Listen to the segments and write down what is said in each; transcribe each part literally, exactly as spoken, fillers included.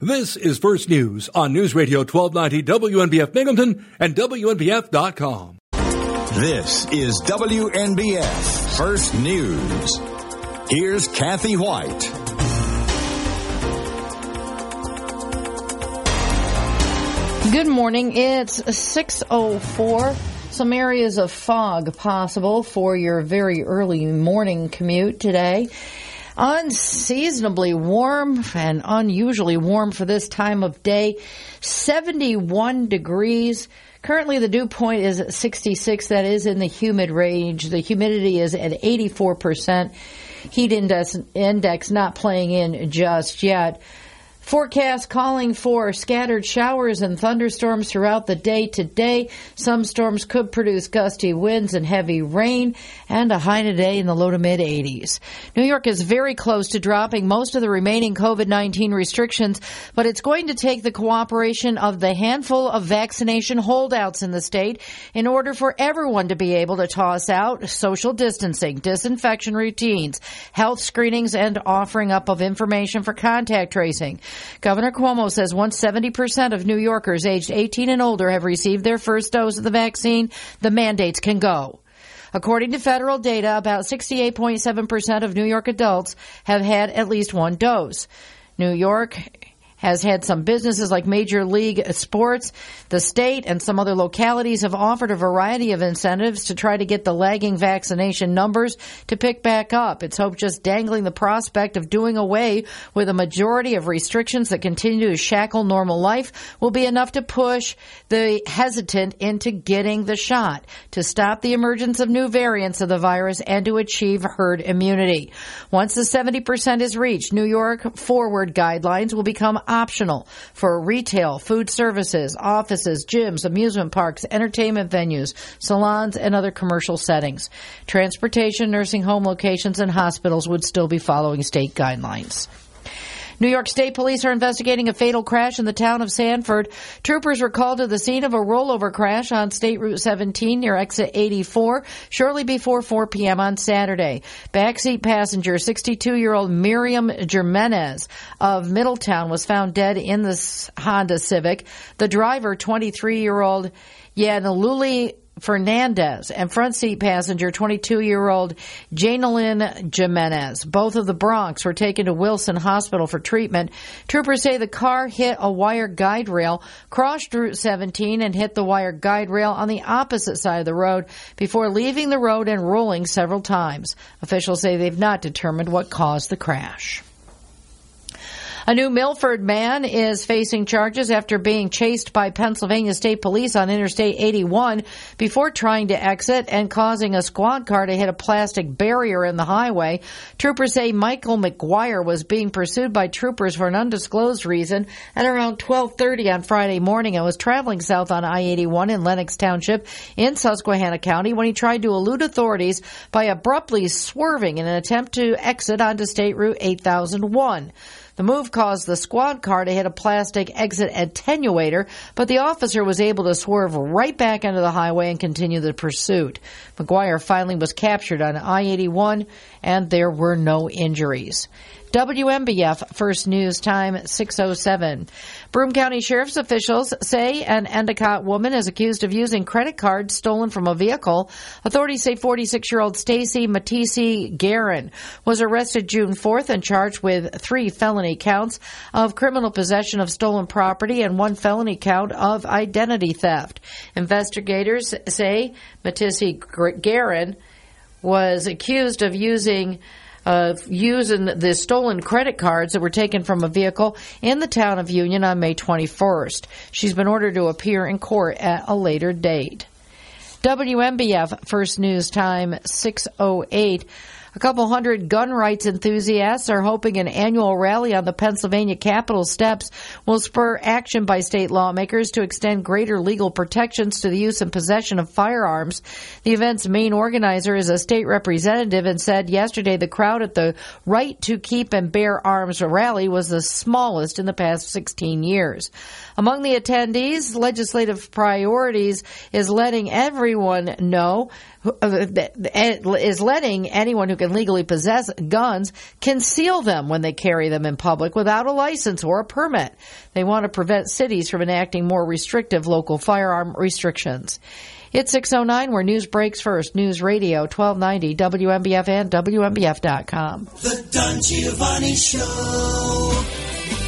This is First News on News Radio twelve ninety W N B F Binghamton and W N B F dot com. This is W N B F First News. Here's Kathy Whyte. Good morning. It's six oh four. Some areas of fog possible for your very early morning commute today. Unseasonably warm and unusually warm for this time of day, seventy-one degrees. Currently the dew point is at sixty-six, that is in the humid range. The humidity is at eighty-four percent. Heat index, index not playing in just yet. Forecast calling for scattered showers and thunderstorms throughout the day today. Some storms could produce gusty winds and heavy rain, and a high today in the low to mid-eighties. New York is very close to dropping most of the remaining COVID nineteen restrictions, but it's going to take the cooperation of the handful of vaccination holdouts in the state in order for everyone to be able to toss out social distancing, disinfection routines, health screenings, and offering up of information for contact tracing. Governor Cuomo says once seventy percent of New Yorkers aged eighteen and older have received their first dose of the vaccine, the mandates can go. According to federal data, about sixty-eight point seven percent of New York adults have had at least one dose. New York has had some businesses like Major League Sports. The state and some other localities have offered a variety of incentives to try to get the lagging vaccination numbers to pick back up. It's hope just dangling the prospect of doing away with a majority of restrictions that continue to shackle normal life will be enough to push the hesitant into getting the shot, to stop the emergence of new variants of the virus, and to achieve herd immunity. Once the seventy percent is reached, New York forward guidelines will become optional for retail, food services, offices, gyms, amusement parks, entertainment venues, salons, and other commercial settings. Transportation, nursing home locations, and hospitals would still be following state guidelines. New York State Police are investigating a fatal crash in the town of Sanford. Troopers were called to the scene of a rollover crash on State Route seventeen near exit eighty-four shortly before four p.m. on Saturday. Backseat passenger sixty-two-year-old Miriam Jimenez of Middletown was found dead in the Honda Civic. The driver, twenty-three-year-old Yanlouli Fernandez, and front seat passenger twenty-two-year-old Yanlouli Jimenez, both of the Bronx, were taken to Wilson Hospital for treatment. Troopers say the car hit a wire guide rail, crossed Route seventeen, and hit the wire guide rail on the opposite side of the road before leaving the road and rolling several times. Officials say they've not determined what caused the crash. A new Milford man is facing charges after being chased by Pennsylvania State Police on Interstate eighty-one before trying to exit and causing a squad car to hit a plastic barrier in the highway. Troopers say Michael McGuire was being pursued by troopers for an undisclosed reason at around twelve thirty on Friday morning and was traveling south on I eighty-one in Lenox Township in Susquehanna County when he tried to elude authorities by abruptly swerving in an attempt to exit onto State Route eight thousand one. The move caused the squad car to hit a plastic exit attenuator, but the officer was able to swerve right back into the highway and continue the pursuit. McGuire finally was captured on I eighty-one, and there were no injuries. W N B F First News Time, six oh seven. Broome County Sheriff's officials say an Endicott woman is accused of using credit cards stolen from a vehicle. Authorities say forty-six-year-old Stacy Matisse Guerin was arrested June fourth and charged with three felony counts of criminal possession of stolen property and one felony count of identity theft. Investigators say Matisse Guerin was accused of using of using the stolen credit cards that were taken from a vehicle in the town of Union on May twenty-first. She's been ordered to appear in court at a later date. W N B F First News Time, six oh eight. A couple hundred gun rights enthusiasts are hoping an annual rally on the Pennsylvania Capitol steps will spur action by state lawmakers to extend greater legal protections to the use and possession of firearms. The event's main organizer is a state representative and said yesterday the crowd at the Right to Keep and Bear Arms rally was the smallest in the past sixteen years. Among the attendees, legislative priorities is letting everyone know, is letting anyone who can can legally possess guns conceal them when they carry them in public without a license or a permit. They want to prevent cities from enacting more restrictive local firearm restrictions. It's six oh nine where news breaks first. News Radio twelve ninety, W N B F and W N B F dot com. The Don Giovanni Show.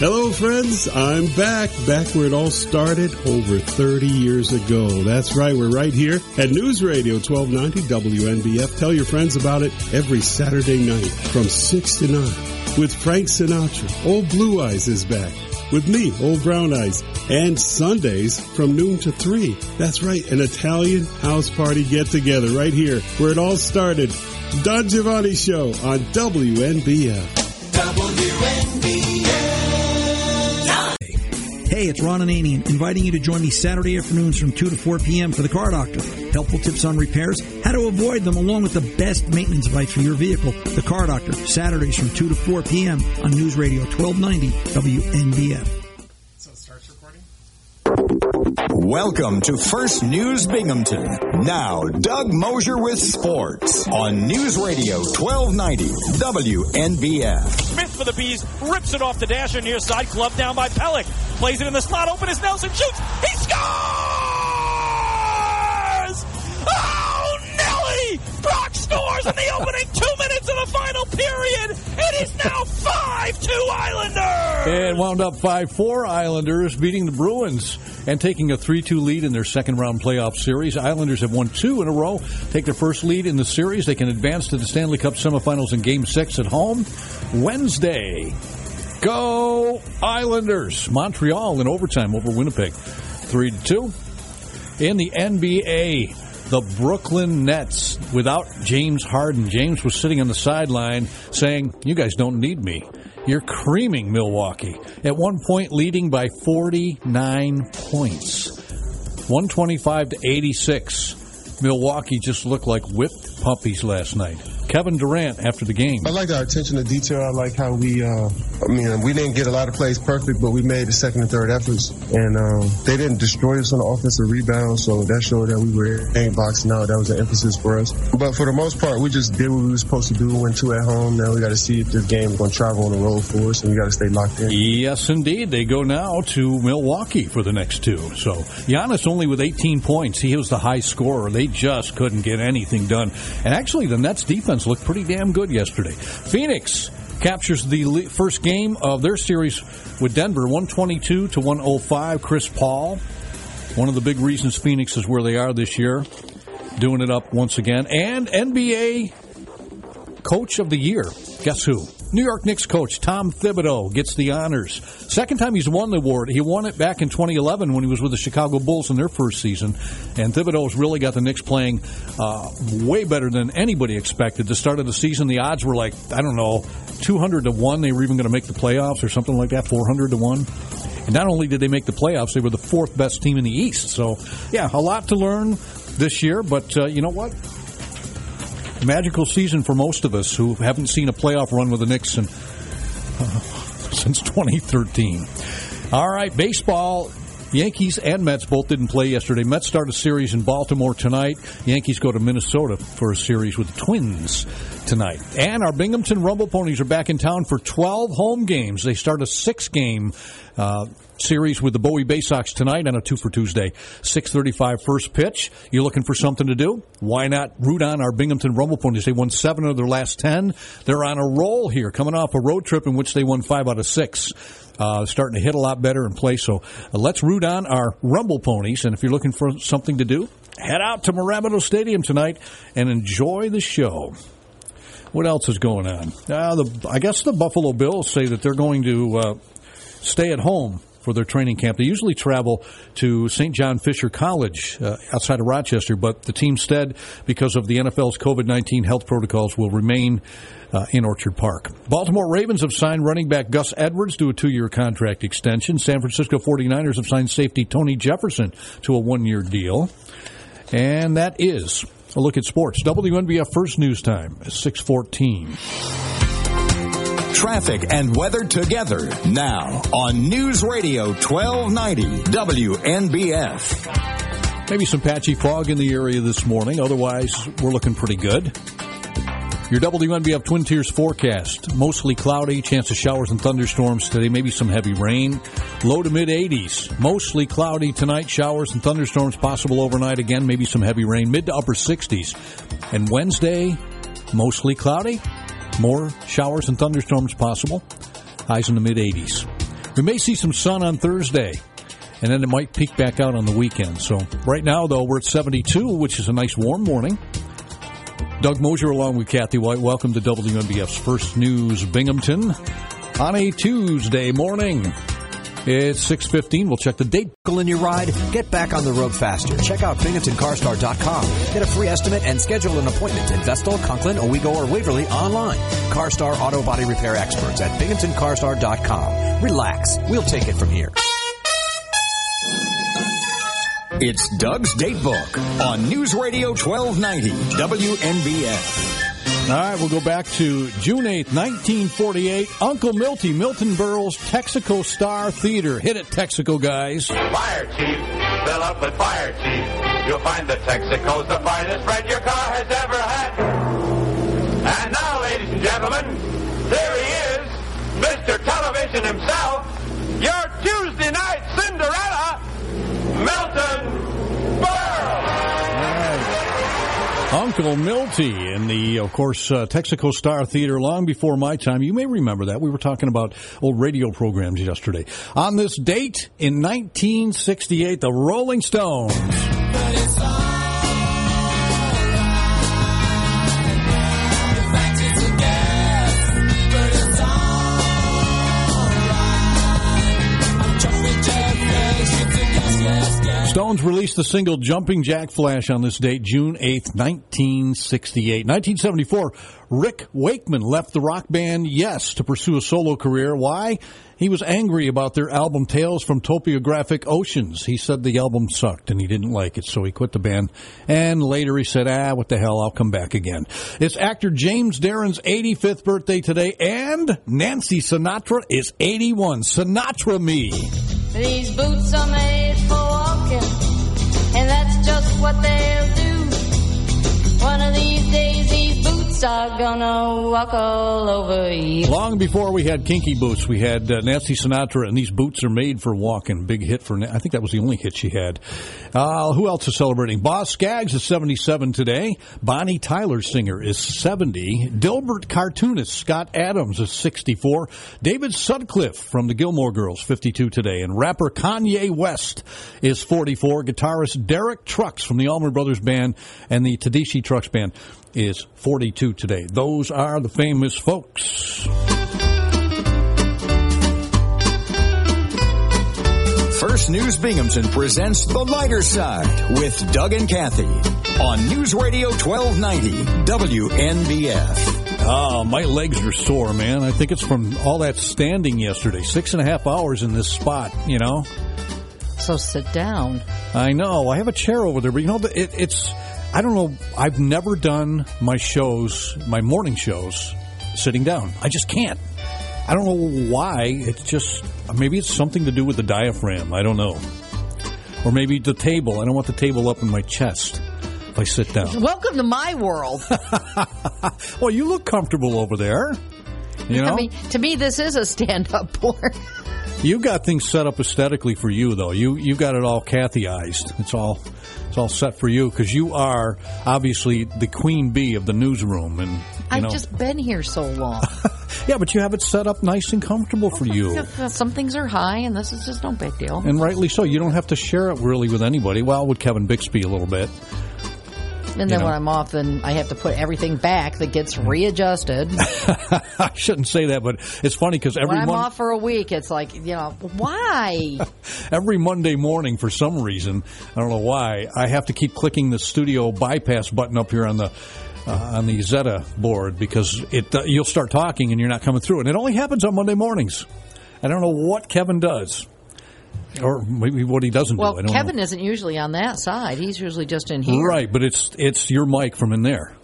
Hello, friends. I'm back, back where it all started over thirty years ago. That's right. We're right here at News Radio twelve ninety W N B F. Tell your friends about it every Saturday night from six to nine with Frank Sinatra. Old Blue Eyes is back with me, Old Brown Eyes. And Sundays from noon to three. That's right. An Italian house party get-together right here where it all started. Don Giovanni Show on W N B F. W N B F. Hey, it's Ron Ananian, inviting you to join me Saturday afternoons from two to four p.m. for The Car Doctor. Helpful tips on repairs, how to avoid them, along with the best maintenance advice for your vehicle. The Car Doctor, Saturdays from two to four p.m. on News Radio twelve ninety W N B F. So it starts recording. Welcome to First News Binghamton. Now, Doug Mosher with sports on News Radio twelve ninety W N B F. Smith for the Bees, rips it off the dasher near side, gloved down by Pellick. Plays it in the slot, open as Nelson shoots. He scores! Oh, Nelly! Brock scores in the opening two minutes of the final period. It is now five two Islanders! It wound up five four Islanders, beating the Bruins and taking a three two lead in their second-round playoff series. Islanders have won two in a row, take their first lead in the series. They can advance to the Stanley Cup semifinals in Game six at home Wednesday. Go Islanders! Montreal in overtime over Winnipeg, three to two. In the N B A, the Brooklyn Nets without James Harden. James was sitting on the sideline saying, "You guys don't need me. You're creaming Milwaukee." At one point, leading by forty-nine points, one twenty-five to eighty-six. Milwaukee just looked like whipped puppies last night. Kevin Durant after the game. I like our attention to detail. I like how we, uh, I mean, we didn't get a lot of plays perfect, but we made the second and third efforts. And um, they didn't destroy us on the offensive rebound, so that showed that we were in box now. That was an emphasis for us. But for the most part, we just did what we were supposed to do, went two at home. Now we got to see if this game is going to travel on the road for us, and we got to stay locked in. Yes, indeed. They go now to Milwaukee for the next two. So Giannis only with eighteen points. He was the high scorer. They just couldn't get anything done. And actually, the Nets defense looked pretty damn good yesterday. Phoenix captures the le- first game of their series with Denver, one twenty-two to one oh five. Chris Paul, one of the big reasons Phoenix is where they are this year, doing it up once again. And N B A Coach of the Year, guess who? New York Knicks coach Tom Thibodeau gets the honors. Second time he's won the award. He won it back in twenty eleven when he was with the Chicago Bulls in their first season. And Thibodeau's really got the Knicks playing uh, way better than anybody expected. At the start of the season, the odds were like, I don't know, two hundred to one. They were even going to make the playoffs or something like that, four hundred to one. And not only did they make the playoffs, they were the fourth best team in the East. So, yeah, a lot to learn this year. But uh, you know what? Magical season for most of us who haven't seen a playoff run with the Knicks in, uh, since twenty thirteen. All right, baseball. Yankees and Mets both didn't play yesterday. Mets start a series in Baltimore tonight. Yankees go to Minnesota for a series with the Twins tonight. And our Binghamton Rumble Ponies are back in town for twelve home games. They start a six-game uh, series with the Bowie Bay Sox tonight on a two for Tuesday. six thirty-five first pitch. You're looking for something to do? Why not root on our Binghamton Rumble Ponies? They won seven of their last ten. They're on a roll here, coming off a road trip in which they won five out of six. Uh, starting to hit a lot better and play. So uh, let's root on our Rumble Ponies. And if you're looking for something to do, head out to Mirabito Stadium tonight and enjoy the show. What else is going on? Uh, the, I guess the Buffalo Bills say that they're going to uh, stay at home for their training camp. They usually travel to Saint John Fisher College uh, outside of Rochester, but the team said because of the N F L's COVID nineteen health protocols will remain uh, in Orchard Park. Baltimore Ravens have signed running back Gus Edwards to a two-year contract extension. San Francisco forty-niners have signed safety Tony Jefferson to a one-year deal. And that is a look at sports. W N B F First News Time at six fourteen. Traffic and weather together now on News Radio twelve ninety W N B F. Maybe some patchy fog in the area this morning. Otherwise, we're looking pretty good. Your W N B F Twin Tiers forecast. Mostly cloudy, chance of showers and thunderstorms today, maybe some heavy rain. Low to mid-eighties. Mostly cloudy tonight, showers and thunderstorms possible overnight again, maybe some heavy rain. Mid to upper sixties. And Wednesday, mostly cloudy. More showers and thunderstorms possible. Highs in the mid-eighties. We may see some sun on Thursday, and then it might peak back out on the weekend. So right now, though, we're at seventy-two, which is a nice warm morning. Doug Mosher along with Kathy Whyte. Welcome to W N B F's First News Binghamton on a Tuesday morning. It's six fifteen. We'll check the date. In your ride, get back on the road faster. Check out Binghamton Carstar dot com. Get a free estimate and schedule an appointment in Vestal, Conklin, Owego, or Waverly online. Carstar Auto Body Repair Experts at Binghamton Carstar dot com. Relax. We'll take it from here. It's Doug's Datebook on News Radio twelve ninety, W N B F. All right, we'll go back to June eighth, nineteen forty-eight. Uncle Milty, Milton Berle's Texaco Star Theater. Hit it, Texaco guys. Fire chief, fill up with fire chief. You'll find the Texaco's the finest red your car has ever had. And now, ladies and gentlemen, there he is, Mister Television himself, your Tuesday night Cinderella, Milton Berle. Right. Uncle Milty in the, of course, uh, Texaco Star Theater long before my time. You may remember that. We were talking about old radio programs yesterday. On this date in nineteen sixty-eight, the Rolling Stones. But it's all- Stones released the single Jumping Jack Flash on this date, June eighth, nineteen sixty-eight. nineteen seventy-four, Rick Wakeman left the rock band Yes to pursue a solo career. Why? He was angry about their album Tales from Topographic Oceans. He said the album sucked and he didn't like it, so he quit the band. And later he said, ah, what the hell, I'll come back again. It's actor James Darren's eighty-fifth birthday today, and Nancy Sinatra is eighty-one. Sinatra me. These boots are made for walking, and that's just what they'll do. One of these days, these boots are gonna walk all over you. Long before we had kinky boots, we had uh, Nancy Sinatra, and these boots are made for walking. Big hit for, Na- I think that was the only hit she had. Uh, who else is celebrating? Boz Scaggs is seventy-seven today. Bonnie Tyler, singer, is seventy. Dilbert cartoonist Scott Adams is sixty-four. David Sutcliffe from the Gilmore Girls, fifty-two today. And rapper Kanye West is forty-four. Guitarist Derek Trucks from the Allman Brothers Band and the Tedeschi Trucks Band is forty-two today. Those are the famous folks. First News Binghamton presents The Lighter Side with Doug and Kathy on News Radio twelve ninety W N B F. Oh, my legs are sore, man. I think it's from all that standing yesterday. Six and a half hours in this spot, you know. So sit down. I know. I have a chair over there, but you know, it, it's... I don't know. I've never done my shows, my morning shows, sitting down. I just can't. I don't know why. It's just, maybe it's something to do with the diaphragm. I don't know. Or maybe the table. I don't want the table up in my chest if I sit down. Welcome to my world. Well, you look comfortable over there. You know? I mean, to me, this is a stand-up board. You got things set up aesthetically for you, though. You you got it all Kathy-ized. It's all it's all set for you because you are obviously the queen bee of the newsroom. And you I've know. just been here so long. Yeah, but you have it set up nice and comfortable for you. Some things are high, and this is just no big deal. And rightly so. You don't have to share it really with anybody. Well, with Kevin Bixby a little bit. And then you know. When I'm off, then I have to put everything back that gets readjusted. I shouldn't say that, but it's funny because every when I'm mon- off for a week, it's like, you know, why? Every Monday morning, for some reason, I don't know why, I have to keep clicking the studio bypass button up here on the uh, on the Zeta board because it uh, you'll start talking and you're not coming through. And it only happens on Monday mornings. I don't know what Kevin does. Or maybe what he doesn't well, do. Well, Kevin know. isn't usually on that side. He's usually just in here. Right, but it's it's your mic from in there.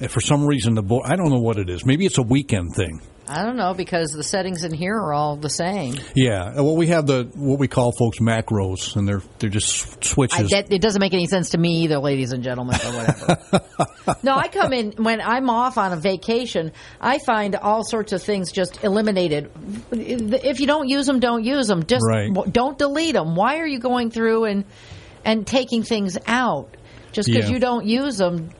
If for some reason, the bo- I don't know what it is. Maybe it's a weekend thing. I don't know, because the settings in here are all the same. Yeah. Well, we have the what we call, folks, macros, and they're they're just switches. I, that, it doesn't make any sense to me either, ladies and gentlemen, or whatever. No, I come in, when I'm off on a vacation, I find all sorts of things just eliminated. If you don't use them, don't use them. Just right. Don't delete them. Why are you going through and, and taking things out? Just because yeah. you don't use them.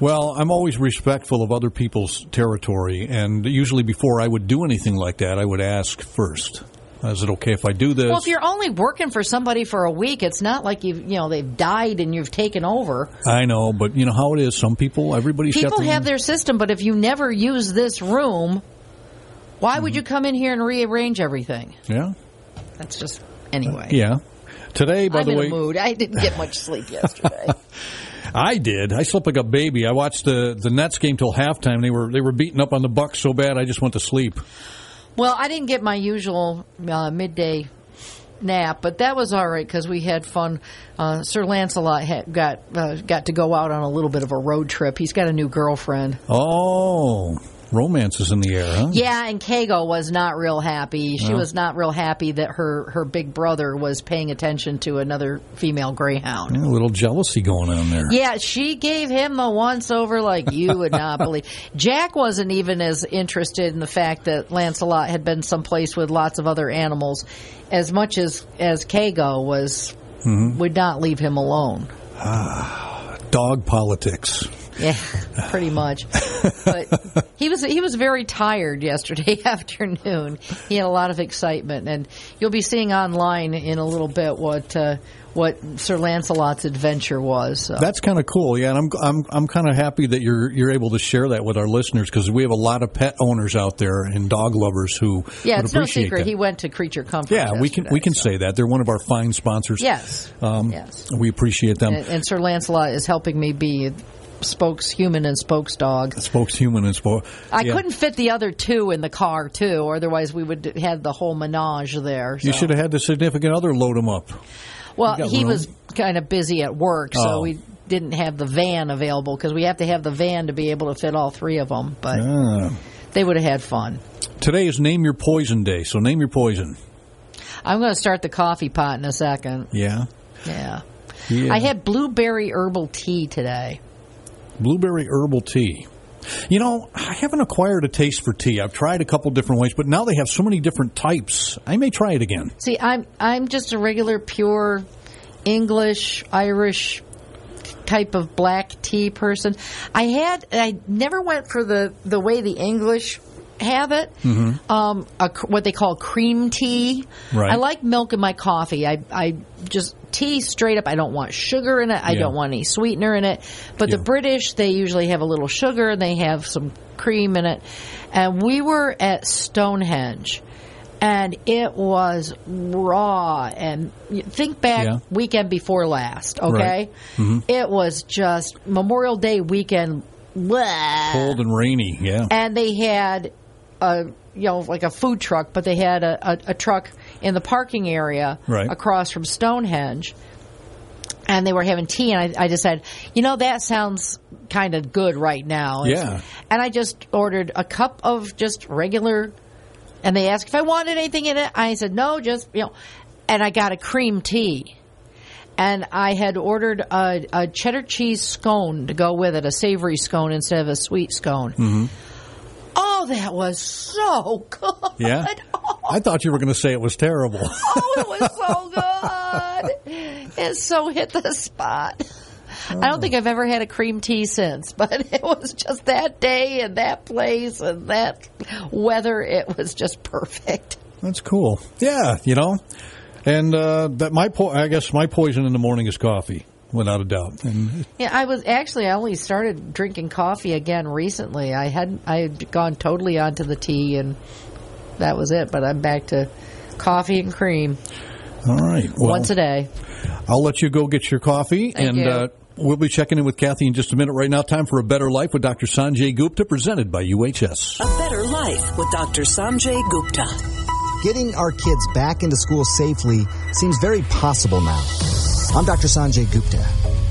Well, I'm always respectful of other people's territory, and usually before I would do anything like that, I would ask first. Is it okay if I do this? Well, if you're only working for somebody for a week, it's not like you've, you know, they've died and you've taken over. I know, but you know how it is. Some people, everybody's got their People have their system, but if you never use this room, why mm-hmm. would you come in here and rearrange everything? Yeah. That's just, anyway. Uh, yeah. Today, by I'm the way... I'm in a mood. I didn't get much sleep yesterday. I did. I slept like a baby. I watched the, the Nets game till halftime. They were they were beating up on the Bucks so bad, I just went to sleep. Well, I didn't get my usual uh, midday nap, but that was all right because we had fun. Uh, Sir Lancelot had, got uh, got to go out on a little bit of a road trip. He's got a new girlfriend. Oh, romance is in the air, huh? Yeah, and Kago was not real happy. She oh. was not real happy that her, her big brother was paying attention to another female greyhound. Yeah, a little jealousy going on there. Yeah, she gave him the once-over like you would not believe. Jack wasn't even as interested in the fact that Lancelot had been someplace with lots of other animals as much as, as Kago was, mm-hmm. would not leave him alone. Ah, dog politics. Yeah, pretty much. But he was he was very tired yesterday afternoon. He had a lot of excitement, and you'll be seeing online in a little bit what uh, what Sir Lancelot's adventure was. So. That's kind of cool, yeah. And I'm I'm I'm kind of happy that you're you're able to share that with our listeners because we have a lot of pet owners out there and dog lovers who yeah, would it's appreciate no secret. That. He went to Creature Comfort. Yeah, we can we can so. say that they're one of our fine sponsors. Yes, um, yes, we appreciate them. And, and Sir Lancelot is helping me be. Spokeshuman and spokesdog. Spokeshuman and spoke. I yeah. couldn't fit the other two in the car, too, or otherwise we would have the whole menage there. So. You should have had the significant other load him up. Well, he room. was kind of busy at work, so oh. we didn't have the van available because we have to have the van to be able to fit all three of them. But yeah. they would have had fun. Today is Name Your Poison Day, so name your poison. I'm going to start the coffee pot in a second. Yeah? Yeah. yeah. I had blueberry herbal tea today. Blueberry herbal tea. You know, I haven't acquired a taste for tea. I've tried a couple different ways, but now they have so many different types. I may try it again. See, I'm I'm just a regular, pure English, Irish type of black tea person. I had I never went for the, the way the English have it, mm-hmm. um, a, what they call cream tea. Right. I like milk in my coffee. I I just... Tea straight up. I don't want sugar in it. I yeah. don't want any sweetener in it. But yeah. the British, they usually have a little sugar and they have some cream in it. And we were at Stonehenge, and it was raw. And think back yeah. weekend before last. Okay, right. mm-hmm. It was just Memorial Day weekend. Blah. Cold and rainy. Yeah, and they had a you know like a food truck, but they had a, a, a truck. in the parking area right. across from Stonehenge, and they were having tea, and I, I just said, you know, that sounds kind of good right now. And, yeah. and I just ordered a cup of just regular, and they asked if I wanted anything in it. I said, no, just, you know, and I got a cream tea. And I had ordered a, a cheddar cheese scone to go with it, a savory scone instead of a sweet scone. Mm-hmm. Oh, that was so good. Yeah. Oh. I thought you were going to say it was terrible. Oh, it was so good. It so hit the spot. Oh. I don't think I've ever had a cream tea since, but it was just that day and that place and that weather. It was just perfect. That's cool. Yeah, you know. And uh, that my po- I guess my poison in the morning is coffee. Without a doubt. And yeah, I was actually I only started drinking coffee again recently. I hadn't I had gone totally onto the tea, and that was it. But I'm back to coffee and cream. All right, well, once a day. I'll let you go get your coffee, Thank and you. uh, we'll be checking in with Kathy in just a minute. Right now, time for A Better Life with Doctor Sanjay Gupta, presented by U H S. A Better Life with Doctor Sanjay Gupta. Getting our kids back into school safely seems very possible now. I'm Doctor Sanjay Gupta,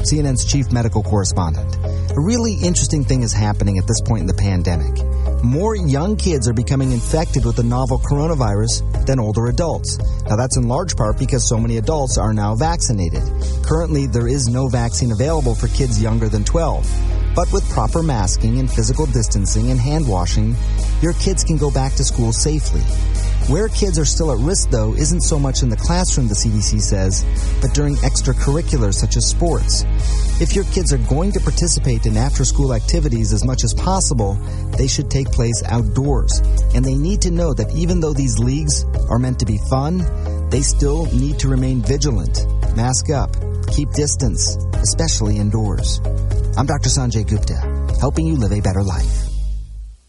C N N's chief medical correspondent. A really interesting thing is happening at this point in the pandemic. more young kids are becoming infected with the novel coronavirus than older adults. Now, that's in large part because so many adults are now vaccinated. Currently, there is no vaccine available for kids younger than twelve. But with proper masking and physical distancing and hand washing, your kids can go back to school safely. Where kids are still at risk, though, isn't so much in the classroom, the C D C says, but during extracurriculars such as sports. If your kids are going to participate in after-school activities as much as possible, they should take place outdoors. And they need to know that even though these leagues are meant to be fun, they still need to remain vigilant, mask up, keep distance, especially indoors. I'm Doctor Sanjay Gupta, helping you live a better life.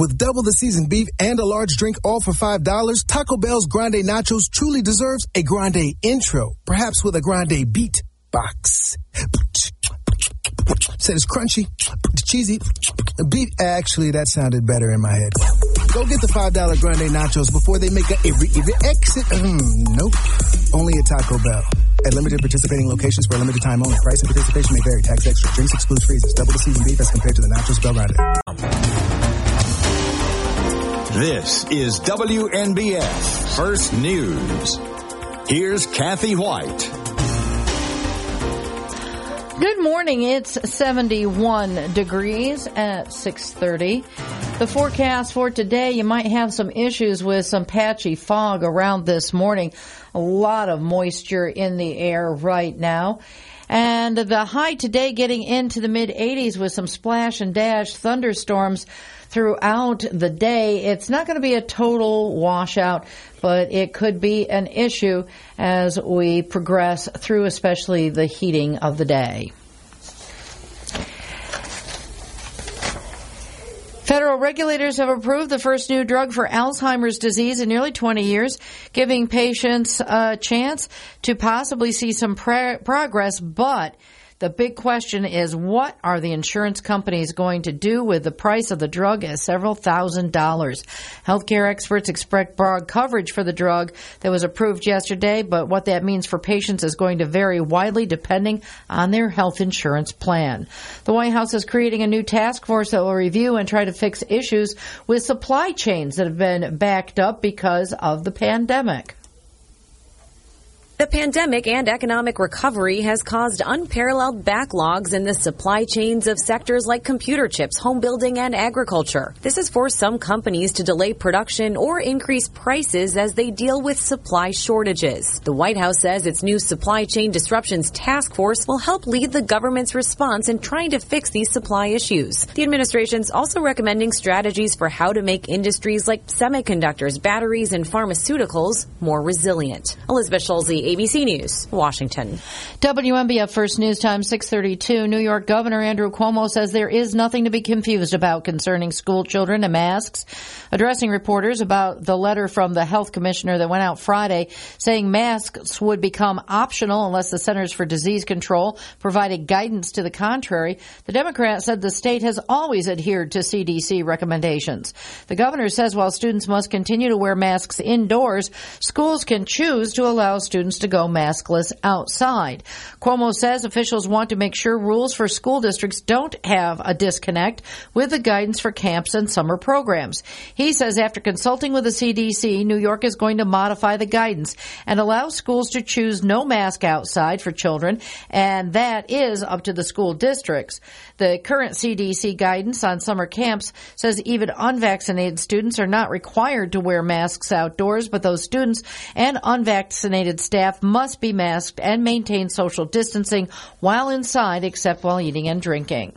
With double the seasoned beef and a large drink all for five dollars, Taco Bell's Grande Nachos truly deserves a Grande intro, perhaps with a Grande beat box. Said it's crunchy, cheesy, beef. Actually, that sounded better in my head. Go get the five dollar Grande Nachos before they make a every, every exit. Nope, only at Taco Bell. At limited participating locations for a limited time only. Price and participation may vary. Tax extra. Drinks exclude freezes. Double the seasoned beef as compared to the Nachos Bell Grande. This is W N B F First News. Here's Kathy Whyte. Good morning. It's seventy-one degrees at six thirty. The forecast for today, you might have some issues with some patchy fog around this morning. A lot of moisture in the air right now. And the high today getting into the mid eighties with some splash and dash thunderstorms throughout the day. It's not going to be a total washout, but it could be an issue as we progress through, especially the heating of the day. Federal regulators have approved the first new drug for Alzheimer's disease in nearly twenty years, giving patients a chance to possibly see some pr- progress, but the big question is, what are the insurance companies going to do with the price of the drug at several thousand dollars? Healthcare experts expect broad coverage for the drug that was approved yesterday, but what that means for patients is going to vary widely depending on their health insurance plan. The White House is creating a new task force that will review and try to fix issues with supply chains that have been backed up because of the pandemic. The pandemic and economic recovery has caused unparalleled backlogs in the supply chains of sectors like computer chips, home building, and agriculture. This has forced some companies to delay production or increase prices as they deal with supply shortages. The White House says its new Supply Chain Disruptions Task Force will help lead the government's response in trying to fix these supply issues. The administration's also recommending strategies for how to make industries like semiconductors, batteries, and pharmaceuticals more resilient. Elizabeth Schulze, A B C News, Washington. W N B F First News Time, six thirty-two. New York Governor Andrew Cuomo says there is nothing to be confused about concerning school children and masks. Addressing reporters about the letter from the health commissioner that went out Friday saying masks would become optional unless the Centers for Disease Control provided guidance to the contrary, the Democrat said the state has always adhered to C D C recommendations. The governor says while students must continue to wear masks indoors, schools can choose to allow students to go maskless outside. Cuomo says officials want to make sure rules for school districts don't have a disconnect with the guidance for camps and summer programs. He says after consulting with the C D C, New York is going to modify the guidance and allow schools to choose no mask outside for children, and that is up to the school districts. The current C D C guidance on summer camps says even unvaccinated students are not required to wear masks outdoors, but those students and unvaccinated staff must be masked and maintain social distancing while inside, except while eating and drinking.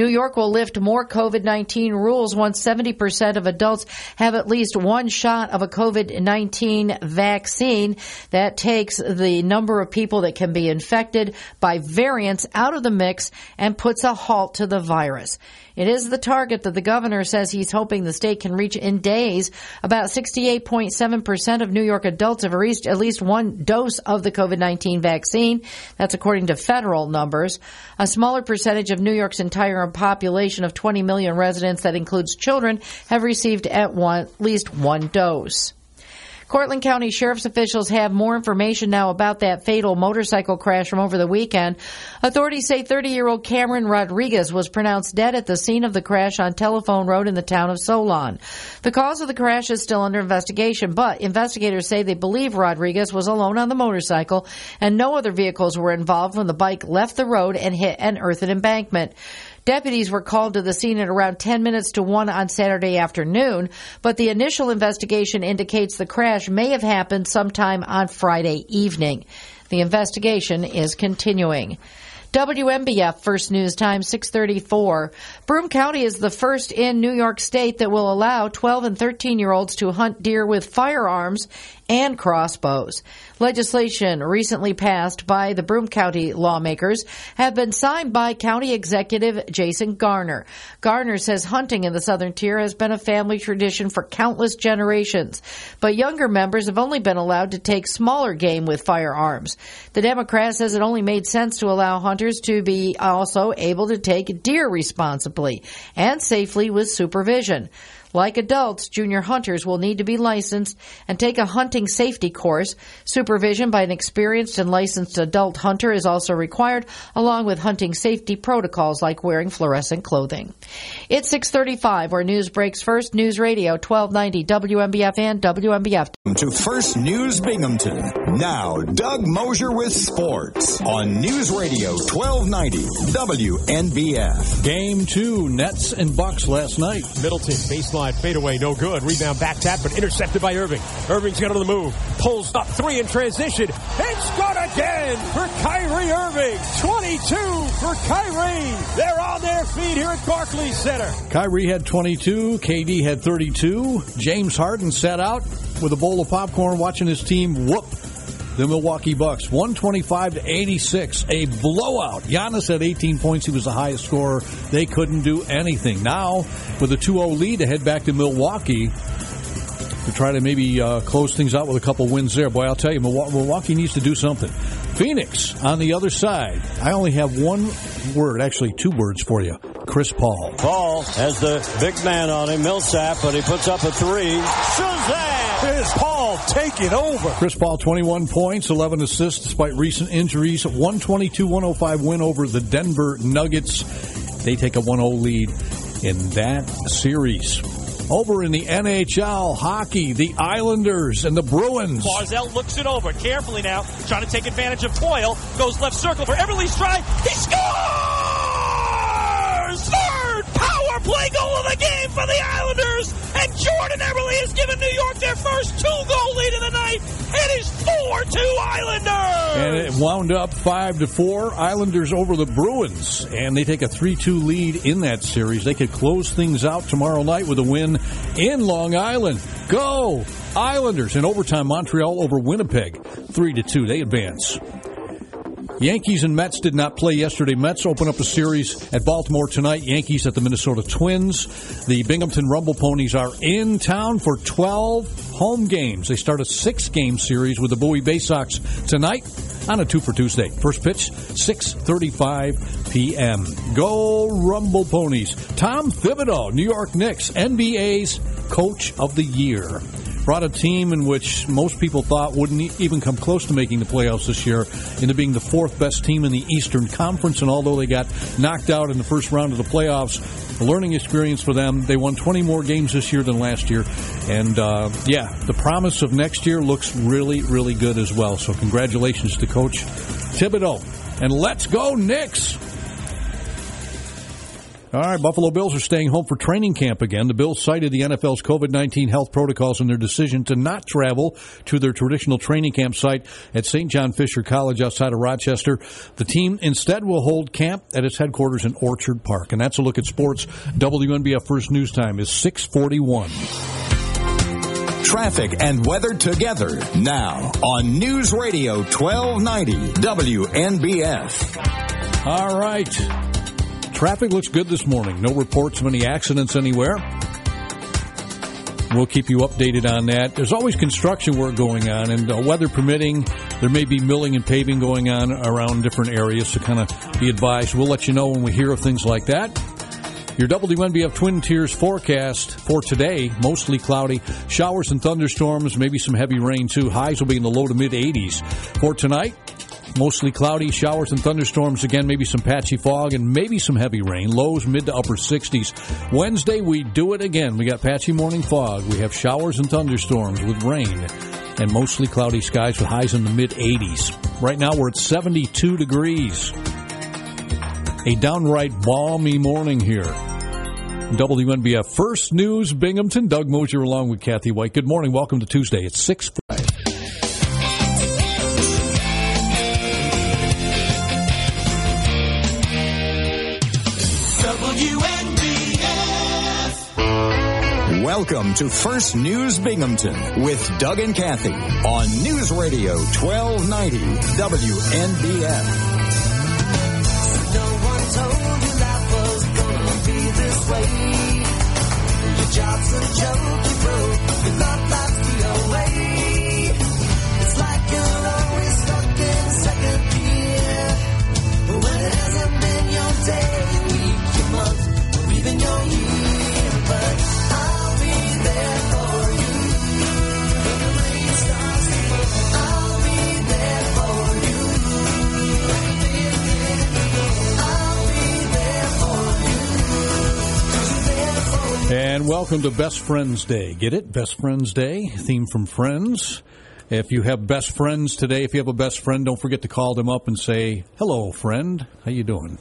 New York will lift more COVID nineteen rules once seventy percent of adults have at least one shot of a COVID nineteen vaccine. That takes the number of people that can be infected by variants out of the mix and puts a halt to the virus. It is the target that the governor says he's hoping the state can reach in days. About sixty-eight point seven percent of New York adults have reached at least one dose of the COVID nineteen vaccine. That's according to federal numbers. A smaller percentage of New York's entire population of twenty million residents, that includes children, have received at one, at least one dose. Cortland County Sheriff's officials have more information now about that fatal motorcycle crash from over the weekend. Authorities say thirty-year-old Cameron Rodriguez was pronounced dead at the scene of the crash on Telephone Road in the town of Solon. The cause of the crash is still under investigation, but investigators say they believe Rodriguez was alone on the motorcycle and no other vehicles were involved when the bike left the road and hit an earthen embankment. Deputies were called to the scene at around ten minutes to one on Saturday afternoon, but the initial investigation indicates the crash may have happened sometime on Friday evening. The investigation is continuing. W N B F First News Time, six thirty-four. Broome County is the first in New York State that will allow twelve and thirteen-year-olds to hunt deer with firearms and crossbows. Legislation recently passed by the Broome County lawmakers have been signed by County Executive Jason Garnar. Garnar says hunting in the southern tier has been a family tradition for countless generations, but younger members have only been allowed to take smaller game with firearms. The Democrat says it only made sense to allow hunters to be also able to take deer responsibly and safely with supervision. Like adults, junior hunters will need to be licensed and take a hunting safety course. Supervision by an experienced and licensed adult hunter is also required, along with hunting safety protocols like wearing fluorescent clothing. It's six thirty-five, where news breaks first. News Radio twelve ninety W N B F and W N B F. To First News Binghamton. Now, Doug Mosher with sports on News Radio twelve ninety W N B F. Game two, Nets and Bucks last night. Middleton, baseline. Fadeaway, no good. Rebound, back tap, but intercepted by Irving. Irving's got on the move. Pulls up three in transition. It's good again for Kyrie Irving. twenty-two for Kyrie. They're on their feet here at Barclays Center. Kyrie had twenty-two. K D had thirty-two. James Harden sat out with a bowl of popcorn watching his team whoop the Milwaukee Bucks. one twenty-five to eighty-six. A blowout. Giannis had eighteen points. He was the highest scorer. They couldn't do anything. Now, with a two oh lead to head back to Milwaukee to try to maybe uh, close things out with a couple wins there. Boy, I'll tell you, Milwaukee needs to do something. Phoenix on the other side. I only have one word, actually two words for you. Chris Paul. Paul has the big man on him, Millsap, but he puts up a three. Shazam! Here's Paul taking over. Chris Paul, twenty-one points, eleven assists despite recent injuries. one twenty-two to one oh five win over the Denver Nuggets. They take a one oh lead in that series. Over in the N H L hockey, the Islanders and the Bruins. Barzell looks it over carefully now, trying to take advantage of Poyle. Goes left circle for Everly's try. He scores! Third power play goal of the game for the Islanders. And Jordan Everly has given New York their first two-goal lead of the night. It is four two Islanders. And it wound up five to four. Islanders over the Bruins. And they take a three two lead in that series. They could close things out tomorrow night with a win in Long Island. Go Islanders. In overtime, Montreal over Winnipeg. three to two. They advance. Yankees and Mets did not play yesterday. Mets open up a series at Baltimore tonight. Yankees at the Minnesota Twins. The Binghamton Rumble Ponies are in town for twelve home games. They start a six-game series with the Bowie Bay Sox tonight on a two for Tuesday. First pitch, six thirty-five p.m. Go Rumble Ponies. Tom Thibodeau, New York Knicks, N B A's Coach of the Year. Brought a team in which most people thought wouldn't even come close to making the playoffs this year into being the fourth best team in the Eastern Conference. And although they got knocked out in the first round of the playoffs, a learning experience for them. They won twenty more games this year than last year. And, uh, yeah, the promise of next year looks really, really good as well. So congratulations to Coach Thibodeau. And let's go Knicks! All right, Buffalo Bills are staying home for training camp again. The Bills cited the N F L's COVID nineteen health protocols in their decision to not travel to their traditional training camp site at Saint John Fisher College outside of Rochester. The team instead will hold camp at its headquarters in Orchard Park. And that's a look at sports. W N B F First News Time is six forty-one. Traffic and weather together now on News Radio twelve ninety W N B F. All right. Traffic looks good this morning. No reports of any accidents anywhere. We'll keep you updated on that. There's always construction work going on, and uh, weather permitting, there may be milling and paving going on around different areas, so kind of be advised. We'll let you know when we hear of things like that. Your W N B F Twin Tiers forecast for today, mostly cloudy. Showers and thunderstorms, maybe some heavy rain, too. Highs will be in the low to mid-eighties. For tonight, mostly cloudy, showers and thunderstorms again, maybe some patchy fog and maybe some heavy rain. Lows mid to upper sixties. Wednesday, we do it again. We got patchy morning fog. We have showers and thunderstorms with rain and mostly cloudy skies with highs in the mid-eighties. Right now, we're at seventy-two degrees. A downright balmy morning here. W N B F First News, Binghamton. Doug Mosher along with Kathy Whyte. Good morning. Welcome to Tuesday. It's six forty-five. Welcome to First News Binghamton with Doug and Kathy on News Radio twelve ninety W N B F. No one told you life was gonna be this way. Your job's a joke, you broke, your love life's the away. It's like you're always stuck in second gear. When it hasn't been your day, your week, your month, or even your year, but and welcome to Best Friends Day. Get it? Best Friends Day, theme from Friends. If you have best friends today, if you have a best friend, don't forget to call them up and say, hello, friend. How you doing?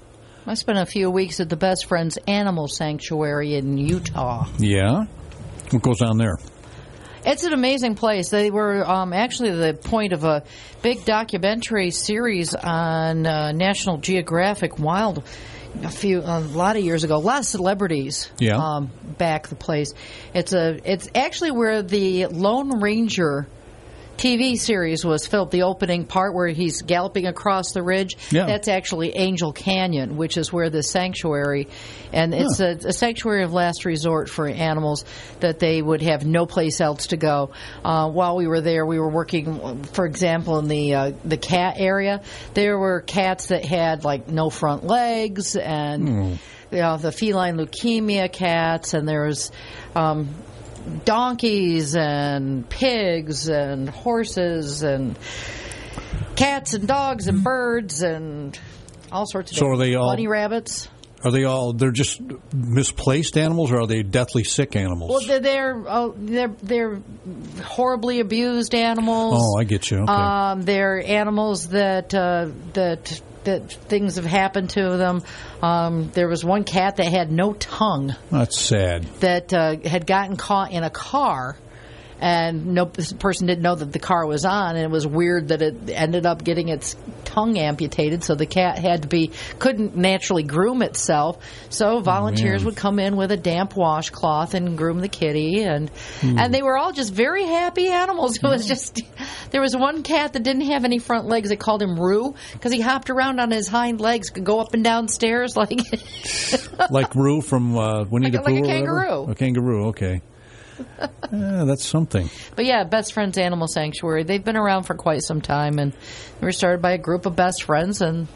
I spent a few weeks at the Best Friends Animal Sanctuary in Utah. Yeah? What goes on there? It's an amazing place. They were um, actually the point of a big documentary series on uh, National Geographic Wild a few a lot of years ago. A lot of celebrities yeah. um, back the place. It's a it's actually where the Lone Ranger T V series was filmed. The opening part where he's galloping across the ridge, yeah. that's actually Angel Canyon, which is where the sanctuary, and it's yeah. a, a sanctuary of last resort for animals that they would have no place else to go. Uh, while we were there, we were working, for example, in the uh, the cat area. There were cats that had like no front legs, and mm. you know, the feline leukemia cats, and there was Um, donkeys and pigs and horses and cats and dogs and birds and all sorts of so things. Are they all bunny rabbits? Are they all? They're just misplaced animals, or are they deathly sick animals? Well, they're they're uh, they're, they're horribly abused animals. Oh, I get you. Okay. Um, they're animals that uh, that that things have happened to them. Um, there was one cat that had no tongue. That's sad. That uh, had gotten caught in a car, and no this person didn't know that the car was on, and it was weird that it ended up getting its tongue amputated, so the cat had to be couldn't naturally groom itself, so volunteers oh, would come in with a damp washcloth and groom the kitty, and mm. and they were all just very happy animals. It was just there was one cat that didn't have any front legs. They called him Roo because he hopped around on his hind legs, could go up and down stairs like like Roo from uh, Winnie the Pooh, like a kangaroo a kangaroo okay. Yeah, that's something. But yeah, Best Friends Animal Sanctuary. They've been around for quite some time, and they were started by a group of best friends. And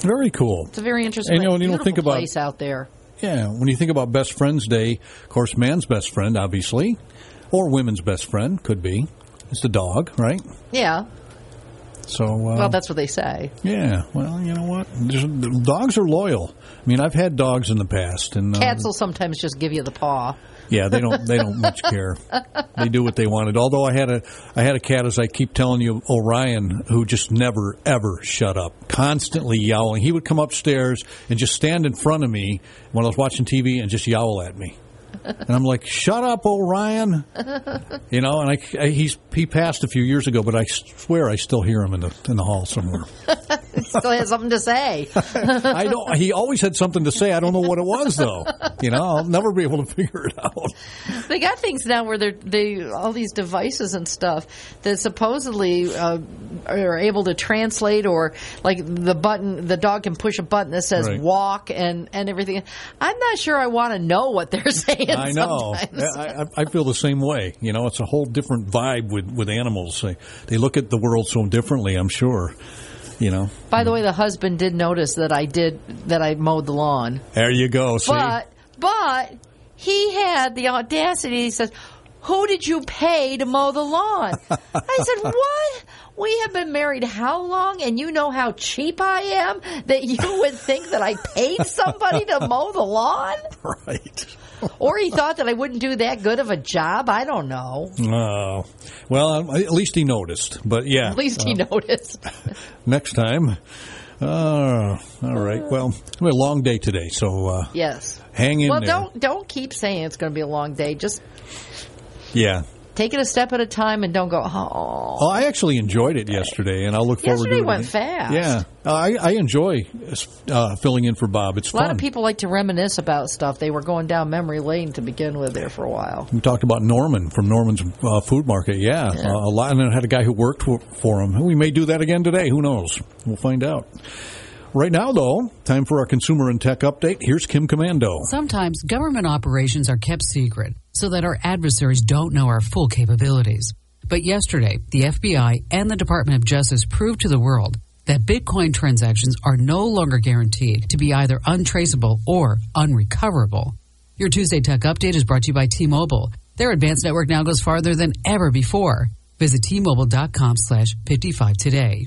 very cool. It's a very interesting, and, you know, beautiful you don't think place about, out there. Yeah, when you think about Best Friends Day, of course, man's best friend, obviously, or women's best friend could be. It's the dog, right? Yeah. So uh, well, that's what they say. Yeah. Well, you know what? There's, dogs are loyal. I mean, I've had dogs in the past, and uh, cats will sometimes just give you the paw. Yeah, they don't. They don't much care. They do what they wanted. Although I had a, I had a cat, as I keep telling you, Orion, who just never ever shut up, constantly yowling. He would come upstairs and just stand in front of me when I was watching T V and just yowl at me. And I'm like, shut up, Orion. You know, and I, I, he's he passed a few years ago, but I swear I still hear him in the in the hall somewhere. He still has something to say. I don't. He always had something to say. I don't know what it was, though. You know, I'll never be able to figure it out. They got things now where they're they all these devices and stuff that supposedly uh, are able to translate, or like the button, the dog can push a button that says right. walk and, and everything. I'm not sure I want to know what they're saying. I know. I, I feel the same way. You know, it's a whole different vibe with, with animals. They, they look at the world so differently, I'm sure. You know. By the way, the husband did notice that I did that I mowed the lawn. There you go. See? But but he had the audacity. He says, "Who did you pay to mow the lawn?" I said, "What? We have been married how long, and you know how cheap I am that you would think that I paid somebody to mow the lawn?" Right. Or he thought that I wouldn't do that good of a job. I don't know. Oh. Uh, well, at least he noticed. But, yeah. At least he uh, noticed. Next time. Uh, all right. Well, it's been a long day today, so uh, yes. hang in well, there. Well, don't, don't keep saying it's going to be a long day. Just yeah. take it a step at a time and don't go, oh. oh I actually enjoyed it yesterday, and I'll look yesterday forward to it. Yesterday went fast. Yeah. Uh, I, I enjoy uh, filling in for Bob. It's fun. A lot of people like to reminisce about stuff. They were going down memory lane to begin with there for a while. We talked about Norman from Norman's uh, Food Market. Yeah, yeah. Uh, a lot. And I had a guy who worked for him. We may do that again today. Who knows? We'll find out. Right now, though, time for our Consumer and Tech Update. Here's Kim Commando. Sometimes government operations are kept secret so that our adversaries don't know our full capabilities. But yesterday, the F B I and the Department of Justice proved to the world that Bitcoin transactions are no longer guaranteed to be either untraceable or unrecoverable. Your Tuesday Tech Update is brought to you by T-Mobile. Their advanced network now goes farther than ever before. Visit T-Mobile.com slash 55 today.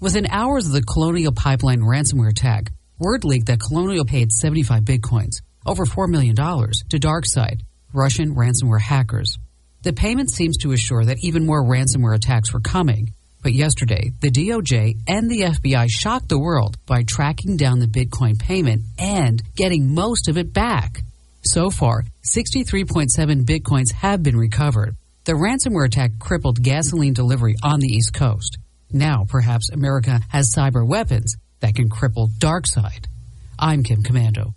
Within hours of the Colonial Pipeline ransomware attack, word leaked that Colonial paid seventy-five bitcoins, over four million dollars, to DarkSide, Russian ransomware hackers. The payment seems to assure that even more ransomware attacks were coming. But yesterday, the D O J and the F B I shocked the world by tracking down the Bitcoin payment and getting most of it back. So far, sixty-three point seven Bitcoins have been recovered. The ransomware attack crippled gasoline delivery on the East Coast. Now, perhaps America has cyber weapons that can cripple DarkSide. I'm Kim Commando.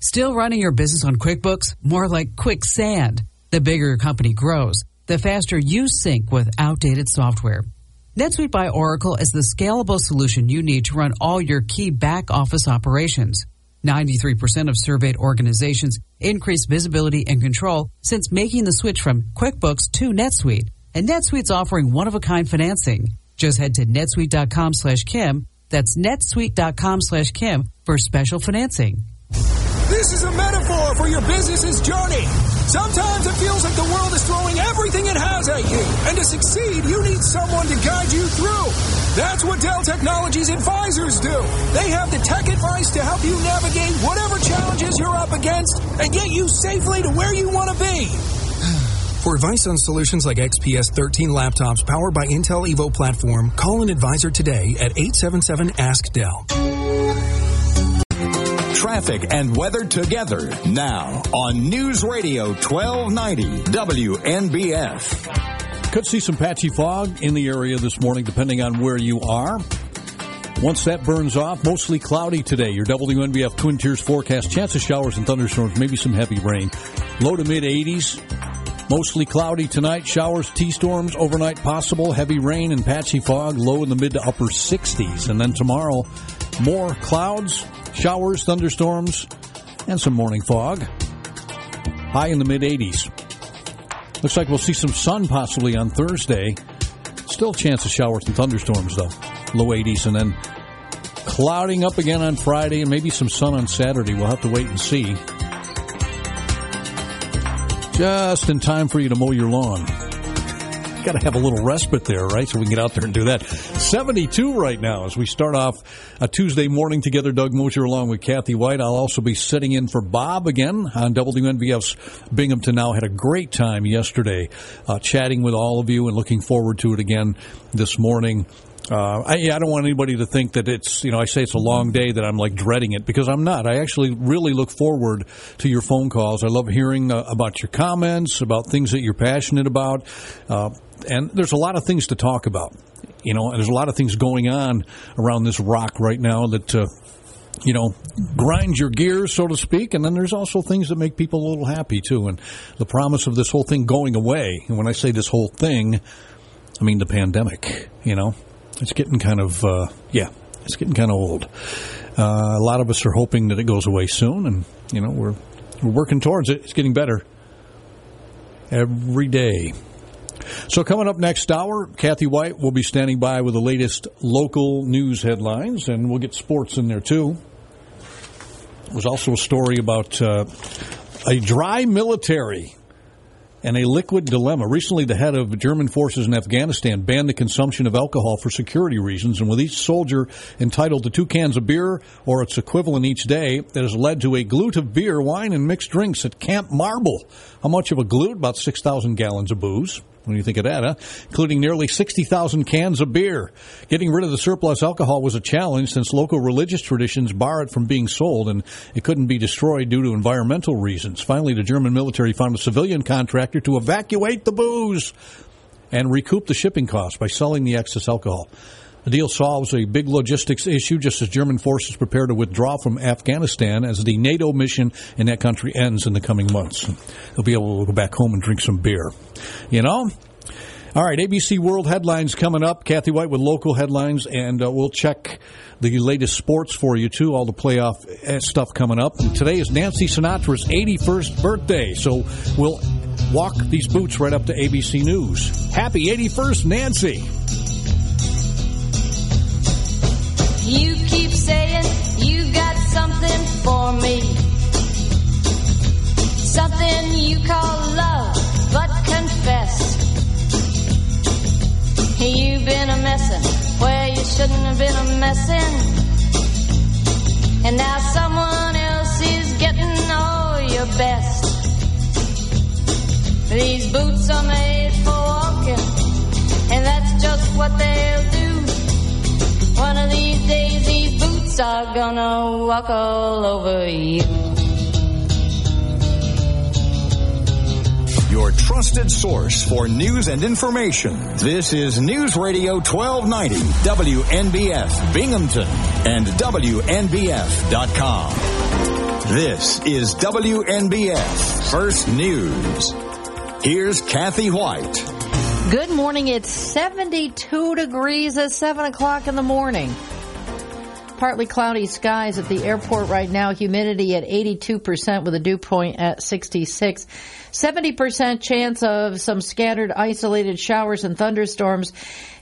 Still running your business on QuickBooks? More like quicksand. The bigger your company grows, the faster you sync with outdated software. NetSuite by Oracle is the scalable solution you need to run all your key back-office operations. ninety-three percent of surveyed organizations increase visibility and control since making the switch from QuickBooks to NetSuite. And NetSuite's offering one-of-a-kind financing. Just head to netsuite.com slash Kim. That's netsuite.com slash Kim for special financing. This is a metaphor for your business's journey. Sometimes it feels like the world is throwing everything it has at you. And to succeed, you need someone to guide you through. That's what Dell Technologies Advisors do. They have the tech advice to help you navigate whatever challenges you're up against and get you safely to where you want to be. For advice on solutions like X P S thirteen laptops powered by Intel Evo platform, call an advisor today at eight seven seven ask Dell. Traffic and weather together now on News Radio twelve ninety W N B F. Could see some patchy fog in the area this morning, depending on where you are. Once that burns off, mostly cloudy today. Your W N B F Twin Tiers forecast. Chance of showers and thunderstorms, maybe some heavy rain. Low to mid-eighties. Mostly cloudy tonight. Showers, T-storms, overnight possible. Heavy rain and patchy fog. Low in the mid to upper sixties. And then tomorrow, more clouds, showers, thunderstorms, and some morning fog. High in the mid-eighties. Looks like we'll see some sun possibly on Thursday. Still chance of showers and thunderstorms, though. Low eighties, and then clouding up again on Friday, and maybe some sun on Saturday. We'll have to wait and see. Just in time for you to mow your lawn. Got to have a little respite there, right? So we can get out there and do that. seventy-two right now as we start off a Tuesday morning together. Doug Mosher along with Kathy Whyte. I'll also be sitting in for Bob again on W N B F's Binghamton Now. Had a great time yesterday uh, chatting with all of you and looking forward to it again this morning. Uh, I, I don't want anybody to think that it's, you know, I say it's a long day that I'm like dreading it, because I'm not. I actually really look forward to your phone calls. I love hearing uh, about your comments, about things that you're passionate about. Uh, and there's a lot of things to talk about, you know, and there's a lot of things going on around this rock right now that, uh, you know, grind your gears, so to speak. And then there's also things that make people a little happy, too. And the promise of this whole thing going away. And when I say this whole thing, I mean the pandemic, you know. It's getting kind of, uh, yeah, it's getting kind of old. Uh, a lot of us are hoping that it goes away soon, and, you know, we're we're working towards it. It's getting better every day. So coming up next hour, Kathy Whyte will be standing by with the latest local news headlines, and we'll get sports in there, too. There's also a story about uh, a dry military and a liquid dilemma. Recently, the head of German forces in Afghanistan banned the consumption of alcohol for security reasons, and with each soldier entitled to two cans of beer or its equivalent each day, that has led to a glut of beer, wine, and mixed drinks at Camp Marble. How much of a glut? About six thousand gallons of booze. When you think of that, huh? Including nearly sixty thousand cans of beer. Getting rid of the surplus alcohol was a challenge since local religious traditions bar it from being sold, and it couldn't be destroyed due to environmental reasons. Finally, the German military found a civilian contractor to evacuate the booze and recoup the shipping costs by selling the excess alcohol. The deal solves a big logistics issue just as German forces prepare to withdraw from Afghanistan as the NATO mission in that country ends in the coming months. They'll be able to go back home and drink some beer. You know? All right, A B C World Headlines coming up. Kathy Whyte with local headlines, and uh, we'll check the latest sports for you, too, all the playoff stuff coming up. And today is Nancy Sinatra's eighty-first birthday, so we'll walk these boots right up to A B C News. Happy eighty-first, Nancy! You keep saying you got something for me, something you call love, but confess, you've been a messin' where you shouldn't have been a messin', and now someone else is getting all your best. These boots are made for walking, and that's just what they'll do. One of these days, these boots are gonna walk all over you. Your trusted source for news and information. This is News Radio twelve ninety, W N B F, Binghamton, and W N B F dot com. This is W N B F First News. Here's Kathy Whyte. Good morning. It's seventy-two degrees at seven o'clock in the morning. Partly cloudy skies at the airport right now. Humidity at eighty-two percent with a dew point at sixty-six. seventy percent chance of some scattered isolated showers and thunderstorms.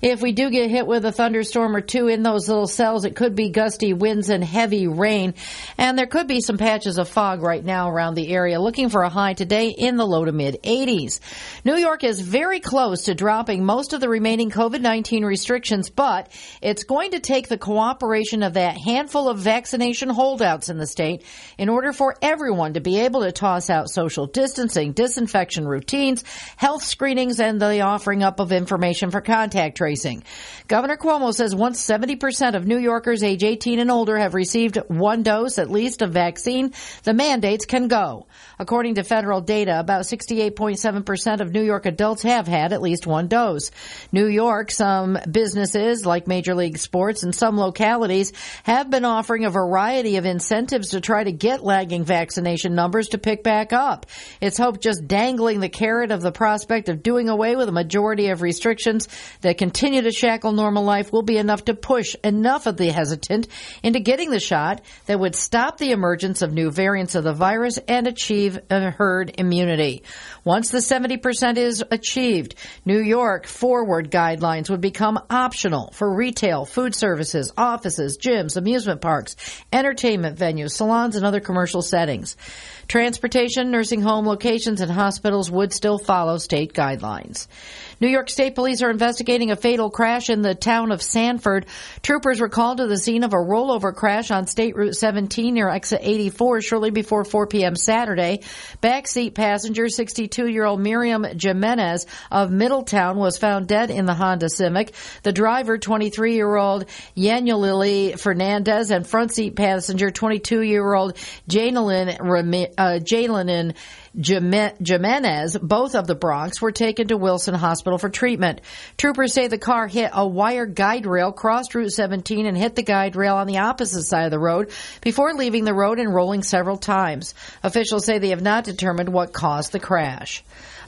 If we do get hit with a thunderstorm or two in those little cells, it could be gusty winds and heavy rain. And there could be some patches of fog right now around the area. Looking for a high today in the low to mid eighties. New York is very close to dropping most of the remaining COVID nineteen restrictions, but it's going to take the cooperation of that handful of vaccination holdouts in the state in order for everyone to be able to toss out social distancing, disinfection routines, health screenings, and the offering up of information for contact tracing. Governor Cuomo says once seventy percent of New Yorkers age eighteen and older have received one dose at least of vaccine, the mandates can go. According to federal data, about sixty-eight point seven percent of New York adults have had at least one dose. New York, some businesses like Major League Sports and some localities have been offering a variety of incentives to try to get lagging vaccination numbers to pick back up. It's hoped just dangling the carrot of the prospect of doing away with a majority of restrictions that continue continue to shackle normal life will be enough to push enough of the hesitant into getting the shot that would stop the emergence of new variants of the virus and achieve herd immunity. Once the seventy percent is achieved, New York forward guidelines would become optional for retail, food services, offices, gyms, gyms, amusement parks, entertainment venues, salons, and other commercial settings. Transportation, nursing home locations, and hospitals would still follow state guidelines. New York State Police are investigating a fatal crash in the town of Sanford. Troopers were called to the scene of a rollover crash on State Route seventeen near Exit eighty-four shortly before four p.m. Saturday. Backseat passenger sixty-two-year-old Miriam Jimenez of Middletown was found dead in the Honda Civic. The driver, twenty-three-year-old Yanlouli Fernandez, and front seat passenger, twenty-two-year-old Jalen uh, Jalen Jimenez, both of the Bronx, were taken to Wilson Hospital for treatment. Troopers say the car hit a wire guide rail, crossed Route seventeen, and hit the guide rail on the opposite side of the road before leaving the road and rolling several times. Officials say they have not determined what caused the crash.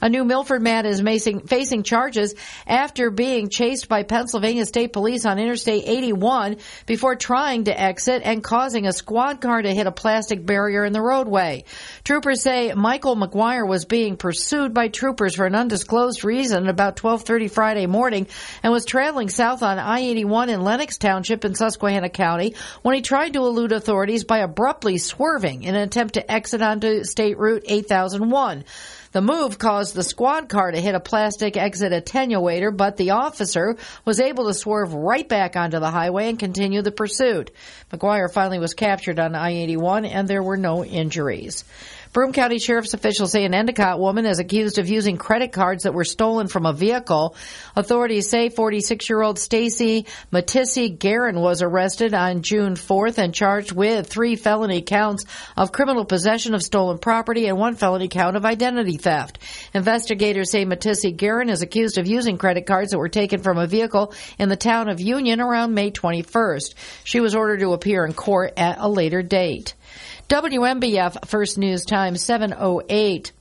A new Milford man is facing charges after being chased by Pennsylvania State Police on Interstate eighty-one before trying to exit and causing a squad car to hit a plastic barrier in the roadway. Troopers say Michael McGuire was being pursued by troopers for an undisclosed reason about twelve thirty Friday morning and was traveling south on I eighty-one in Lenox Township in Susquehanna County when he tried to elude authorities by abruptly swerving in an attempt to exit onto State Route eight thousand one. The move caused the squad car to hit a plastic exit attenuator, but the officer was able to swerve right back onto the highway and continue the pursuit. McGuire finally was captured on I eighty-one, and there were no injuries. Broome County Sheriff's officials say an Endicott woman is accused of using credit cards that were stolen from a vehicle. Authorities say forty-six-year-old Stacy Matisse Guerin was arrested on June fourth and charged with three felony counts of criminal possession of stolen property and one felony count of identity theft. Investigators say Matisse Guerin is accused of using credit cards that were taken from a vehicle in the town of Union around May twenty-first. She was ordered to appear in court at a later date. W N B F First News Time, seven oh eight.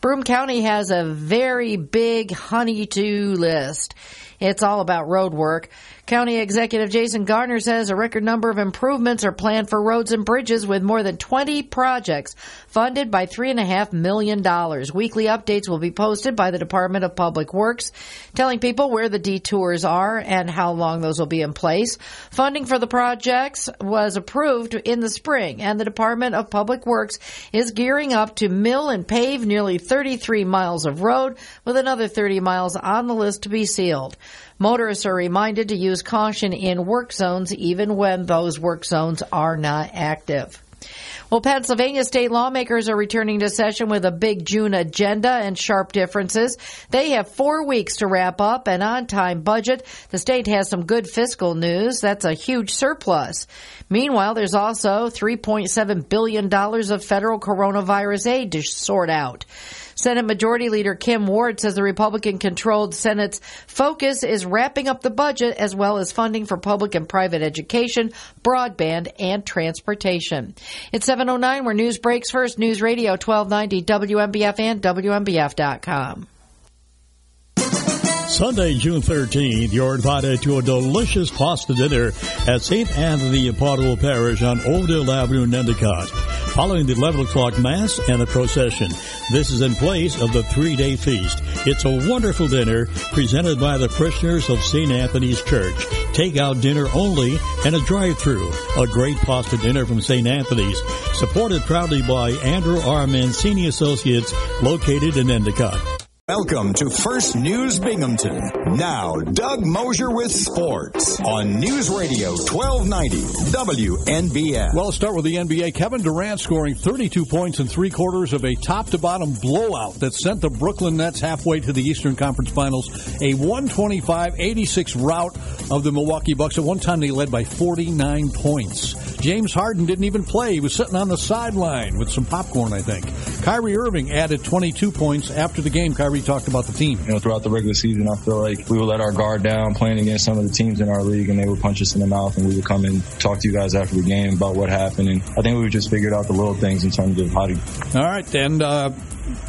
Broome County has a very big honey-do list. It's all about road work. County Executive Jason Garnar says a record number of improvements are planned for roads and bridges with more than twenty projects funded by three point five million dollars. Weekly updates will be posted by the Department of Public Works, telling people where the detours are and how long those will be in place. Funding for the projects was approved in the spring, and the Department of Public Works is gearing up to mill and pave nearly thirty-three miles of road, with another thirty miles on the list to be sealed. Motorists are reminded to use caution in work zones, even when those work zones are not active. Well, Pennsylvania state lawmakers are returning to session with a big June agenda and sharp differences. They have four weeks to wrap up an on-time budget. The state has some good fiscal news. That's a huge surplus. Meanwhile, there's also three point seven billion dollars of federal coronavirus aid to sort out. Senate Majority Leader Kim Ward says the Republican-controlled Senate's focus is wrapping up the budget as well as funding for public and private education, broadband, and transportation. It's seven oh nine, where news breaks first. News Radio twelve ninety, W N B F, and W N B F dot com. Sunday, June thirteenth, you're invited to a delicious pasta dinner at Saint Anthony Episcopal Parish on Oakdale Avenue in Endicott, following the eleven o'clock Mass and the procession. This is in place of the three-day feast. It's a wonderful dinner presented by the parishioners of Saint Anthony's Church. Take-out dinner only and a drive-thru. A great pasta dinner from Saint Anthony's, supported proudly by Andrew R. Mancini Associates, located in Endicott. Welcome to First News Binghamton. Now, Doug Mosher with sports on News Radio twelve ninety W N B F. Well, let's start with the N B A. Kevin Durant scoring thirty-two points in three quarters of a top-to-bottom blowout that sent the Brooklyn Nets halfway to the Eastern Conference Finals. A one twenty-five eighty-six rout of the Milwaukee Bucks. At one time, they led by forty-nine points. James Harden didn't even play. He was sitting on the sideline with some popcorn, I think. Kyrie Irving added twenty-two points after the game. Kyrie talked about the team. You know, throughout the regular season, I feel like we would let our guard down playing against some of the teams in our league, and they would punch us in the mouth, and we would come and talk to you guys after the game about what happened. And I think we just figured out the little things in terms of how to. All right, and uh,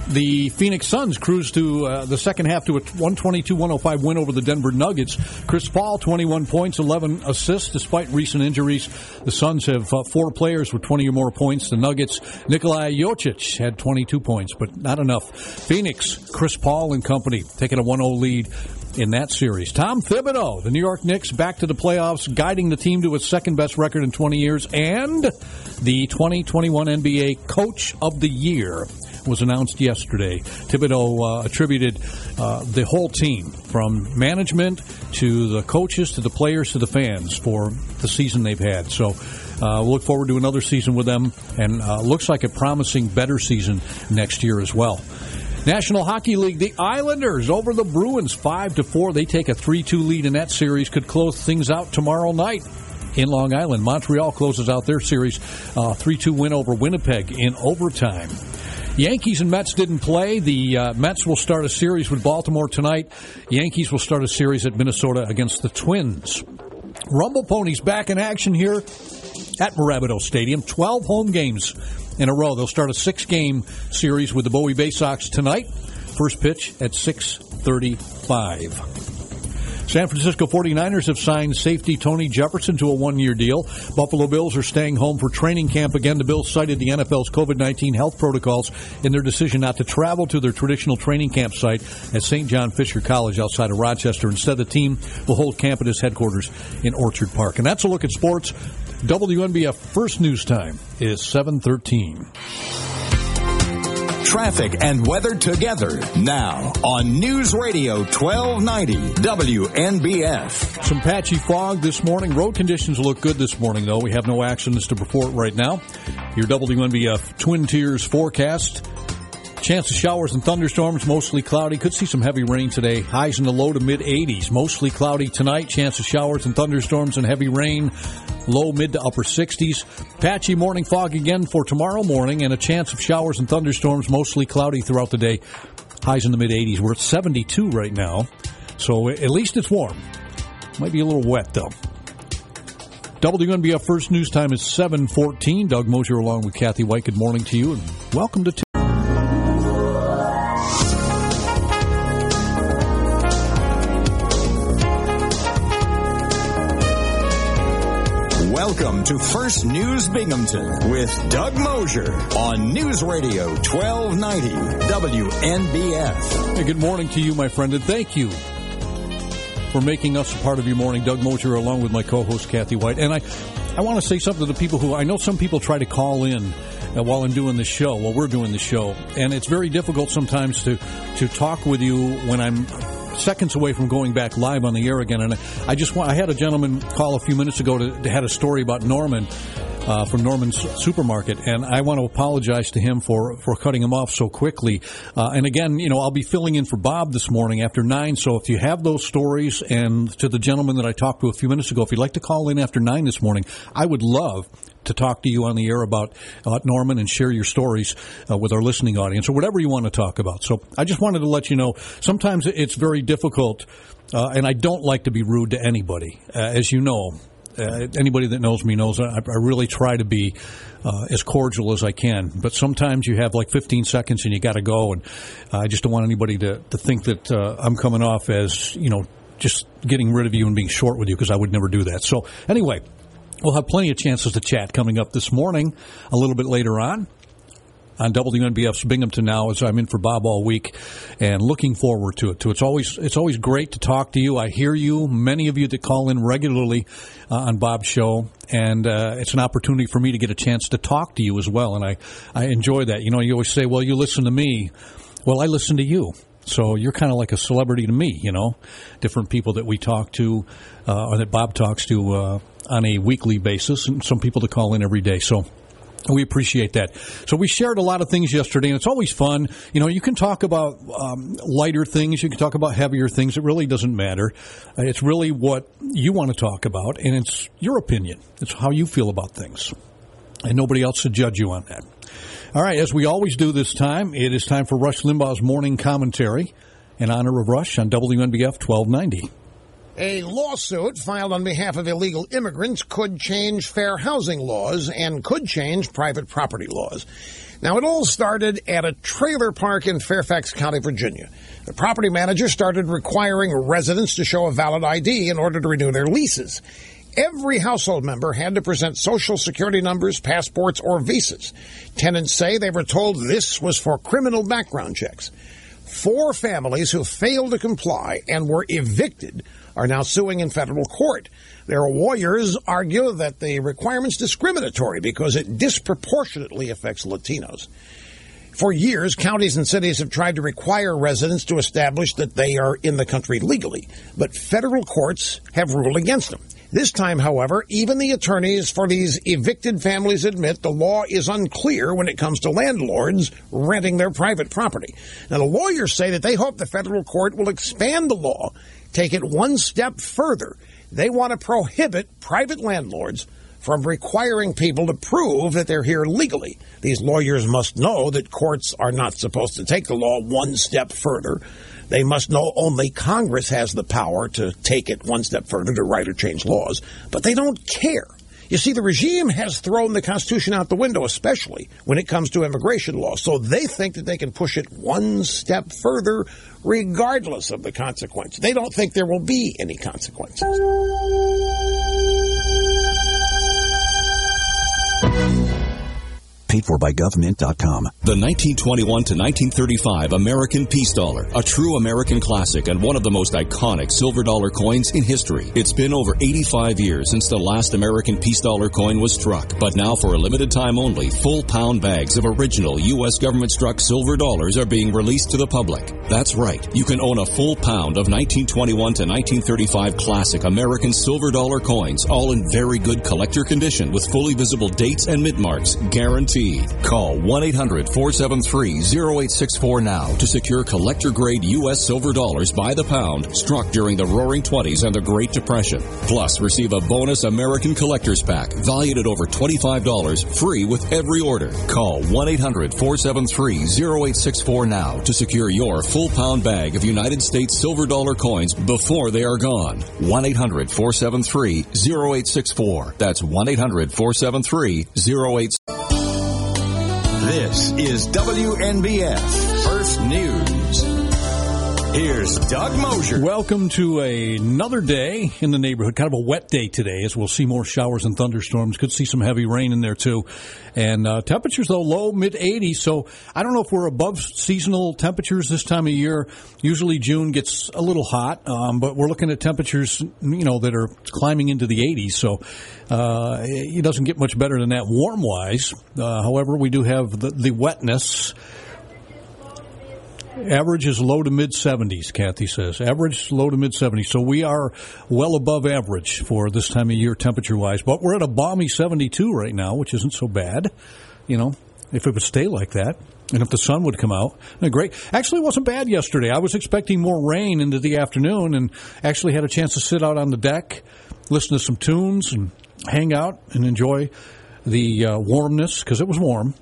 the Phoenix Suns cruised to uh, the second half to a one twenty-two one oh five win over the Denver Nuggets. Chris Paul, twenty-one points, eleven assists, despite recent injuries. The Suns have uh, four players with twenty or more points. The Nuggets, Nikola Jokic had twenty-two points, but not enough. Phoenix, Chris Paul and company, taking a one oh lead in that series. Tom Thibodeau, the New York Knicks, back to the playoffs, guiding the team to its second-best record in twenty years, and the twenty twenty-one N B A Coach of the Year was announced yesterday. Thibodeau uh, attributed uh, the whole team, from management to the coaches to the players to the fans, for the season they've had. So uh, we'll look forward to another season with them, and uh, looks like a promising, better season next year as well. National Hockey League, the Islanders over the Bruins five to four. They take a three two lead in that series. Could close things out tomorrow night in Long Island. Montreal closes out their series, uh, three two win over Winnipeg in overtime. Yankees and Mets didn't play. The uh, Mets will start a series with Baltimore tonight. Yankees will start a series at Minnesota against the Twins. Rumble Ponies back in action here at Morabito Stadium. twelve home games in a row. They'll start a six-game series with the Bowie Bay Sox tonight. First pitch at six thirty-five. San Francisco forty-niners have signed safety Tony Jefferson to a one-year deal. Buffalo Bills are staying home for training camp again. The Bills cited the N F L's COVID nineteen health protocols in their decision not to travel to their traditional training camp site at Saint John Fisher College outside of Rochester. Instead, the team will hold camp at its headquarters in Orchard Park. And that's a look at sports. W N B F first news time is seven thirteen. Traffic and weather together now on News Radio twelve ninety W N B F. Some patchy fog this morning. Road conditions look good this morning, though. We have no accidents to report right now. Your W N B F Twin Tiers forecast. Chance of showers and thunderstorms, mostly cloudy. Could see some heavy rain today. Highs in the low to mid-eighties. Mostly cloudy tonight. Chance of showers and thunderstorms and heavy rain. Low, mid to upper sixties. Patchy morning fog again for tomorrow morning. And a chance of showers and thunderstorms, mostly cloudy throughout the day. Highs in the mid-eighties. We're at seventy-two right now. So at least it's warm. Might be a little wet, though. W N B F First News Time is seven fourteen. Doug Mosher along with Kathy Whyte. Good morning to you, and welcome to... T- Welcome to First News Binghamton with Doug Mosher on News Radio twelve ninety W N B F. Hey, good morning to you, my friend, and thank you for making us a part of your morning. Doug Mosher along with my co-host, Kathy Whyte. And I, I want to say something to the people who, I know some people try to call in uh, while I'm doing the show, while we're doing the show, and it's very difficult sometimes to, to talk with you when I'm seconds away from going back live on the air again. And I just want, I had a gentleman call a few minutes ago to, to had a story about Norman uh, from Norman's Supermarket, and I want to apologize to him for, for cutting him off so quickly. Uh, and again, you know, I'll be filling in for Bob this morning after nine, so if you have those stories, and to the gentleman that I talked to a few minutes ago, if you'd like to call in after nine this morning, I would love to talk to you on the air about, about Norman and share your stories uh, with our listening audience, or whatever you want to talk about. So I just wanted to let you know, sometimes it's very difficult, uh, and I don't like to be rude to anybody. Uh, as you know, uh, anybody that knows me knows I, I really try to be uh, as cordial as I can. But sometimes you have like fifteen seconds and you got to go, and I just don't want anybody to, to think that uh, I'm coming off as, you know, just getting rid of you and being short with you, because I would never do that. So anyway, we'll have plenty of chances to chat coming up this morning, a little bit later on, on W N B F's Binghamton Now, as I'm in for Bob all week, and looking forward to it. To it's always it's always great to talk to you. I hear you, many of you that call in regularly uh, on Bob's show, and uh, it's an opportunity for me to get a chance to talk to you as well, and I, I enjoy that. You know, you always say, well, you listen to me. Well, I listen to you. So you're kind of like a celebrity to me, you know, different people that we talk to uh, or that Bob talks to uh, on a weekly basis, and some people to call in every day. So we appreciate that. So we shared a lot of things yesterday, and it's always fun. You know, you can talk about um, lighter things. You can talk about heavier things. It really doesn't matter. It's really what you want to talk about, and it's your opinion. It's how you feel about things, and nobody else should judge you on that. All right, as we always do this time, it is time for Rush Limbaugh's Morning Commentary in honor of Rush on W N B F twelve ninety. A lawsuit filed on behalf of illegal immigrants could change fair housing laws and could change private property laws. Now, it all started at a trailer park in Fairfax County, Virginia. The property manager started requiring residents to show a valid I D in order to renew their leases. Every household member had to present Social Security numbers, passports, or visas. Tenants say they were told this was for criminal background checks. Four families who failed to comply and were evicted are now suing in federal court. Their lawyers argue that the requirement's discriminatory because it disproportionately affects Latinos. For years, counties and cities have tried to require residents to establish that they are in the country legally, but federal courts have ruled against them. This time, however, even the attorneys for these evicted families admit the law is unclear when it comes to landlords renting their private property. Now, the lawyers say that they hope the federal court will expand the law, take it one step further. They want to prohibit private landlords from requiring people to prove that they're here legally. These lawyers must know that courts are not supposed to take the law one step further. They must know only Congress has the power to take it one step further, to write or change laws. But they don't care. You see, the regime has thrown the Constitution out the window, especially when it comes to immigration law. So they think that they can push it one step further, regardless of the consequence. They don't think there will be any consequences. Paid for by government dot com. The nineteen twenty-one to nineteen thirty-five American Peace Dollar, a true American classic and one of the most iconic silver dollar coins in history. It's been over eighty-five years since the last American Peace Dollar coin was struck, but now for a limited time only, full pound bags of original U S government struck silver dollars are being released to the public. That's right. You can own a full pound of nineteen twenty-one to nineteen thirty-five classic American silver dollar coins, all in very good collector condition with fully visible dates and mint marks, guaranteed. Call one eight hundred four seven three oh eight six four now to secure collector-grade U S silver dollars by the pound struck during the Roaring Twenties and the Great Depression. Plus, receive a bonus American Collector's Pack valued at over twenty-five dollars free with every order. Call one eight hundred four seven three oh eight six four now to secure your full-pound bag of United States silver dollar coins before they are gone. one eight hundred four seven three oh eight six four. That's one eight hundred four seven three oh eight six four. This is W N B F First News. Here's Doug Mosher. Welcome to another day in the neighborhood. Kind of a wet day today, as we'll see more showers and thunderstorms. Could see some heavy rain in there, too. And uh, temperatures, though, low, mid eighties. So I don't know if we're above seasonal temperatures this time of year. Usually June gets a little hot, um, but we're looking at temperatures, you know, that are climbing into the eighties. So Uh, it doesn't get much better than that warm-wise. Uh, however, we do have the, the wetness. Average is low to mid seventies, Kathy says. Average, low to mid seventies. So we are well above average for this time of year temperature-wise. But we're at a balmy seventy-two right now, which isn't so bad, you know, if it would stay like that. And if the sun would come out, great. Actually, it wasn't bad yesterday. I was expecting more rain into the afternoon and actually had a chance to sit out on the deck, listen to some tunes, and hang out and enjoy the uh, warmness, because it was warm.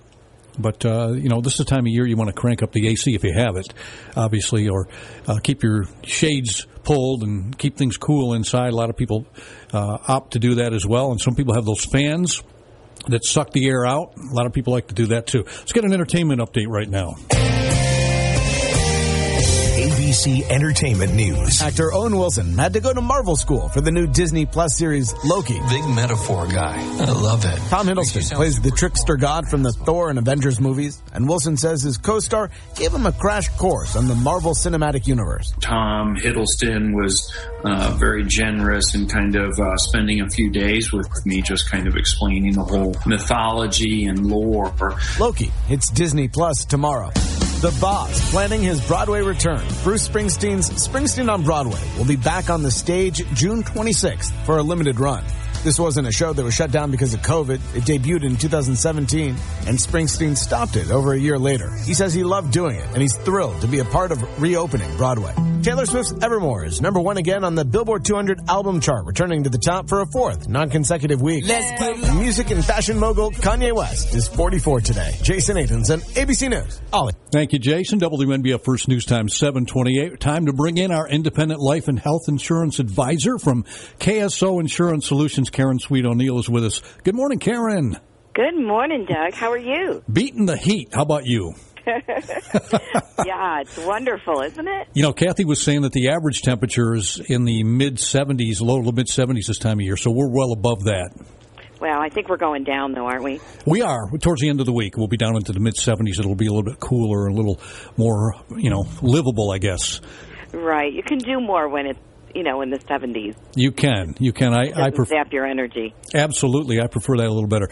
But, uh, you know, this is the time of year you want to crank up the A C if you have it, obviously, or uh, keep your shades pulled and keep things cool inside. A lot of people uh, opt to do that as well, and some people have those fans that suck the air out. A lot of people like to do that, too. Let's get an entertainment update right now. A B C Entertainment News. Actor Owen Wilson had to go to Marvel school for the new Disney Plus series Loki. Big metaphor guy. I love it. Tom Hiddleston plays the trickster god from the Thor and Avengers movies, and Wilson says his co-star gave him a crash course on the Marvel Cinematic Universe. Tom Hiddleston was uh, very generous in kind of uh, spending a few days with me just kind of explaining the whole mythology and lore. Loki hits Disney Plus tomorrow. The Boss, planning his Broadway return. Bruce Springsteen's Springsteen on Broadway will be back on the stage June twenty-sixth for a limited run. This wasn't a show that was shut down because of COVID. It debuted in two thousand seventeen, and Springsteen stopped it over a year later. He says he loved doing it, and he's thrilled to be a part of reopening Broadway. Taylor Swift's Evermore is number one again on the Billboard two hundred album chart, returning to the top for a fourth non-consecutive week. Let's Music and fashion mogul Kanye West is forty-four today. Jason Athenson, A B C News. Ollie. Thank you, Jason. W N B F First News Time, seven twenty-eight. Time to bring in our independent life and health insurance advisor from K S O Insurance Solutions. Karen Sweet O'Neill is with us. Good morning, Karen. Good morning, Doug. How are you? Beating the heat. How about you? Yeah, it's wonderful, isn't it? You know, Kathy was saying that the average temperature is in the mid seventies, low to mid seventies this time of year, so we're well above that. Well, I think we're going down, though, aren't we? We are. Towards the end of the week, we'll be down into the mid seventies. It'll be a little bit cooler, a little more, you know, livable, I guess. Right. You can do more when it's, you know, in the seventies. You can. You can. I, I prefer. Zap your energy. Absolutely. I prefer that a little better.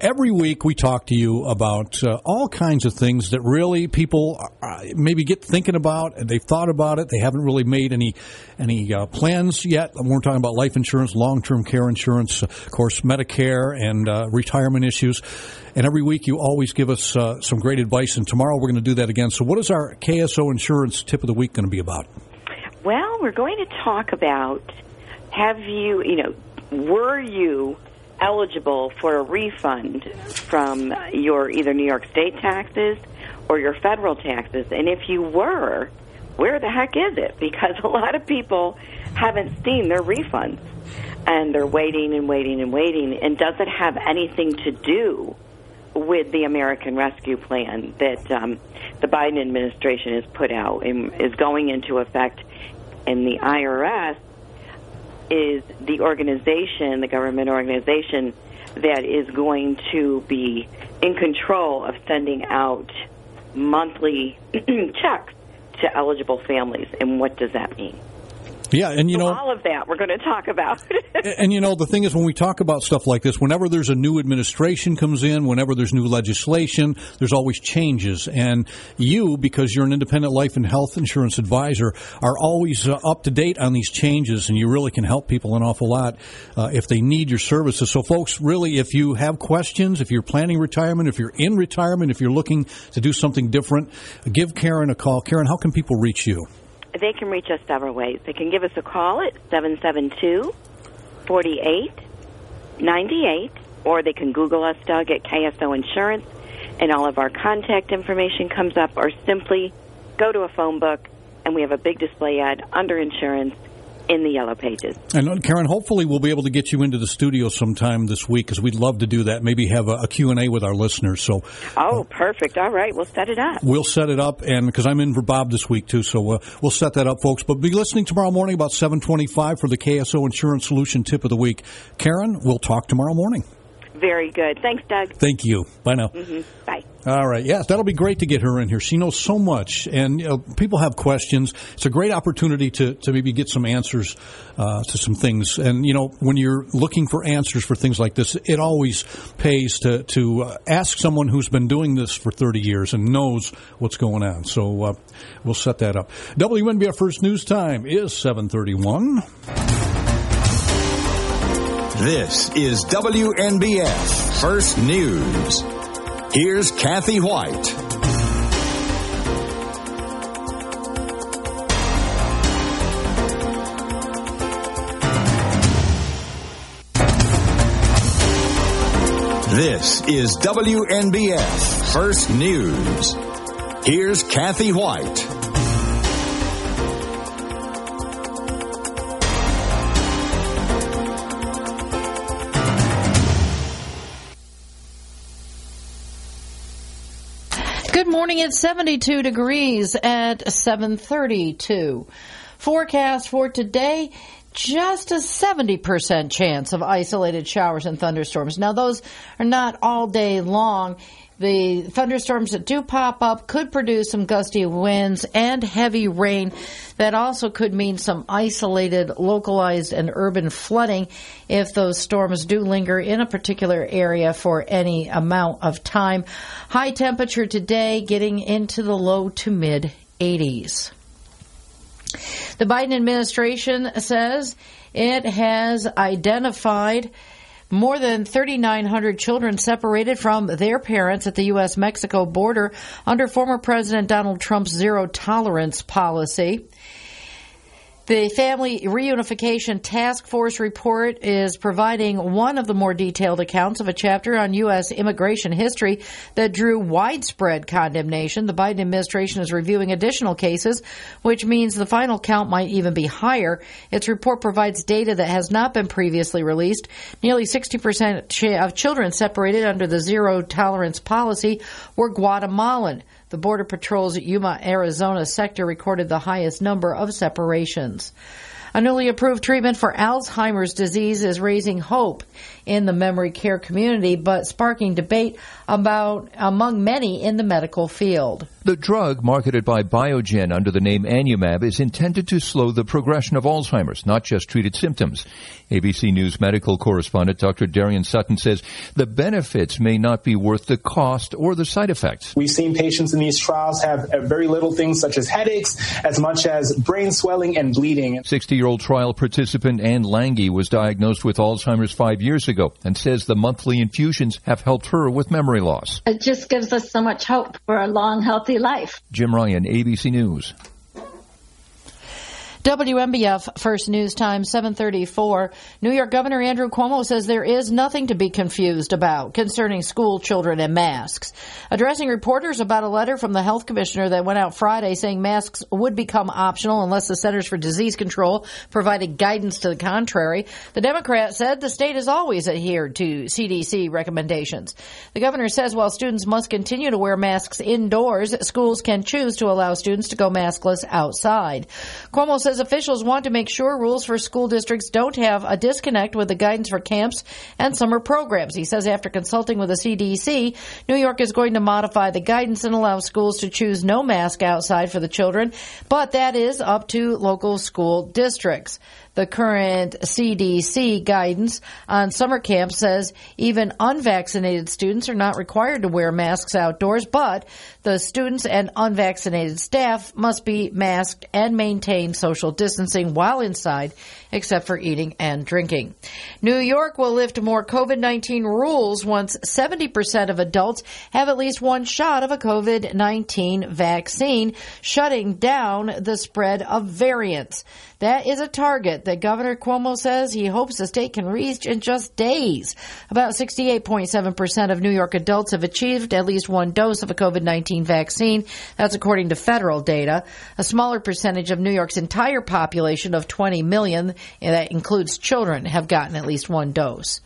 Every week we talk to you about uh, all kinds of things that really people uh, maybe get thinking about. And they've thought about it. They haven't really made any any uh, plans yet. We're talking about life insurance, long-term care insurance, of course, Medicare and uh, retirement issues. And every week you always give us uh, some great advice. And tomorrow we're going to do that again. So what is our K S O insurance tip of the week going to be about? Well, we're going to talk about, have you, you know, were you eligible for a refund from your either New York state taxes or your federal taxes? And if you were, where the heck is it? Because a lot of people haven't seen their refunds, and they're waiting and waiting and waiting. And does it have anything to do with the American Rescue Plan that um, the Biden administration has put out and is going into effect? And the I R S is the organization, the government organization, that is going to be in control of sending out monthly checks to eligible families. And what does that mean? Yeah, and you know, so all of that we're going to talk about. And you know, the thing is, when we talk about stuff like this, whenever there's a new administration comes in, whenever there's new legislation, there's always changes. And you, because you're an independent life and health insurance advisor, are always uh, up to date on these changes, and you really can help people an awful lot uh, if they need your services. So, folks, really, if you have questions, if you're planning retirement, if you're in retirement, if you're looking to do something different, give Karen a call. Karen, how can people reach you? They can reach us several ways. They can give us a call at seven seven two, four eight nine eight, or they can Google us, Doug, at K S O Insurance, and all of our contact information comes up, or simply go to a phone book, and we have a big display ad under insurance in the yellow pages. And, Karen, hopefully we'll be able to get you into the studio sometime this week, because we'd love to do that, maybe have a, a Q and A with our listeners. So, Oh, uh, perfect. All right. We'll set it up. We'll set it up, and because I'm in for Bob this week, too, so uh, we'll set that up, folks. But be listening tomorrow morning about seven twenty-five for the K S O Insurance Solution Tip of the Week. Karen, we'll talk tomorrow morning. Very good. Thanks, Doug. Thank you. Bye now. Mm-hmm. Bye. All right. Yes, that'll be great to get her in here. She knows so much, and you know, people have questions. It's a great opportunity to, to maybe get some answers uh, to some things. And, you know, when you're looking for answers for things like this, it always pays to, to uh, ask someone who's been doing this for thirty years and knows what's going on. So uh, we'll set that up. W N B F First News Time is seven thirty-one. This is W N B F First News. Here's Kathy Whyte. This is W N B F First News. Here's Kathy Whyte. Good morning. It's seventy-two degrees at seven thirty-two. Forecast for today, just a seventy percent chance of isolated showers and thunderstorms. Now, those are not all day long. The thunderstorms that do pop up could produce some gusty winds and heavy rain. That also could mean some isolated, localized, and urban flooding if those storms do linger in a particular area for any amount of time. High temperature today getting into the low to mid eighties. The Biden administration says it has identified more than thirty-nine hundred children separated from their parents at the U S Mexico border under former President Donald Trump's zero tolerance policy. The Family Reunification Task Force report is providing one of the more detailed accounts of a chapter on U S immigration history that drew widespread condemnation. The Biden administration is reviewing additional cases, which means the final count might even be higher. Its report provides data that has not been previously released. Nearly sixty percent of children separated under the zero-tolerance policy were Guatemalan. The Border Patrol's Yuma, Arizona sector recorded the highest number of separations. A newly approved treatment for Alzheimer's disease is raising hope in the memory care community, but sparking debate about among many in the medical field. The drug marketed by Biogen under the name Anumab is intended to slow the progression of Alzheimer's, not just treat its symptoms. A B C News medical correspondent Doctor Darian Sutton says the benefits may not be worth the cost or the side effects. We've seen patients in these trials have very little things such as headaches, as much as brain swelling and bleeding. sixty-year-old trial participant Anne Lange was diagnosed with Alzheimer's five years ago. ago and says the monthly infusions have helped her with memory loss. It just gives us so much hope for a long, healthy life. Jim Ryan, A B C News. W N B F First News Time, seven thirty-four. New York Governor Andrew Cuomo says there is nothing to be confused about concerning school children and masks. Addressing reporters about a letter from the health commissioner that went out Friday saying masks would become optional unless the Centers for Disease Control provided guidance to the contrary, the Democrat said the state has always adhered to C D C recommendations. The governor says while students must continue to wear masks indoors, schools can choose to allow students to go maskless outside. Cuomo says officials want to make sure rules for school districts don't have a disconnect with the guidance for camps and summer programs. He says after consulting with the C D C, New York is going to modify the guidance and allow schools to choose no mask outside for the children, but that is up to local school districts. The current C D C guidance on summer camp says even unvaccinated students are not required to wear masks outdoors, but the students and unvaccinated staff must be masked and maintain social distancing while inside, except for eating and drinking. New York will lift more COVID nineteen rules once seventy percent of adults have at least one shot of a COVID nineteen vaccine, shutting down the spread of variants. That is a target that Governor Cuomo says he hopes the state can reach in just days. About sixty-eight point seven percent of New York adults have achieved at least one dose of a COVID nineteen vaccine. That's according to federal data. A smaller percentage of New York's entire population of twenty million, and that includes children, have gotten at least one dose.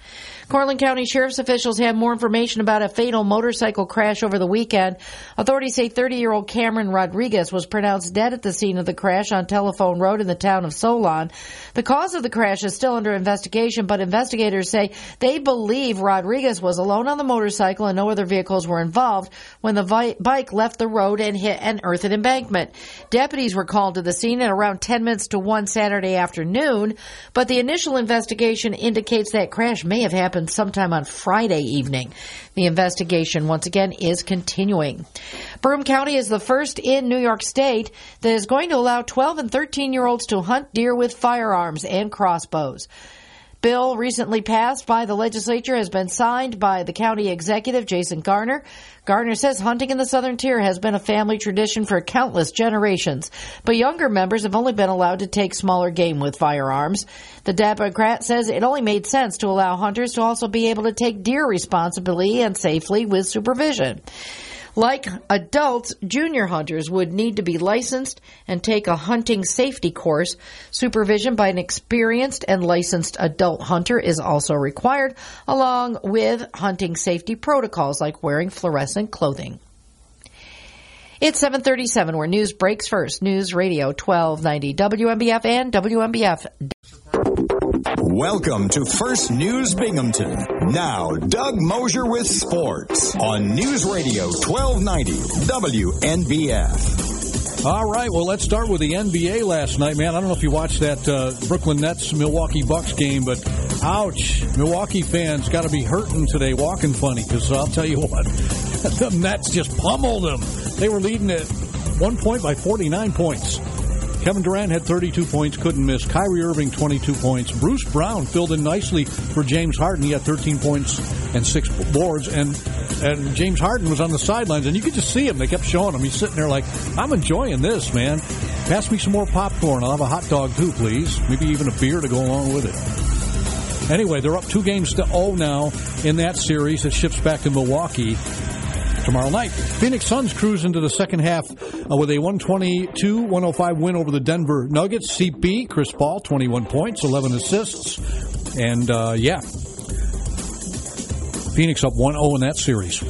Cortland County Sheriff's officials have more information about a fatal motorcycle crash over the weekend. Authorities say thirty-year-old Cameron Rodriguez was pronounced dead at the scene of the crash on Telephone Road in the town of Solon. The cause of the crash is still under investigation, but investigators say they believe Rodriguez was alone on the motorcycle and no other vehicles were involved when the vi- bike left the road and hit an earthen embankment. Deputies were called to the scene at around ten minutes to one Saturday afternoon, but the initial investigation indicates that crash may have happened sometime on Friday evening. The investigation, once again, is continuing. Broome County is the first in New York State that is going to allow twelve and thirteen-year-olds to hunt deer with firearms and crossbows. Bill recently passed by the legislature has been signed by the county executive, Jason Garnar. Garnar says hunting in the southern tier has been a family tradition for countless generations, but younger members have only been allowed to take smaller game with firearms. The Democrat says it only made sense to allow hunters to also be able to take deer responsibly and safely with supervision. Like adults, junior hunters would need to be licensed and take a hunting safety course. Supervision by an experienced and licensed adult hunter is also required, along with hunting safety protocols like wearing fluorescent clothing. It's seven thirty-seven, where news breaks first. News Radio twelve ninety W N B F and W N B F. Welcome to First News Binghamton. Now, Doug Mosher with sports on News Radio twelve ninety W N B F. All right, well, let's start with the N B A last night, man. I don't know if you watched that uh, Brooklyn Nets-Milwaukee Bucks game, but ouch, Milwaukee fans got to be hurting today, walking funny, because I'll tell you what, the Nets just pummeled them. They were leading at one point by forty-nine points. Kevin Durant had thirty-two points, couldn't miss. Kyrie Irving, twenty-two points. Bruce Brown filled in nicely for James Harden. He had thirteen points and six boards. And and James Harden was on the sidelines, and you could just see him. They kept showing him. He's sitting there like, I'm enjoying this, man. Pass me some more popcorn. I'll have a hot dog, too, please. Maybe even a beer to go along with it. Anyway, they're up two games to oh now in that series. It shifts back to Milwaukee tomorrow night. Phoenix Suns cruise into the second half with a one twenty-two one oh five win over the Denver Nuggets. C P, Chris Paul, twenty-one points, eleven assists. And, uh, yeah, Phoenix up one oh in that series.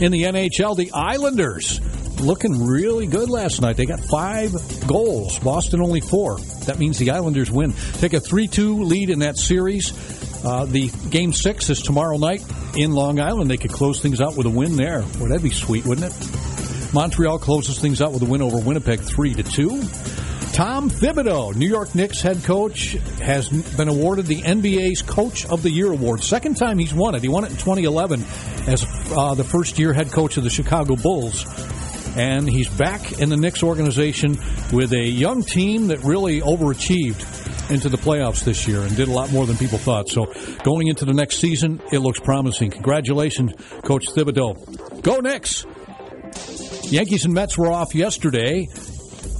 In the N H L, the Islanders looking really good last night. They got five goals. Boston only four. That means the Islanders win. Take a three two lead in that series. Uh, the Game six is tomorrow night in Long Island. They could close things out with a win there. Well, that'd be sweet, wouldn't it? Montreal closes things out with a win over Winnipeg three to two. Tom Thibodeau, New York Knicks head coach, has been awarded the N B A's Coach of the Year award. Second time he's won it. He won it in twenty eleven as uh, the first-year head coach of the Chicago Bulls. And he's back in the Knicks organization with a young team that really overachieved into the playoffs this year and did a lot more than people thought. So going into the next season, it looks promising. Congratulations, Coach Thibodeau. Go Knicks! Yankees and Mets were off yesterday.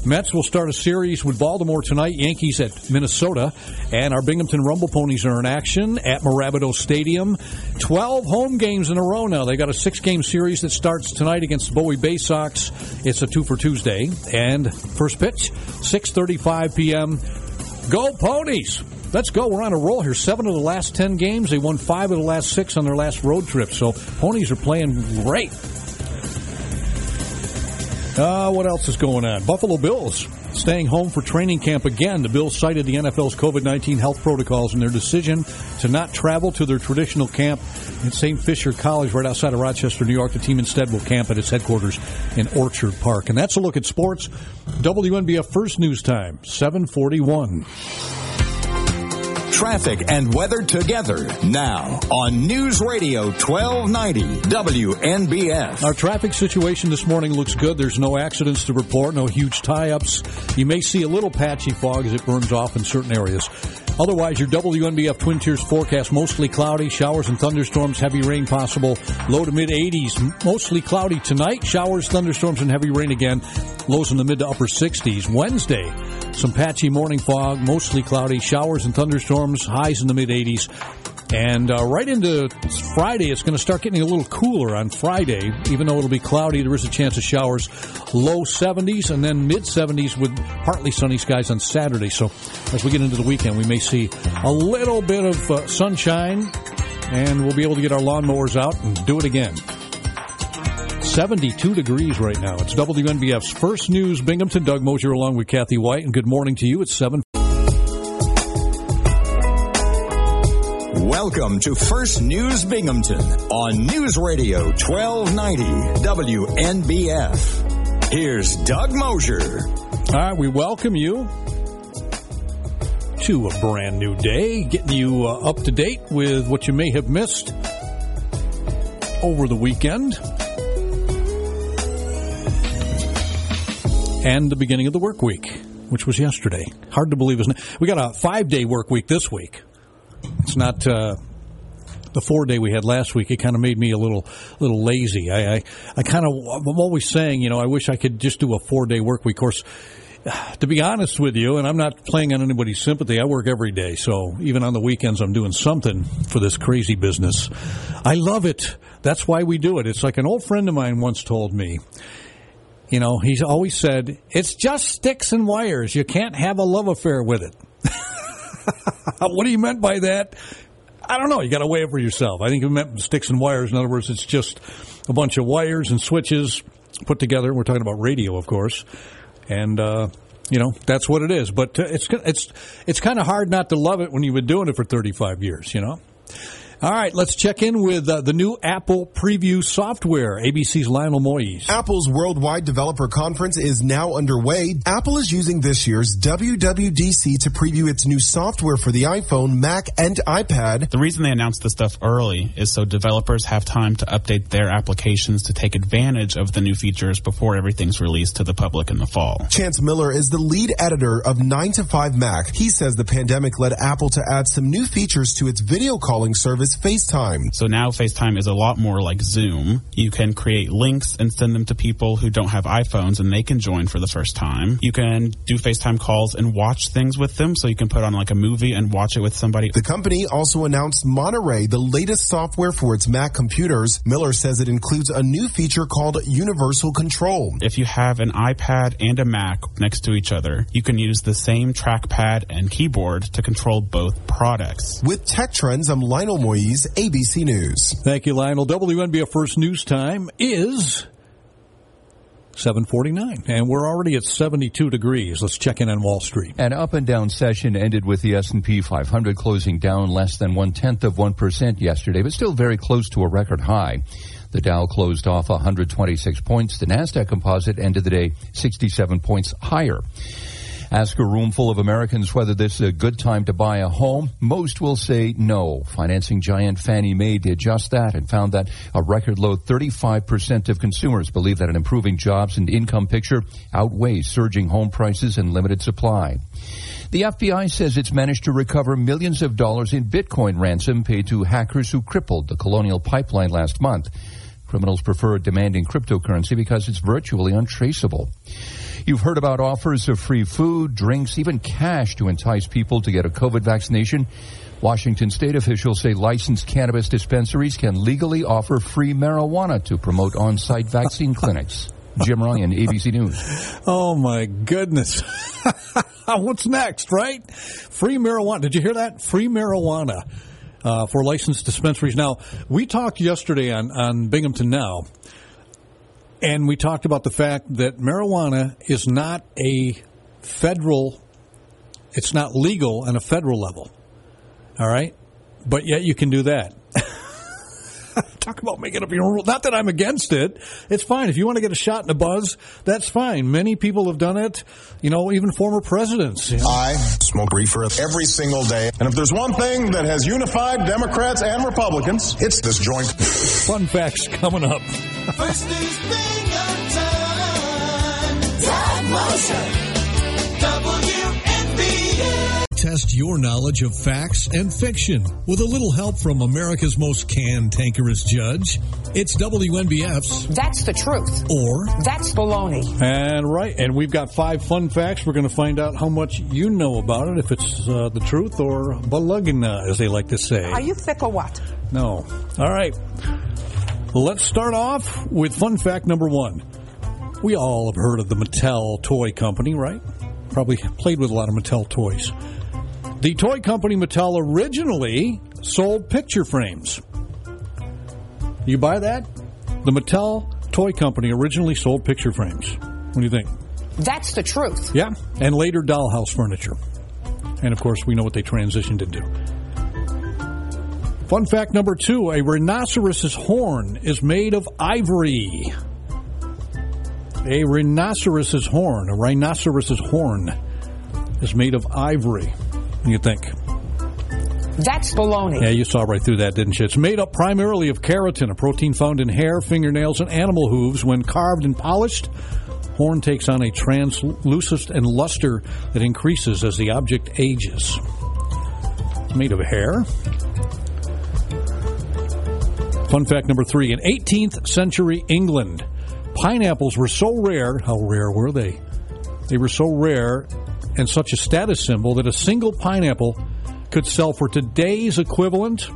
Mets will start a series with Baltimore tonight, Yankees at Minnesota, and our Binghamton Rumble Ponies are in action at Morabito Stadium. Twelve home games in a row now. They got a six-game series that starts tonight against the Bowie Bay Sox. It's a two-for-Tuesday. And first pitch, six thirty-five p.m. Go Ponies! Let's go. We're on a roll here. Seven of the last ten games. They won five of the last six on their last road trip, so Ponies are playing great. Uh, what else is going on? Buffalo Bills staying home for training camp again. The Bills cited the N F L's covid nineteen health protocols in their decision to not travel to their traditional camp at Saint Fisher College right outside of Rochester, New York. The team instead will camp at its headquarters in Orchard Park. And that's a look at sports. W N B F First News Time, seven forty-one. Traffic and weather together now on News Radio twelve ninety W N B F. Our traffic situation this morning looks good. There's no accidents to report, no huge tie-ups. You may see a little patchy fog as it burns off in certain areas. Otherwise, your W N B F Twin Tiers forecast, mostly cloudy, showers and thunderstorms, heavy rain possible, low to mid-eighties, mostly cloudy tonight, showers, thunderstorms, and heavy rain again, lows in the mid to upper sixties. Wednesday, some patchy morning fog, mostly cloudy, showers and thunderstorms, highs in the mid-eighties. And uh, right into Friday, it's going to start getting a little cooler on Friday. Even though it'll be cloudy, there is a chance of showers, low seventies, and then mid-seventies with partly sunny skies on Saturday. So as we get into the weekend, we may see a little bit of uh, sunshine, and we'll be able to get our lawnmowers out and do it again. seventy-two degrees right now. It's W N B F's First News Binghamton. Doug Mosher along with Kathy Whyte, and good morning to you. It's seven. Welcome to First News Binghamton on News Radio twelve ninety W N B F. Here's Doug Mosher. All right, we welcome you to a brand new day, getting you uh, up to date with what you may have missed over the weekend and the beginning of the work week, which was yesterday. Hard to believe, isn't it? We got a five-day work week this week. It's not uh, the four-day we had last week. It kind of made me a little little lazy. I, I, I kind of, I'm always saying, you know, I wish I could just do a four-day work week. Of course, to be honest with you, and I'm not playing on anybody's sympathy, I work every day. So even on the weekends, I'm doing something for this crazy business. I love it. That's why we do it. It's like an old friend of mine once told me. You know, he's always said, it's just sticks and wires. You can't have a love affair with it. What do you meant by that? I don't know. You got to weigh it for yourself. I think it meant sticks and wires. In other words, it's just a bunch of wires and switches put together. We're talking about radio, of course, and uh, you know that's what it is. But it's it's it's kind of hard not to love it when you've been doing it for thirty-five years. You know. All right, let's check in with uh, the new Apple preview software. A B C's Lionel Moyes. Apple's Worldwide Developer Conference is now underway. Apple is using this year's W W D C to preview its new software for the iPhone, Mac, and iPad. The reason they announced this stuff early is so developers have time to update their applications to take advantage of the new features before everything's released to the public in the fall. Chance Miller is the lead editor of nine to five Mac. He says the pandemic led Apple to add some new features to its video calling service is FaceTime. So now FaceTime is a lot more like Zoom. You can create links and send them to people who don't have iPhones, and they can join for the first time. You can do FaceTime calls and watch things with them, so you can put on like a movie and watch it with somebody. The company also announced Monterey, the latest software for its Mac computers. Miller says it includes a new feature called Universal Control. If you have an iPad and a Mac next to each other, you can use the same trackpad and keyboard to control both products. With Tech Trends, I'm Lionel Moyes, A B C News. Thank you, Lionel. W N B F First News Time is seven forty-nine, and we're already at seventy-two degrees. Let's check in on Wall Street. An up-and-down session ended with the S and P five hundred closing down less than one-tenth of one percent yesterday, but still very close to a record high. The Dow closed off one hundred twenty-six points. The NASDAQ composite ended the day sixty-seven points higher. Ask a room full of Americans whether this is a good time to buy a home. Most will say no. Financing giant Fannie Mae did just that and found that a record low thirty-five percent of consumers believe that an improving jobs and income picture outweighs surging home prices and limited supply. The F B I says it's managed to recover millions of dollars in Bitcoin ransom paid to hackers who crippled the Colonial Pipeline last month. Criminals prefer demanding cryptocurrency because it's virtually untraceable. You've heard about offers of free food, drinks, even cash to entice people to get a COVID vaccination. Washington state officials say licensed cannabis dispensaries can legally offer free marijuana to promote on-site vaccine clinics. Jim Ryan, A B C News. Oh, my goodness. What's next, right? Free marijuana. Did you hear that? Free marijuana. Uh, for licensed dispensaries. Now, we talked yesterday on, on Binghamton Now, and we talked about the fact that marijuana is not a federal, it's not legal on a federal level, all right? But yet you can do that. Talk about making up your own rule. Not that I'm against it. It's fine. If you want to get a shot in a buzz, that's fine. Many people have done it, you know, even former presidents. You know? I smoke reefer every single day. And if there's one thing that has unified Democrats and Republicans, it's this joint. Fun facts coming up. First News Binghamton, Doug Mosher, W N B F. Test your knowledge of facts and fiction with a little help from America's most cantankerous judge. It's W N B F's That's the Truth. Or That's Baloney. And right, and we've got five fun facts. We're going to find out how much you know about it, if it's uh, the truth or balugna, as they like to say. Are you thick or what? No. All right. Let's start off with fun fact number one. We all have heard of the Mattel Toy Company, right? Probably played with a lot of Mattel toys. The toy company Mattel originally sold picture frames. You buy that? The Mattel Toy Company originally sold picture frames. What do you think? That's the truth. Yeah, and later dollhouse furniture. And, of course, we know what they transitioned into. Fun fact number two, a rhinoceros's horn is made of ivory. A rhinoceros's horn, a rhinoceros's horn is made of ivory. You think? That's baloney. Yeah, you saw right through that, didn't you? It's made up primarily of keratin, a protein found in hair, fingernails, and animal hooves. When carved and polished, horn takes on a translucent and luster that increases as the object ages. It's made of hair. Fun fact number three. In eighteenth century England, pineapples were so rare. How rare were they? They were so rare and such a status symbol that a single pineapple could sell for today's equivalent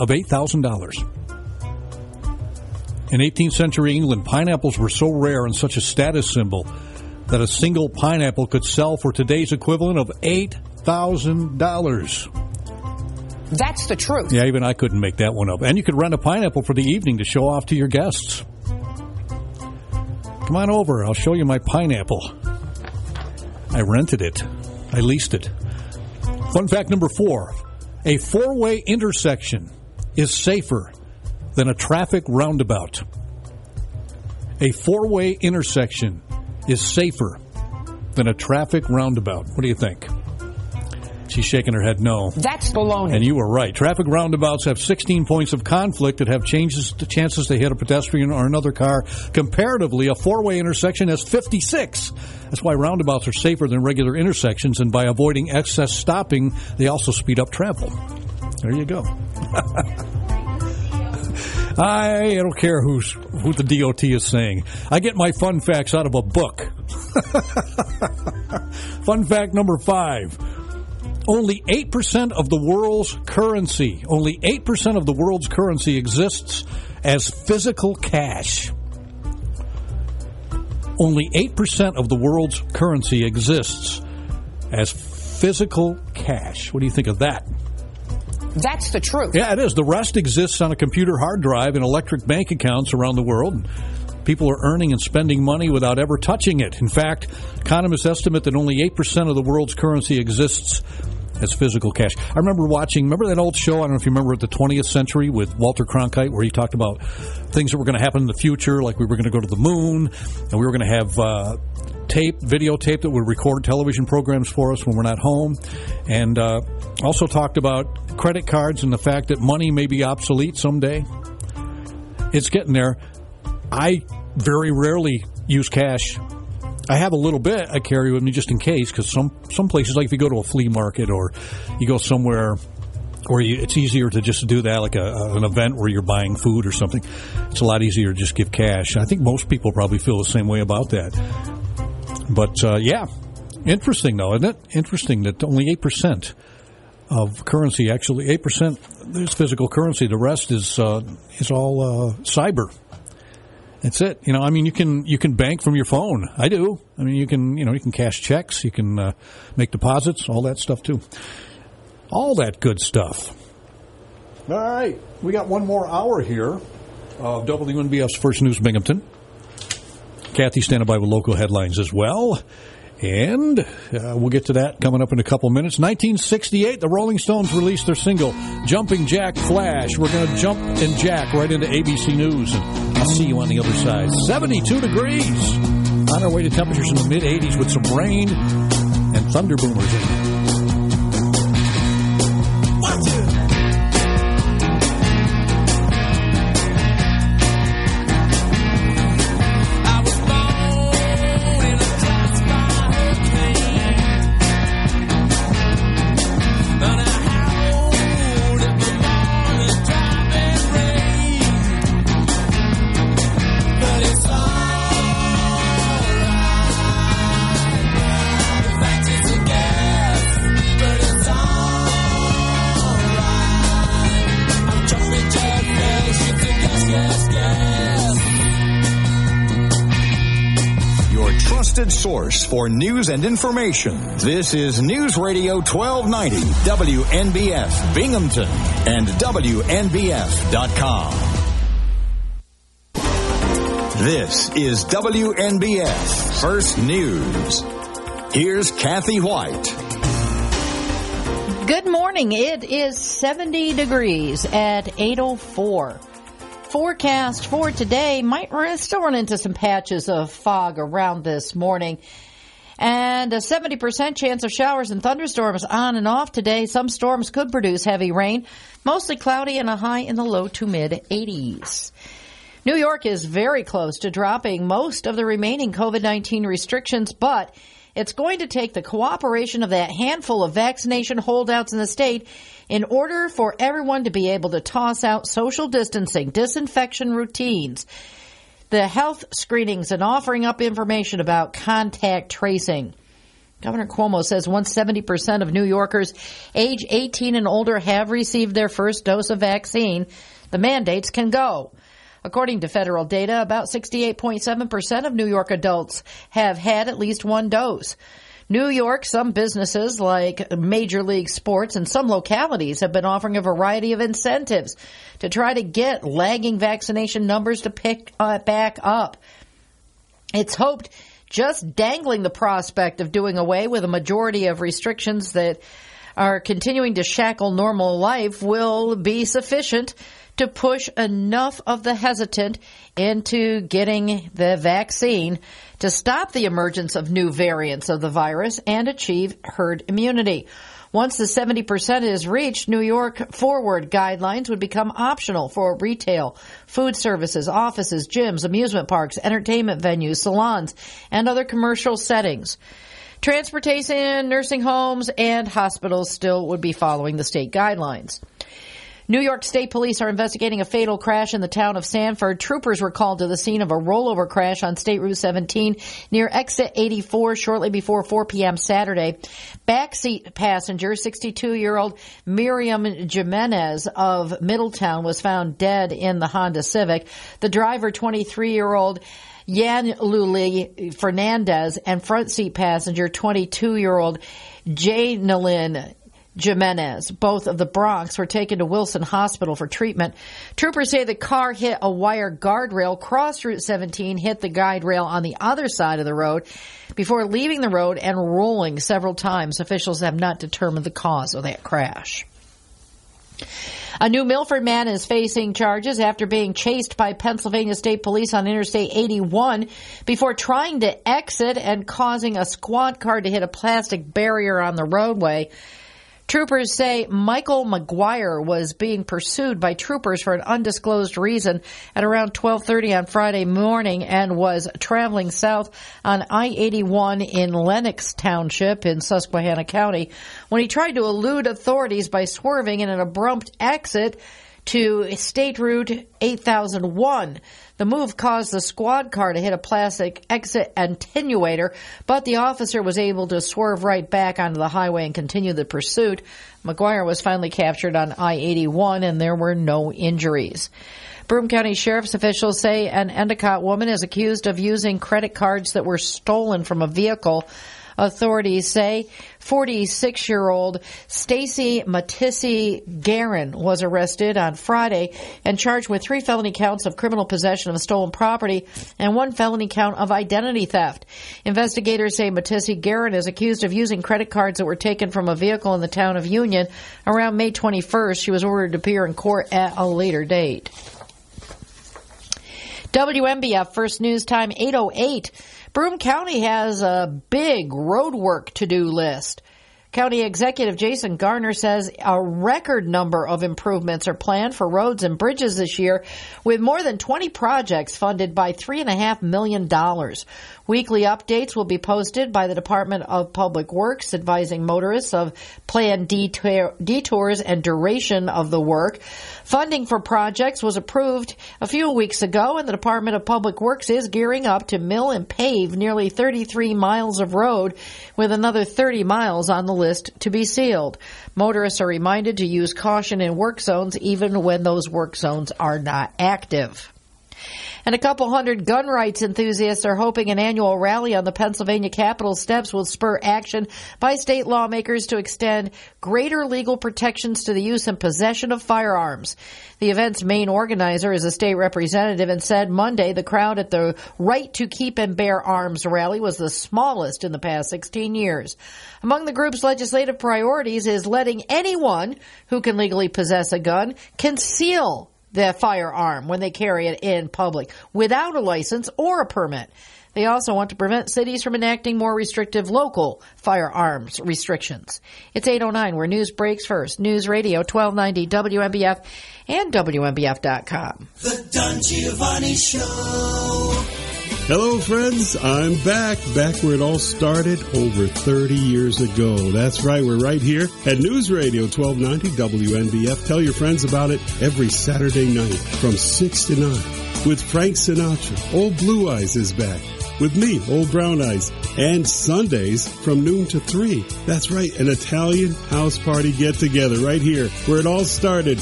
of eight thousand dollars. In eighteenth century England, pineapples were so rare and such a status symbol that a single pineapple could sell for today's equivalent of eight thousand dollars. That's the truth. Yeah, even I couldn't make that one up. And you could rent a pineapple for the evening to show off to your guests. Come on over, I'll show you my pineapple. I rented it. I leased it. Fun fact number four. A four-way intersection is safer than a traffic roundabout. A four-way intersection is safer than a traffic roundabout. What do you think? She's shaking her head no. That's baloney. And you were right. Traffic roundabouts have sixteen points of conflict that have changes to chances to hit a pedestrian or another car. Comparatively, a four-way intersection has fifty-six. That's why roundabouts are safer than regular intersections, and by avoiding excess stopping, they also speed up travel. There you go. I don't care who's, who the D O T is saying. I get my fun facts out of a book. Fun fact number five. Only eight percent of the world's currency, only eight percent of the world's currency exists as physical cash. Only eight percent of the world's currency exists as physical cash. What do you think of that? That's the truth. Yeah, it is. The rest exists on a computer hard drive and electric bank accounts around the world. People are earning and spending money without ever touching it. In fact, economists estimate that only eight percent of the world's currency exists as physical cash. I remember watching, remember that old show, I don't know if you remember it, the twentieth Century with Walter Cronkite, where he talked about things that were going to happen in the future, like we were going to go to the moon, and we were going to have uh, tape, videotape that would record television programs for us when we're not home, and uh, also talked about credit cards and the fact that money may be obsolete someday. It's getting there. I very rarely use cash. I have a little bit I carry with me just in case, because some, some places, like if you go to a flea market or you go somewhere where you, it's easier to just do that, like a, an event where you're buying food or something, it's a lot easier to just give cash. I think most people probably feel the same way about that. But, uh, yeah, interesting, though, isn't it? Interesting that only eight percent of currency, actually, eight percent is physical currency. The rest is uh, is all uh, cyber. That's it. You know, I mean, you can you can bank from your phone. I do. I mean, you can, you know, you can cash checks. You can uh, make deposits, all that stuff, too. All that good stuff. All right. We got one more hour here of W N B F's First News Binghamton. Kathy standing by with local headlines as well. And uh, we'll get to that coming up in a couple minutes. nineteen sixty-eight, the Rolling Stones released their single, Jumping Jack Flash. We're going to jump and jack right into A B C News, and I'll see you on the other side. seventy-two degrees. On our way to temperatures in the mid-eighties with some rain and thunder boomers in it. Source for news and information. This is News Radio twelve ninety, W N B F, Binghamton, and W N B F dot com. This is W N B F First News. Here's Kathy White. Good morning. It is seventy degrees at eight oh four. Forecast for today might still run into some patches of fog around this morning. And a seventy percent chance of showers and thunderstorms on and off today. Some storms could produce heavy rain. Mostly cloudy and a high in the low to mid-eighties. New York is very close to dropping most of the remaining COVID nineteen restrictions, but it's going to take the cooperation of that handful of vaccination holdouts in the state in order for everyone to be able to toss out social distancing, disinfection routines, the health screenings, and offering up information about contact tracing. Governor Cuomo says once seventy percent of New Yorkers age eighteen and older have received their first dose of vaccine, the mandates can go. According to federal data, about sixty-eight point seven percent of New York adults have had at least one dose. New York, some businesses like Major League Sports and some localities have been offering a variety of incentives to try to get lagging vaccination numbers to pick uh, back up. It's hoped just dangling the prospect of doing away with a majority of restrictions that are continuing to shackle normal life will be sufficient to push enough of the hesitant into getting the vaccine to stop the emergence of new variants of the virus and achieve herd immunity. Once the seventy percent is reached, New York forward guidelines would become optional for retail, food services, offices, gyms, amusement parks, entertainment venues, salons, and other commercial settings. Transportation, nursing homes, and hospitals still would be following the state guidelines. New York State Police are investigating a fatal crash in the town of Sanford. Troopers were called to the scene of a rollover crash on State Route seventeen near Exit eighty-four shortly before four p.m. Saturday. Backseat passenger, sixty-two-year-old Miriam Jimenez of Middletown, was found dead in the Honda Civic. The driver, twenty-three-year-old Yanlouli Fernandez, and front seat passenger, twenty-two-year-old Jaynalyn Jimenez, both of the Bronx, were taken to Wilson Hospital for treatment. Troopers say the car hit a wire guardrail, crossed Route seventeen, hit the guide rail on the other side of the road before leaving the road and rolling several times. Officials have not determined the cause of that crash. A New Milford man is facing charges after being chased by Pennsylvania State Police on Interstate eighty-one before trying to exit and causing a squad car to hit a plastic barrier on the roadway. Troopers say Michael McGuire was being pursued by troopers for an undisclosed reason at around twelve thirty on Friday morning and was traveling south on I eighty-one in Lenox Township in Susquehanna County when he tried to elude authorities by swerving in an abrupt exit to State Route eight thousand one. The move caused the squad car to hit a plastic exit attenuator, but the officer was able to swerve right back onto the highway and continue the pursuit. McGuire was finally captured on I eighty-one, and there were no injuries. Broome County Sheriff's officials say an Endicott woman is accused of using credit cards that were stolen from a vehicle. Authorities say forty-six-year-old Stacy Matisse Guerin was arrested on Friday and charged with three felony counts of criminal possession of stolen property and one felony count of identity theft. Investigators say Matisse Guerin is accused of using credit cards that were taken from a vehicle in the town of Union around May twenty-first. She was ordered to appear in court at a later date. W N B F First News Time eight oh eight. Broome County has a big road work to-do list. County Executive Jason Garnar says a record number of improvements are planned for roads and bridges this year, with more than twenty projects funded by three point five million dollars. Weekly updates will be posted by the Department of Public Works, advising motorists of planned detour, detours and duration of the work. Funding for projects was approved a few weeks ago, and the Department of Public Works is gearing up to mill and pave nearly thirty-three miles of road, with another thirty miles on the list to be sealed. Motorists are reminded to use caution in work zones even when those work zones are not active. And a couple hundred gun rights enthusiasts are hoping an annual rally on the Pennsylvania Capitol steps will spur action by state lawmakers to extend greater legal protections to the use and possession of firearms. The event's main organizer is a state representative and said Monday the crowd at the Right to Keep and Bear Arms rally was the smallest in the past sixteen years. Among the group's legislative priorities is letting anyone who can legally possess a gun conceal the firearm when they carry it in public without a license or a permit. They also want to prevent cities from enacting more restrictive local firearms restrictions. It's eight oh nine where news breaks first. News Radio twelve ninety W N B F and W N B F dot com. The Don Giovanni Show. Hello, friends. I'm back, back where it all started over thirty years ago. That's right. We're right here at News Radio twelve ninety W N B F. Tell your friends about it every Saturday night from six to nine with Frank Sinatra. Old Blue Eyes is back with me, Old Brown Eyes, and Sundays from noon to three. That's right. An Italian house party get-together right here where it all started.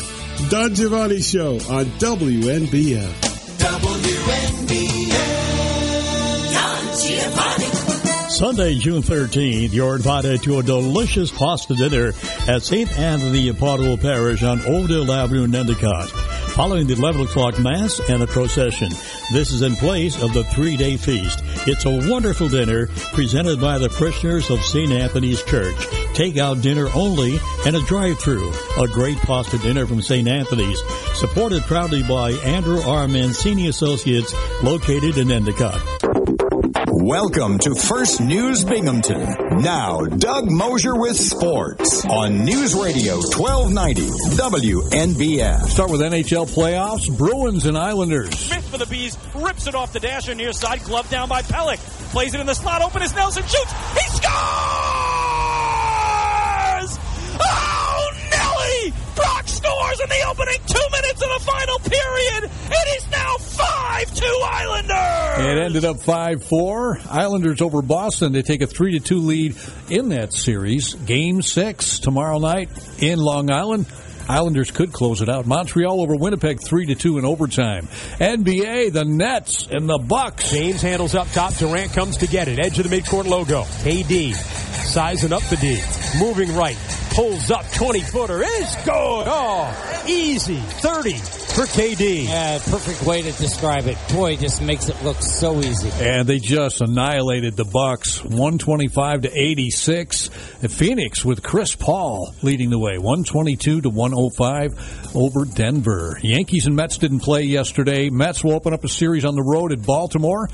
Don Giovanni Show on W N B F. W N B F. Sunday, June thirteenth, you're invited to a delicious pasta dinner at Saint Anthony of Padua Parish on Oakdale Avenue in Endicott, following the eleven o'clock Mass and the procession. This is in place of the three-day feast. It's a wonderful dinner presented by the parishioners of Saint Anthony's Church. Takeout dinner only and a drive-thru. A great pasta dinner from Saint Anthony's, supported proudly by Andrew R. Mancini Associates, located in Endicott. Welcome to First News Binghamton. Now, Doug Mosher with sports on News Radio twelve ninety W N B F. Start with N H L playoffs, Bruins and Islanders. Smith for the Bees, rips it off the dasher near side, glove down by Pellick. Plays it in the slot, open as Nelson shoots. He scores! Oh, Nelly! Brock scores in the opening two minutes of the final period. It is now five two Islanders. It ended up five four. Islanders over Boston. They take a three to two lead in that series. Game six tomorrow night in Long Island. Islanders could close it out. Montreal over Winnipeg, three to two in overtime. N B A, the Nets and the Bucks. James handles up top. Durant comes to get it. Edge of the midcourt logo. A D sizing up the D. Moving right. Pulls up. twenty-footer is good. Oh, easy. thirty for K D. Yeah, perfect way to describe it. Boy, just makes it look so easy. And they just annihilated the Bucks, one twenty-five to eighty-six. And Phoenix with Chris Paul leading the way, one twenty-two to one oh five over Denver. Yankees and Mets didn't play yesterday. Mets will open up a series on the road at Baltimore.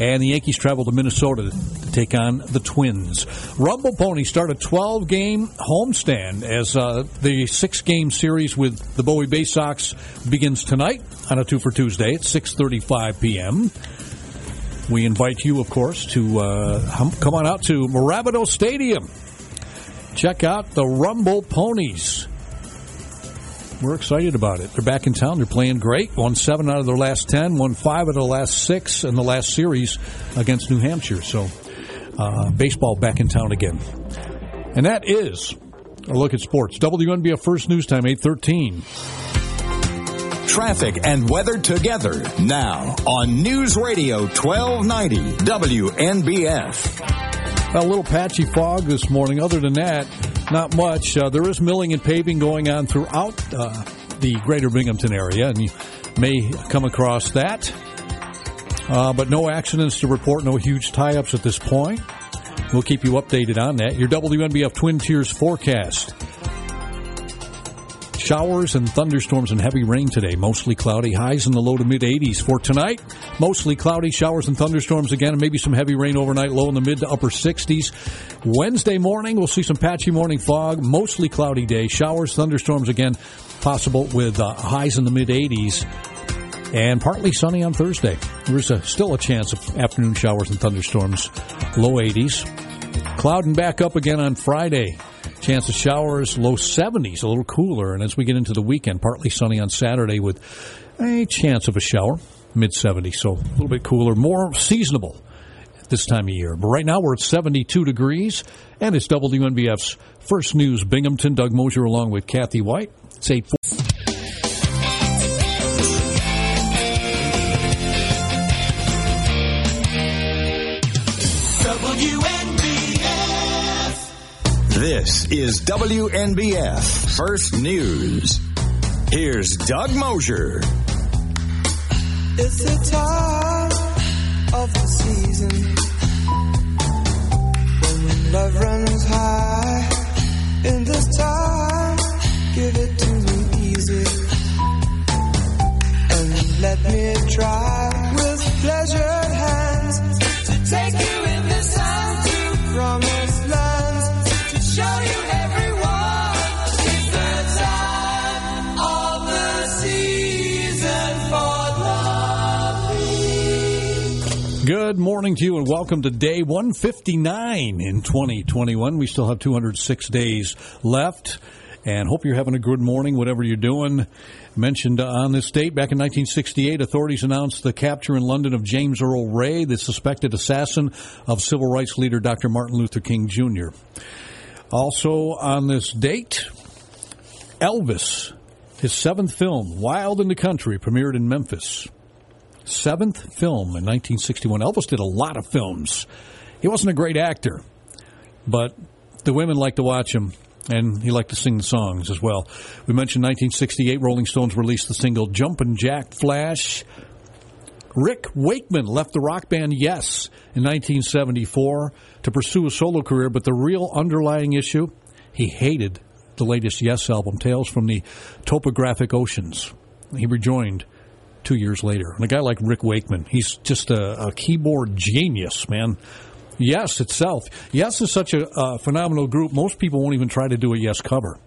And the Yankees travel to Minnesota to take on the Twins. Rumble Ponies start a twelve-game homestand as uh, the six-game series with the Bowie Bay Sox begins tonight on a two for Tuesday at six thirty-five p.m. We invite you, of course, to uh, come on out to Morabito Stadium. Check out the Rumble Ponies. We're excited about it. They're back in town. They're playing great. Won seven out of their last ten. Won five out of the last six in the last series against New Hampshire. So, uh, baseball back in town again. And that is a look at sports. W N B F First News Time, eight thirteen. Traffic and weather together now on News Radio twelve ninety W N B F. A little patchy fog this morning. Other than that, not much. Uh, there is milling and paving going on throughout uh, the greater Binghamton area, and you may come across that. Uh, but no accidents to report, no huge tie-ups at this point. We'll keep you updated on that. Your W N B F Twin Tiers forecast. Showers and thunderstorms and heavy rain today. Mostly cloudy. Highs in the low to mid-eighties. For tonight, mostly cloudy. Showers and thunderstorms again, and maybe some heavy rain overnight. Low in the mid to upper sixties. Wednesday morning, we'll see some patchy morning fog. Mostly cloudy day. Showers, thunderstorms again, possible with uh, highs in the mid-eighties. And partly sunny on Thursday. There's a, still a chance of afternoon showers and thunderstorms. Low eighties. Clouding back up again on Friday. Chance of showers, low seventies, a little cooler. And as we get into the weekend, partly sunny on Saturday with a chance of a shower, mid-seventies. So a little bit cooler, more seasonable this time of year. But right now we're at seventy-two degrees, and it's W N B F's First News Binghamton. Doug Mosher along with Kathy Whyte. It's eight forty. This is W N B F First News. Here's Doug Mosher. It's the time of the season when love runs high. In this time, give it to me easy and let me try with pleasured hands to take you in this time to promised land. Show you everyone, it's the time of the season for love. Good morning to you and welcome to day one fifty-nine in twenty twenty-one. We still have two hundred six days left. And hope you're having a good morning, whatever you're doing. Mentioned on this date, back in nineteen sixty-eight, authorities announced the capture in London of James Earl Ray, the suspected assassin of civil rights leader Doctor Martin Luther King Junior Also on this date, Elvis, his seventh film, Wild in the Country, premiered in Memphis. Seventh film in nineteen sixty-one. Elvis did a lot of films. He wasn't a great actor, but the women liked to watch him. And he liked to sing the songs as well. We mentioned nineteen sixty-eight, Rolling Stones released the single Jumpin' Jack Flash. Rick Wakeman left the rock band Yes in nineteen seventy-four to pursue a solo career, but the real underlying issue, he hated the latest Yes album, Tales from the Topographic Oceans. He rejoined two years later. And a guy like Rick Wakeman, he's just a, a keyboard genius, man. Yes itself. Yes is such a uh, phenomenal group, most people won't even try to do a Yes cover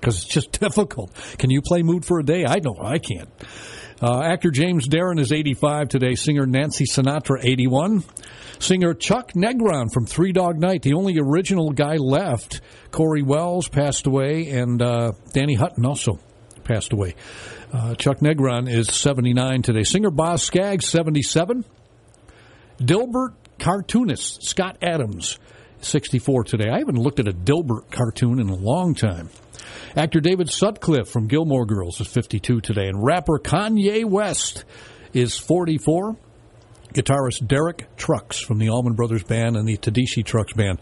because it's just difficult. Can you play Mood for a Day? I know I can't. Uh, actor James Darren is eighty-five today. Singer Nancy Sinatra, eighty-one. Singer Chuck Negron from Three Dog Night, the only original guy left. Corey Wells passed away, and uh, Danny Hutton also passed away. Uh, Chuck Negron is seventy-nine today. Singer Boz Scaggs, seventy-seven. Dilbert cartoonist Scott Adams, sixty-four today. I haven't looked at a Dilbert cartoon in a long time. Actor David Sutcliffe from Gilmore Girls is fifty-two today. And rapper Kanye West is forty-four. Guitarist Derek Trucks from the Allman Brothers Band and the Tedeschi Trucks Band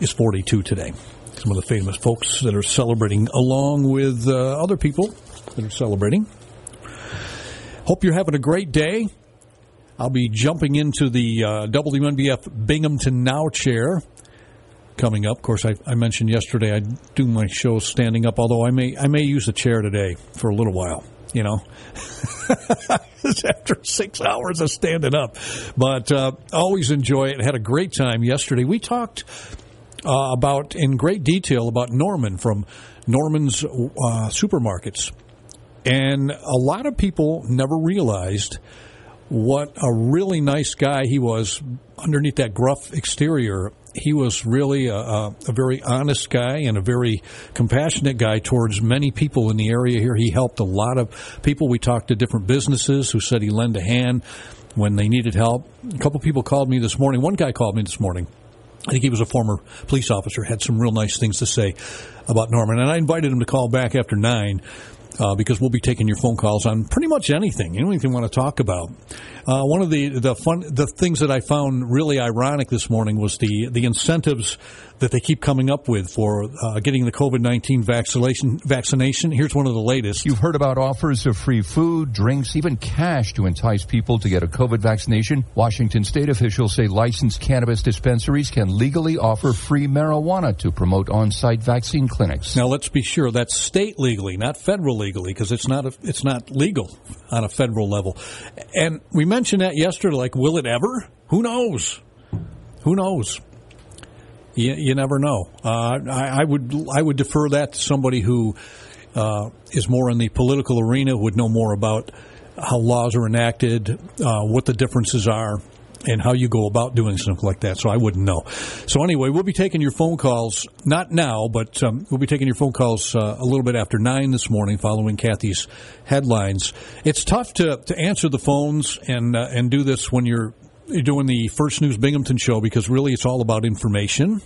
is forty-two today. Some of the famous folks that are celebrating, along with uh, other people that are celebrating. Hope you're having a great day. I'll be jumping into the uh, W N B F Binghamton Now chair coming up. Of course, I, I mentioned yesterday I do my show standing up, although I may I may use a chair today for a little while, you know. It's after six hours of standing up. But uh, always enjoy it. Had a great time yesterday. We talked uh, about, in great detail, about Norman from Norman's uh, Supermarkets. And a lot of people never realized what a really nice guy he was underneath that gruff exterior. He was really a, a, a very honest guy and a very compassionate guy towards many people in the area here. He helped a lot of people. We talked to different businesses who said he lent a hand when they needed help. A couple people called me this morning. One guy called me this morning. I think he was a former police officer, had some real nice things to say about Norman. And I invited him to call back after nine. Uh, because we'll be taking your phone calls on pretty much anything, you know, anything you want to talk about. Uh, one of the the fun the things that I found really ironic this morning was the the incentives that they keep coming up with for uh, getting the COVID nineteen vaccination. Vaccination. Here's one of the latest. You've heard about offers of free food, drinks, even cash to entice people to get a COVID vaccination. Washington state officials say licensed cannabis dispensaries can legally offer free marijuana to promote on-site vaccine clinics. Now let's be sure that's state legally, not federally. Legally, because it's not a, it's not legal on a federal level. And we mentioned that yesterday, like, will it ever? Who knows? Who knows? You, you never know. Uh, I, I would I would defer that to somebody who uh, is more in the political arena, who would know more about how laws are enacted, uh, what the differences are, and how you go about doing something like that. So I wouldn't know. So anyway, we'll be taking your phone calls, not now, but um, we'll be taking your phone calls uh, a little bit after nine this morning following Kathy's headlines. It's tough to, to answer the phones and uh, and do this when you're doing the First News Binghamton show, because really it's all about information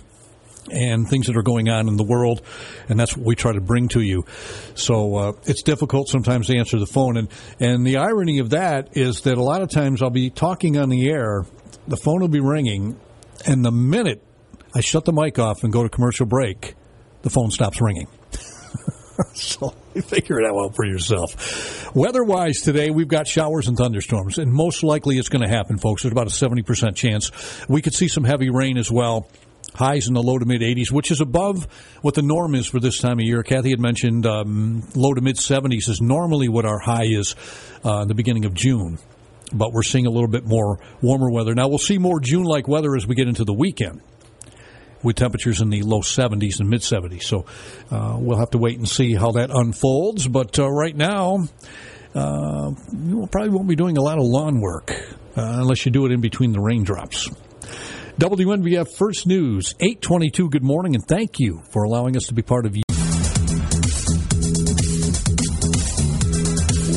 and things that are going on in the world, and that's what we try to bring to you. So uh, it's difficult sometimes to answer the phone. And, and the irony of that is that a lot of times I'll be talking on the air, the phone will be ringing, and the minute I shut the mic off and go to commercial break, the phone stops ringing. So figure it out for yourself. Weather-wise today, we've got showers and thunderstorms, and most likely it's going to happen, folks. There's about a seventy percent chance. We could see some heavy rain as well. Highs in the low to mid-eighties, which is above what the norm is for this time of year. Kathy had mentioned um, low to mid-seventies is normally what our high is uh, in the beginning of June. But we're seeing a little bit more warmer weather. Now, we'll see more June-like weather as we get into the weekend with temperatures in the low seventies and mid-seventies. So uh, we'll have to wait and see how that unfolds. But uh, right now, uh, you probably won't be doing a lot of lawn work uh, unless you do it in between the raindrops. W N B F First News, eight twenty-two. Good morning, and thank you for allowing us to be part of you.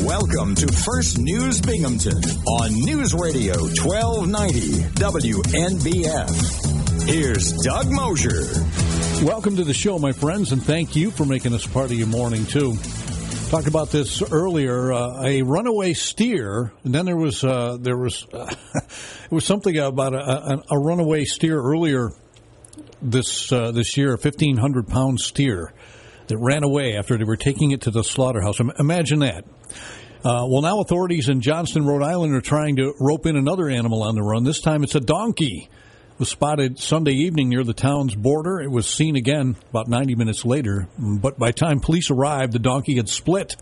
Welcome to First News Binghamton on News Radio twelve ninety W N B F. Here's Doug Mosher. Welcome to the show, my friends, and thank you for making us part of your morning, too. Talked about this earlier, uh, a runaway steer, and then there was uh, there was uh, it was something about a, a, a runaway steer earlier this uh, this year, a fifteen hundred pound steer that ran away after they were taking it to the slaughterhouse. Imagine that. Uh, well, now authorities in Johnston, Rhode Island, are trying to rope in another animal on the run. This time it's a donkey was spotted Sunday evening near the town's border. It was seen again about ninety minutes later, but by the time police arrived, the donkey had split.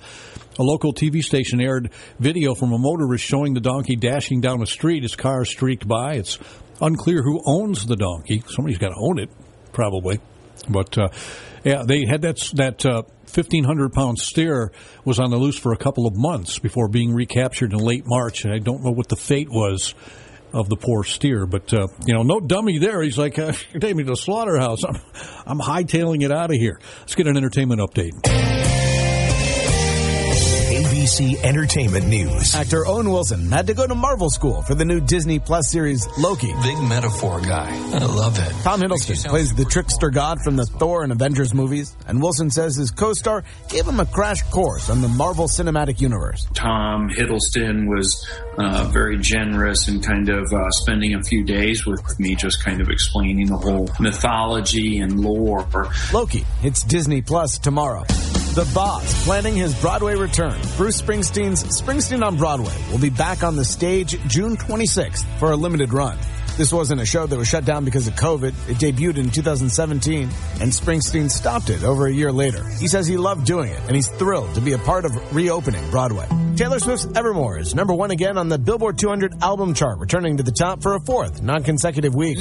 A local T V station aired video from a motorist showing the donkey dashing down a street. His car streaked by. It's unclear who owns the donkey. Somebody's got to own it, probably. But, uh, yeah, they had that that uh, fifteen hundred pound steer was on the loose for a couple of months before being recaptured in late March, and I don't know what the fate was of the poor steer. But, uh, you know, no dummy there. He's like, uh, take me to the slaughterhouse. I'm, I'm hightailing it out of here. Let's get an entertainment update. A B C Entertainment News. Actor Owen Wilson had to go to Marvel school for the new Disney Plus series Loki. Big metaphor guy. I love it. Tom Hiddleston plays the trickster god from the Thor and Avengers movies, and Wilson says his co-star gave him a crash course on the Marvel Cinematic Universe. Tom Hiddleston was uh, very generous in kind of uh, spending a few days with me just kind of explaining the whole mythology and lore. Loki hits Disney Plus tomorrow. The Boss planning his Broadway return. Bruce Springsteen's Springsteen on Broadway will be back on the stage June twenty-sixth for a limited run. This wasn't a show that was shut down because of COVID. It debuted in two thousand seventeen, and Springsteen stopped it over a year later. He says he loved doing it, and he's thrilled to be a part of reopening Broadway. Taylor Swift's Evermore is number one again on the Billboard two hundred album chart, returning to the top for a fourth non-consecutive week.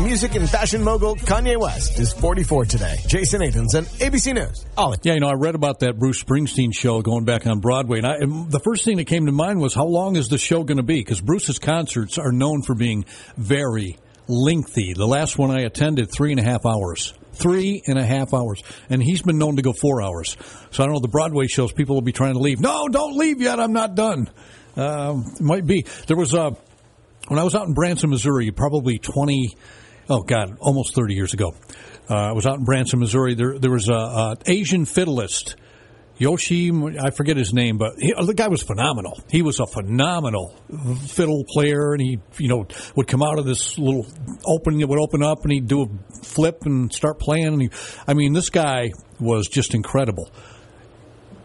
Music and fashion mogul Kanye West is forty-four today. Jason Athenson, A B C News. Ollie. Yeah, you know, I read about that Bruce Springsteen show going back on Broadway, and, I, and the first thing that came to mind was how long is the show going to be? Because Bruce's concerts are known for being very lengthy. The last one I attended, three and a half hours. Three and a half hours. And he's been known to go four hours. So I don't know, the Broadway shows, people will be trying to leave. No, don't leave yet. I'm not done. Uh, might be. There was a, when I was out in Branson, Missouri, probably twenty, oh God, almost thirty years ago. Uh, I was out in Branson, Missouri. There, there was an Asian fiddlist, Yoshi, I forget his name, but he, the guy was phenomenal. He was a phenomenal fiddle player, and he, you know, would come out of this little opening that would open up, and he'd do a flip and start playing. And he, I mean, this guy was just incredible.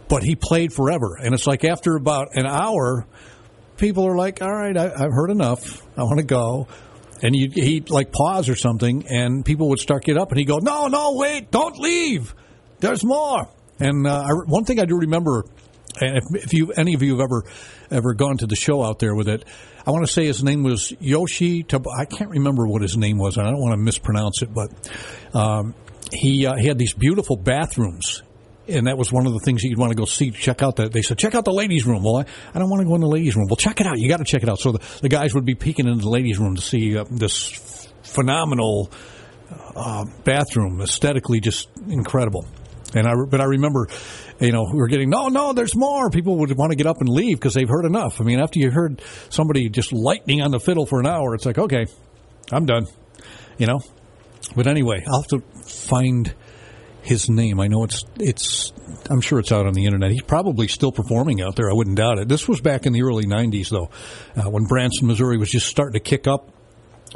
But he played forever, and it's like after about an hour, people are like, all right, I, I've heard enough. I want to go. And you, he'd, like, pause or something, and people would start get up, and he'd go, no, no, wait, don't leave. There's more. And uh, I, one thing I do remember, and if, if you any of you have ever ever gone to the show out there with it, I want to say his name was Yoshi. Tab- I can't remember what his name was, and I don't want to mispronounce it, but um, he uh, he had these beautiful bathrooms, and that was one of the things that you'd want to go see. Check out that. They said, check out the ladies' room. Well, I, I don't want to go in the ladies' room. Well, check it out. You got to check it out. So the, the guys would be peeking into the ladies' room to see uh, this phenomenal uh, bathroom, aesthetically just incredible. And I, but I remember, you know, we were getting, no, no, there's more. People would want to get up and leave because they've heard enough. I mean, after you heard somebody just lightning on the fiddle for an hour, it's like, okay, I'm done, you know. But anyway, I'll have to find his name. I know it's, it's, I'm sure it's out on the internet. He's probably still performing out there. I wouldn't doubt it. This was back in the early nineties, though, uh, when Branson, Missouri was just starting to kick up.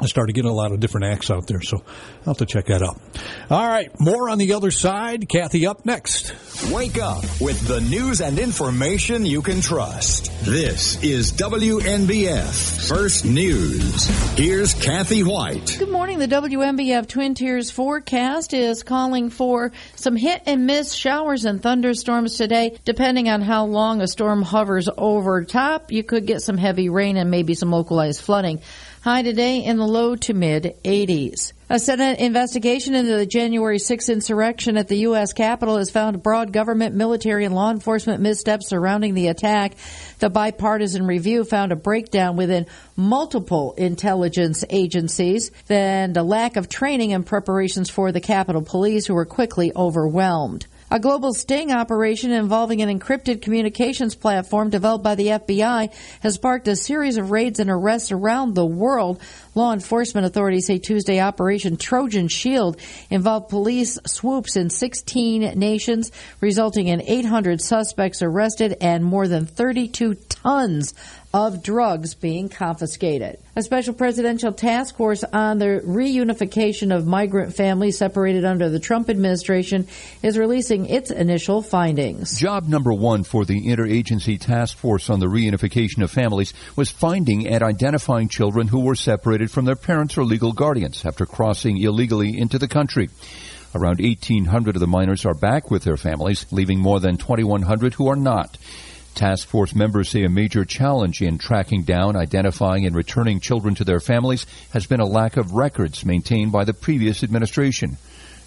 I started getting a lot of different acts out there, so I'll have to check that out. All right, more on the other side. Kathy up next. Wake up with the news and information you can trust. This is W N B F First News. Here's Kathy Whyte. Good morning. The W N B F Twin Tiers forecast is calling for some hit and miss showers and thunderstorms today. Depending on how long a storm hovers over top, you could get some heavy rain and maybe some localized flooding. High today in the low to mid eighties. A Senate investigation into the January sixth insurrection at the U S Capitol has found broad government, military, and law enforcement missteps surrounding the attack. The bipartisan review found a breakdown within multiple intelligence agencies and a lack of training and preparations for the Capitol Police, who were quickly overwhelmed. A global sting operation involving an encrypted communications platform developed by the F B I has sparked a series of raids and arrests around the world. Law enforcement authorities say Tuesday Operation Trojan Shield involved police swoops in sixteen nations, resulting in eight hundred suspects arrested and more than thirty-two tons of drugs being confiscated. A special presidential task force on the reunification of migrant families separated under the Trump administration is releasing its initial findings. Job number one for the Interagency Task Force on the Reunification of Families was finding and identifying children who were separated from their parents or legal guardians after crossing illegally into the country. Around eighteen hundred of the minors are back with their families, leaving more than twenty-one hundred who are not. Task force members say a major challenge in tracking down, identifying, and returning children to their families has been a lack of records maintained by the previous administration.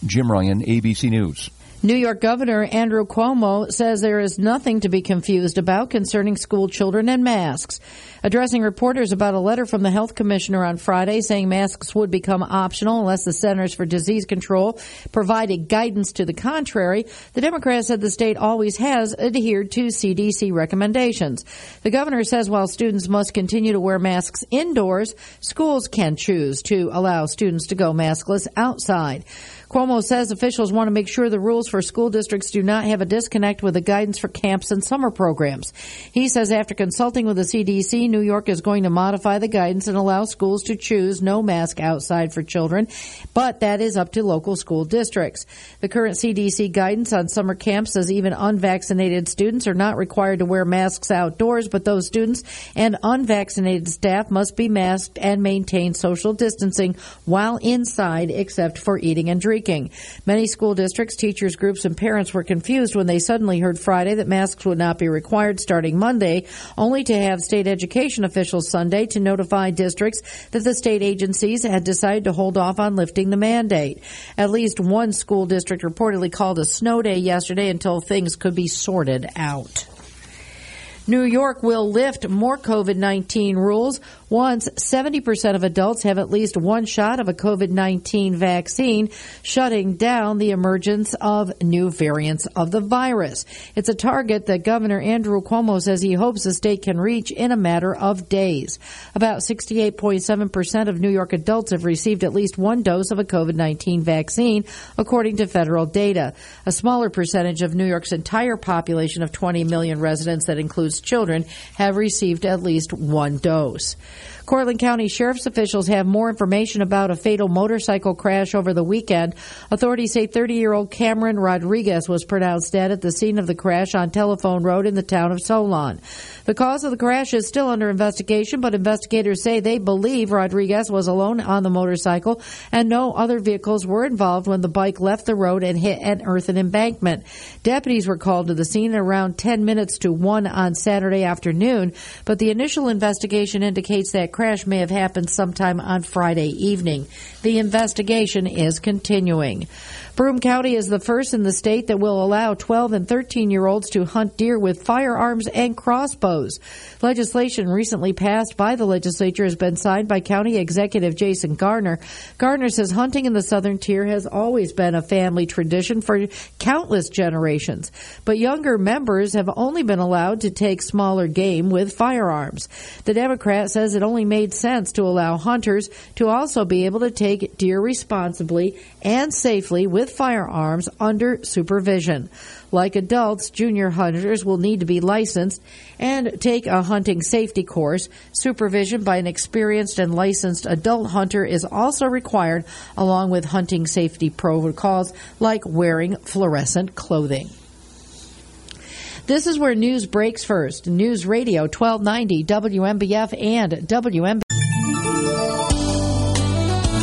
Jim Ryan, A B C News. New York Governor Andrew Cuomo says there is nothing to be confused about concerning school children and masks. Addressing reporters about a letter from the health commissioner on Friday saying masks would become optional unless the Centers for Disease Control provided guidance to the contrary, the Democrat said the state always has adhered to C D C recommendations. The governor says while students must continue to wear masks indoors, schools can choose to allow students to go maskless outside. Cuomo says officials want to make sure the rules for school districts do not have a disconnect with the guidance for camps and summer programs. He says after consulting with the C D C, New York is going to modify the guidance and allow schools to choose no mask outside for children, but that is up to local school districts. The current C D C guidance on summer camps says even unvaccinated students are not required to wear masks outdoors, but those students and unvaccinated staff must be masked and maintain social distancing while inside except for eating and drinking. Many school districts, teachers, groups, and parents were confused when they suddenly heard Friday that masks would not be required starting Monday, only to have state education officials Sunday to notify districts that the state agencies had decided to hold off on lifting the mandate. At least one school district reportedly called a snow day yesterday until things could be sorted out. New York will lift more COVID nineteen rules once seventy percent of adults have at least one shot of a COVID nineteen vaccine, shutting down the emergence of new variants of the virus. It's a target that Governor Andrew Cuomo says he hopes the state can reach in a matter of days. About sixty-eight point seven percent of New York adults have received at least one dose of a COVID nineteen vaccine, according to federal data. A smaller percentage of New York's entire population of twenty million residents that includes children have received at least one dose. Cortland County Sheriff's officials have more information about a fatal motorcycle crash over the weekend. Authorities say thirty-year-old Cameron Rodriguez was pronounced dead at the scene of the crash on Telephone Road in the town of Solon. The cause of the crash is still under investigation, but investigators say they believe Rodriguez was alone on the motorcycle and no other vehicles were involved when the bike left the road and hit an earthen embankment. Deputies were called to the scene at around ten minutes to one on Saturday afternoon, but the initial investigation indicates that crash may have happened sometime on Friday evening. The investigation is continuing. Broome County is the first in the state that will allow twelve and thirteen-year-olds to hunt deer with firearms and crossbows. Legislation recently passed by the legislature has been signed by County Executive Jason Garnar. Garnar says hunting in the southern tier has always been a family tradition for countless generations, but younger members have only been allowed to take smaller game with firearms. The Democrat says it only made sense to allow hunters to also be able to take deer responsibly and safely with firearms under supervision. Like adults, junior hunters will need to be licensed and take a hunting safety course. Supervision by an experienced and licensed adult hunter is also required, along with hunting safety protocols like wearing fluorescent clothing. This is where news breaks first. News Radio twelve ninety, W N B F, and W N B F.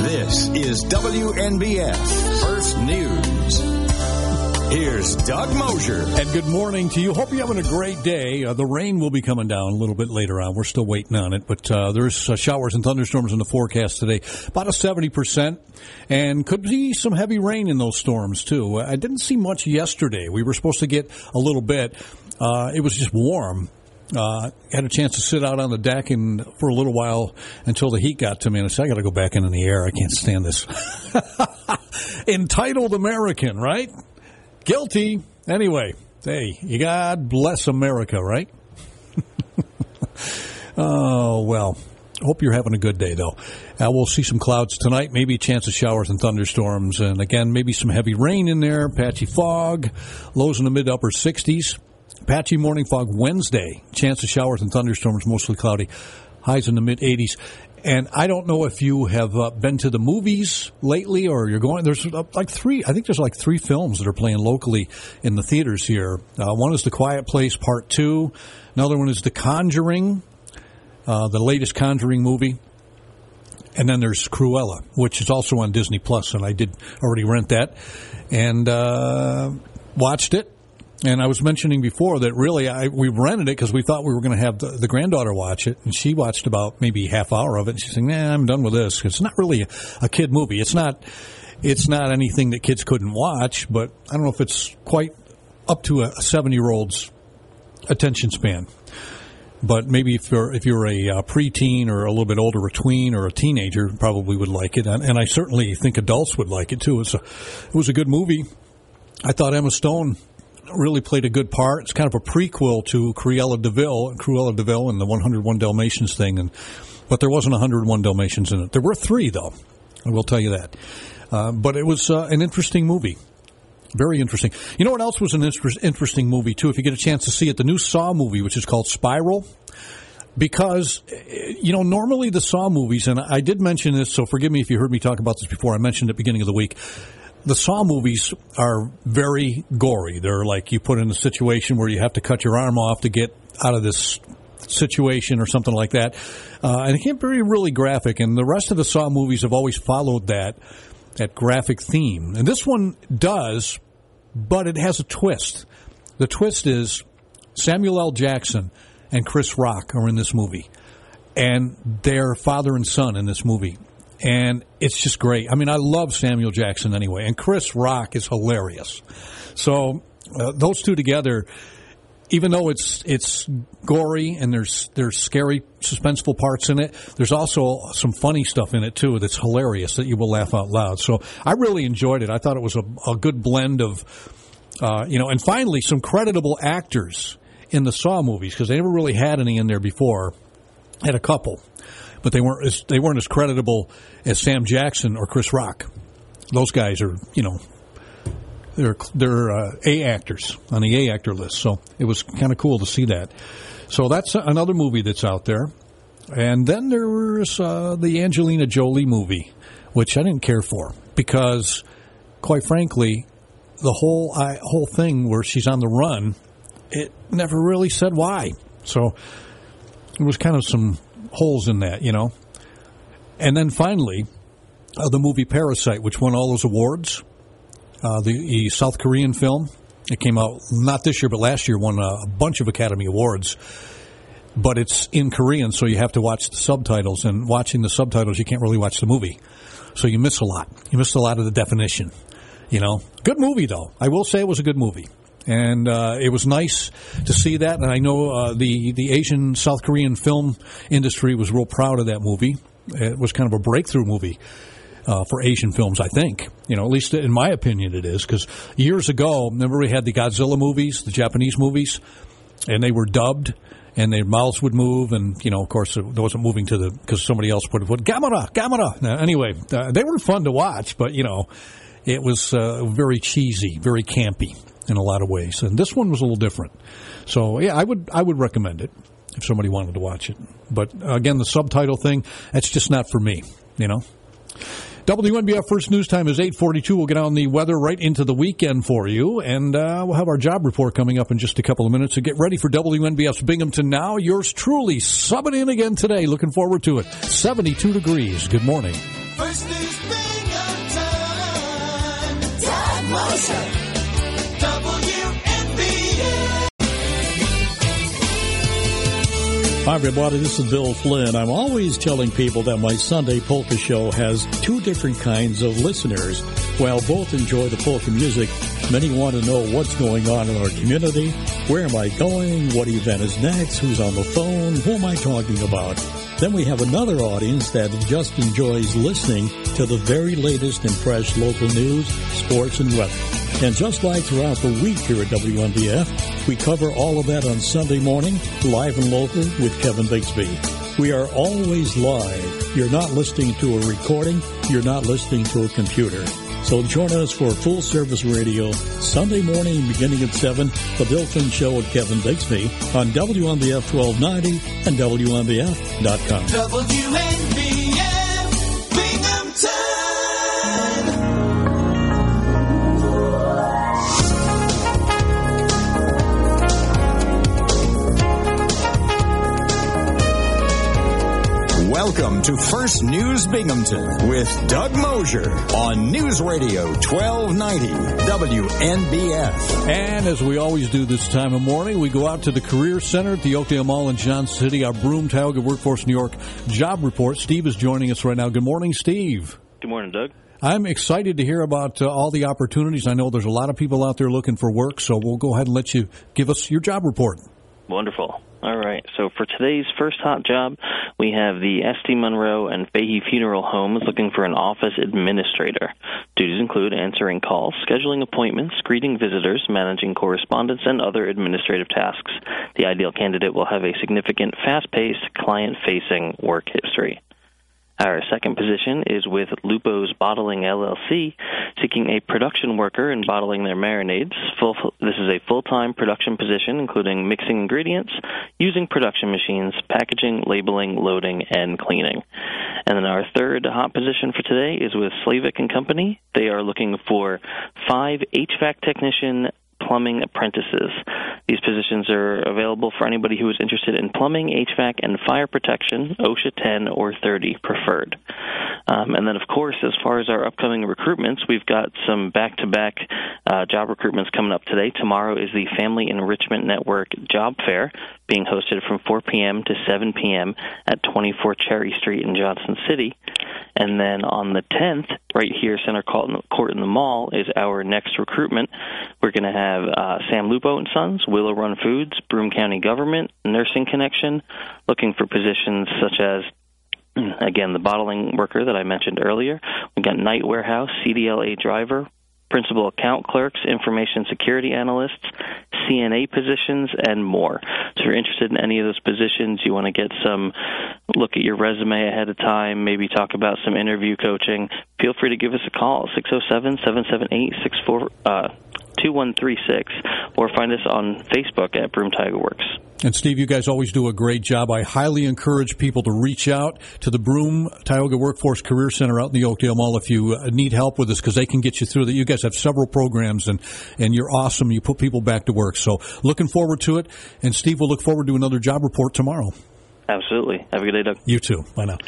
This is W N B F First News. Here's Doug Mosher. And good morning to you. Hope you're having a great day. Uh, the rain will be coming down a little bit later on. We're still waiting on it. But uh, there's uh, showers and thunderstorms in the forecast today. About a seventy percent. And could be some heavy rain in those storms, too. I didn't see much yesterday. We were supposed to get a little bit. Uh, it was just warm. Uh, had a chance to sit out on the deck and for a little while until the heat got to me, and I said, I got to go back into the air. I can't stand this. Entitled American, right? Guilty. Anyway, hey, you God bless America, right? Oh, well. Hope you're having a good day, though. Uh, we'll see some clouds tonight, maybe a chance of showers and thunderstorms, and again, maybe some heavy rain in there, patchy fog, lows in the mid-upper sixties. Patchy morning fog Wednesday. Chance of showers and thunderstorms, mostly cloudy. Highs in the mid eighties. And I don't know if you have uh, been to the movies lately or you're going. There's uh, like three, I think there's like three films that are playing locally in the theaters here. Uh, one is The Quiet Place Part two. Another one is The Conjuring, uh, the latest Conjuring movie. And then there's Cruella, which is also on Disney Plus, and I did already rent that and uh, watched it. And I was mentioning before that really I, we rented it because we thought we were going to have the, the granddaughter watch it. And she watched about maybe half hour of it. And she's saying, nah, I'm done with this. It's not really a, a kid movie. It's not it's not anything that kids couldn't watch. But I don't know if it's quite up to a seven-year-old's attention span. But maybe if you're, if you're a uh, preteen or a little bit older, a tween or a teenager, probably would like it. And, and I certainly think adults would like it, too. It's a, it was a good movie. I thought Emma Stone really played a good part. It's kind of a prequel to Cruella DeVille, Cruella DeVille and the one oh one Dalmatians thing. And but there wasn't one oh one Dalmatians in it. There were three, though. I will tell you that. Uh, but it was uh, an interesting movie. Very interesting. You know what else was an inter- interesting movie, too, if you get a chance to see it? The new Saw movie, which is called Spiral. Because, you know, normally the Saw movies, and I did mention this, so forgive me if you heard me talk about this before. I mentioned it at the beginning of the week. The Saw movies are very gory. They're like you put in a situation where you have to cut your arm off to get out of this situation or something like that. Uh, and it can be really graphic. And the rest of the Saw movies have always followed that, that graphic theme. And this one does, but it has a twist. The twist is Samuel L. Jackson and Chris Rock are in this movie. And they're father and son in this movie. And it's just great. I mean, I love Samuel Jackson anyway. And Chris Rock is hilarious. So uh, those two together, even though it's it's gory and there's there's scary, suspenseful parts in it, there's also some funny stuff in it, too, that's hilarious that you will laugh out loud. So I really enjoyed it. I thought it was a, a good blend of, uh, you know, and finally some creditable actors in the Saw movies because they never really had any in there before. Had a couple. But they weren't as, they weren't as creditable as Sam Jackson or Chris Rock. Those guys are, you know, they're they're uh, A actors on the A actor list. So it was kind of cool to see that. So that's another movie that's out there. And then there was uh, the Angelina Jolie movie, which I didn't care for because, quite frankly, the whole I, whole thing where she's on the run, it never really said why. So it was kind of some holes in that, you know. And then finally, uh, the movie Parasite, which won all those awards, uh, the, the South Korean film. It came out not this year, but last year won a, a bunch of Academy Awards. But it's in Korean, so you have to watch the subtitles. And watching the subtitles, you can't really watch the movie. So you miss a lot. You miss a lot of the definition, you know. Good movie, though. I will say it was a good movie. And uh, it was nice to see that. And I know uh, the, the Asian South Korean film industry was real proud of that movie. It was kind of a breakthrough movie uh, for Asian films, I think. You know, at least in my opinion it is. Because years ago, remember we had the Godzilla movies, the Japanese movies, and they were dubbed. And their mouths would move, and, you know, of course, it wasn't moving to the, because somebody else put it, Gamera, Gamera. Now, anyway, uh, they were fun to watch, but, you know, it was uh, very cheesy, very campy in a lot of ways. And this one was a little different. So, yeah, I would I would recommend it if somebody wanted to watch it. But, again, the subtitle thing, that's just not for me, you know. W N B F First News Time is eight forty-two. We'll get on the weather right into the weekend for you. And uh, we'll have our job report coming up in just a couple of minutes. So get ready for W N B F's Binghamton Now. Yours truly subbing in again today. Looking forward to it. seventy-two degrees. Good morning. First News Binghamton. Doug Mosher. Hi, everybody. This is Bill Flynn. I'm always telling people that my Sunday polka show has two different kinds of listeners. While both enjoy the polka music, many want to know what's going on in our community. Where am I going? What event is next? Who's on the phone? Who am I talking about? Then we have another audience that just enjoys listening to the very latest and fresh local news, sports, and weather. And just like throughout the week here at W N B F, we cover all of that on Sunday morning, live and local with Kevin Bixby. We are always live. You're not listening to a recording. You're not listening to a computer. So join us for Full Service Radio, Sunday morning beginning at seven, The Built-In Show with Kevin Bixby on W N B F twelve ninety and W N B F dot com. W N B F Binghamton. Welcome to First News Binghamton with Doug Mosher on News Radio twelve ninety W N B F. And as we always do this time of morning, we go out to the Career Center at the Oakdale Mall in John City. Our Broome Tioga Workforce New York job report. Steve is joining us right now. Good morning, Steve. Good morning, Doug. I'm excited to hear about uh, all the opportunities. I know there's a lot of people out there looking for work, so we'll go ahead and let you give us your job report. Wonderful. All right. So for today's first hot job, we have the Estee Monroe and Fahey Funeral Homes looking for an office administrator. Duties include answering calls, scheduling appointments, greeting visitors, managing correspondence, and other administrative tasks. The ideal candidate will have a significant, fast-paced, client-facing work history. Our second position is with Lupo's Bottling, L L C, seeking a production worker in bottling their marinades. Full, this is a full-time production position, including mixing ingredients, using production machines, packaging, labeling, loading, and cleaning. And then our third hot position for today is with Slavic and Company. They are looking for five H V A C technician plumbing apprentices. These positions are available for anybody who is interested in plumbing, H V A C, and fire protection, OSHA ten or thirty preferred. Um, and then, of course, as far as our upcoming recruitments, we've got some back-to-back uh, job recruitments coming up today. Tomorrow is the Family Enrichment Network Job Fair, being hosted from four p.m. to seven p.m. at twenty-four Cherry Street in Johnson City. And then on the tenth, right here, Center Court in the Mall, is our next recruitment. We're going to have uh, Sam Lupo and Sons, Willow Run Foods, Broome County Government, Nursing Connection, looking for positions such as, again, the bottling worker that I mentioned earlier. We've got night warehouse, C D L A driver, principal account clerks, information security analysts, C N A positions, and more. So if you're interested in any of those positions, you want to get some look at your resume ahead of time, maybe talk about some interview coaching, feel free to give us a call, six oh seven, seven seven eight, six four uh, two one three six, or find us on Facebook at Broome Tioga Works. And, Steve, you guys always do a great job. I highly encourage people to reach out to the Broome Tioga Workforce Career Center out in the Oakdale Mall if you need help with this, because they can get you through that. You guys have several programs, and, and you're awesome. You put people back to work. So looking forward to it. And, Steve, we'll look forward to another job report tomorrow. Absolutely. Have a good day, Doug. You too. Bye now.